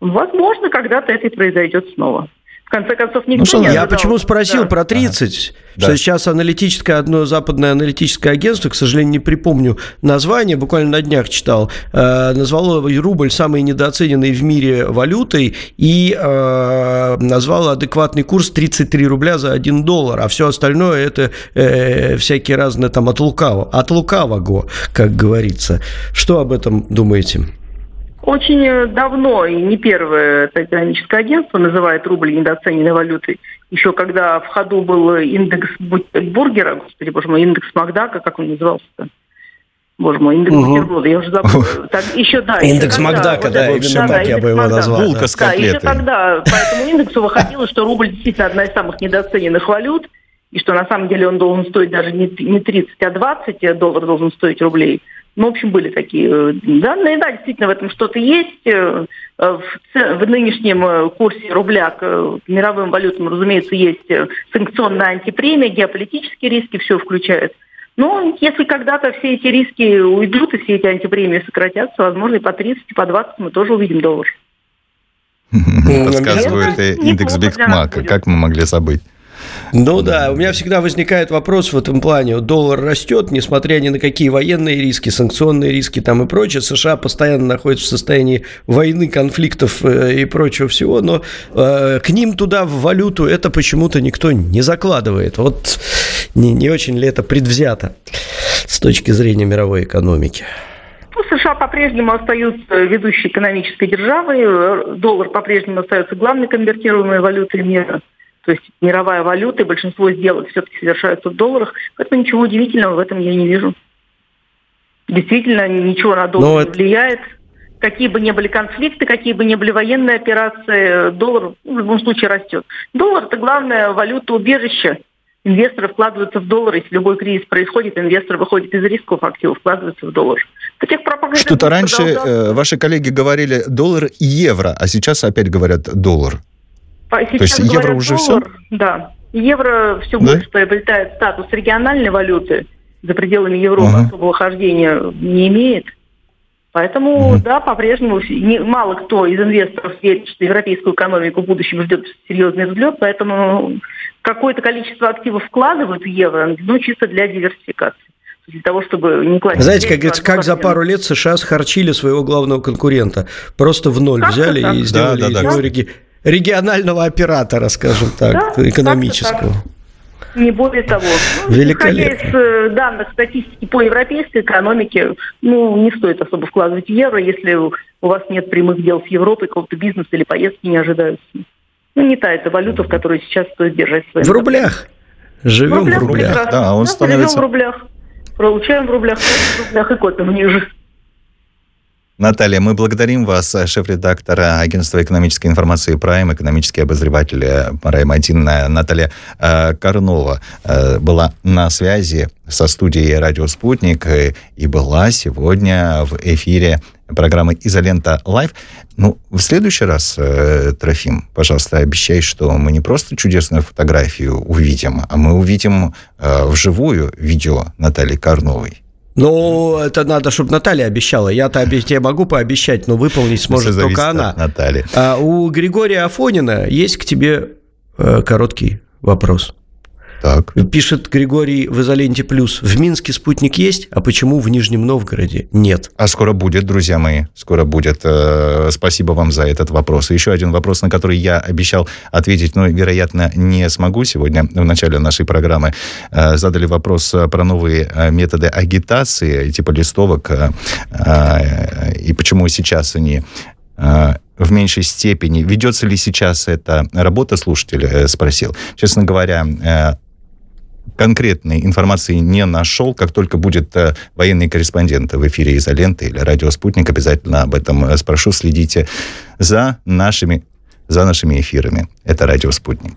Возможно, когда-то это и произойдет снова. В конце концов, никто не ожидал. Я почему спросил про 30, что сейчас аналитическое, одно западное аналитическое агентство, к сожалению, не припомню название, буквально на днях читал, назвало рубль самой недооцененной в мире валютой и назвало адекватный курс 33 рубля за 1 доллар, а все остальное это всякие разные там от лукавого, как говорится. Что об этом думаете? Очень давно, и не первое экономическое агентство называет рубль недооцененной валютой. Еще когда в ходу был индекс бургера, господи, боже мой, индекс Макдака, как он назывался-то? Боже мой, индекс бутерброда, я уже забыл. Индекс Макдака, да, я бы его назвал. Булка с котлетой. Да, еще тогда по этому индексу выходило, что рубль действительно одна из самых недооцененных валют, и что на самом деле он должен стоить даже не 30, а 20, доллар должен стоить рублей. Ну, в общем, были такие данные, да, действительно, в этом что-то есть. В нынешнем курсе рубля к мировым валютам, разумеется, есть санкционная антипремия, геополитические риски, все включает. Но если когда-то все эти риски уйдут и все эти антипремии сократятся, возможно, и по 30, и по 20 мы тоже увидим доллар. Подсказывает индекс Бигмака, как мы могли забыть. Ну да, у меня всегда возникает вопрос в этом плане. Доллар растет, несмотря ни на какие военные риски, санкционные риски там и прочее. США постоянно находятся в состоянии войны, конфликтов и прочего всего, но к ним туда в валюту это почему-то никто не закладывает. Вот не очень ли это предвзято с точки зрения мировой экономики? США по-прежнему остаются ведущей экономической державой, доллар по-прежнему остается главной конвертируемой валютой мира. То есть мировая валюта, и большинство сделок все-таки совершаются в долларах. Поэтому ничего удивительного в этом я не вижу. Действительно, ничего на доллар не влияет. Какие бы ни были конфликты, какие бы ни были военные операции, доллар в любом случае растет. Доллар – это главная валюта убежища. Инвесторы вкладываются в доллар. Если любой кризис происходит, инвесторы выходят из рисковых активов, вкладываются в доллар. Что-то раньше ваши коллеги говорили доллар и евро, а сейчас опять говорят доллар. Сейчас то есть евро доллар, уже все? Да. Евро все больше приобретает статус региональной валюты. За пределами Европы особого хождения не имеет. Поэтому, да, по-прежнему мало кто из инвесторов верит, что европейскую экономику в будущем ждет серьезный взлет. Поэтому какое-то количество активов вкладывают в евро, но чисто для диверсификации. Для того, чтобы не класть... Знаете, как говорится, как за пару лет США схарчили своего главного конкурента. Просто в ноль взяли и сделали из него регионального оператора, скажем так, экономического. Так. Не более того. Великолепно. Исходя из данных статистики по европейской экономике, не стоит особо вкладывать в евро, если у вас нет прямых дел с Европой, какого-то бизнеса или поездки не ожидаются. Не та эта валюта, в которой сейчас стоит держать свои. В рублях. Живем в рублях. Да, он становится... Живем в рублях. Получаем в рублях, копим в рублях и копим ниже. Наталья, мы благодарим вас, шеф-редактора агентства экономической информации «Прайм», экономический обозреватель «Прайм-1» Наталья Карнова была на связи со студией «Радио Спутник» и была сегодня в эфире программы «Изолента Life». В следующий раз, Трофим, пожалуйста, обещай, что мы не просто чудесную фотографию увидим, а мы увидим вживую видео Натальи Карновой. Это надо, чтобы Наталья обещала. Я могу пообещать, но выполнить сможет только она. Наталья. У Григория Афонина есть к тебе короткий вопрос. Так. Пишет Григорий в «Изоленте плюс». В Минске «Спутник» есть, а почему в Нижнем Новгороде нет? А скоро будет, друзья мои, скоро будет. Спасибо вам за этот вопрос. И еще один вопрос, на который я обещал ответить, но, вероятно, не смогу сегодня. В начале нашей программы задали вопрос про новые методы агитации, типа листовок, и почему сейчас они... в меньшей степени. Ведется ли сейчас эта работа, слушатель спросил. Честно говоря, конкретной информации не нашел. Как только будет военный корреспондент в эфире «Изоленты» или «Радио Спутник», обязательно об этом спрошу. Следите за нашими эфирами. Это «Радио Спутник».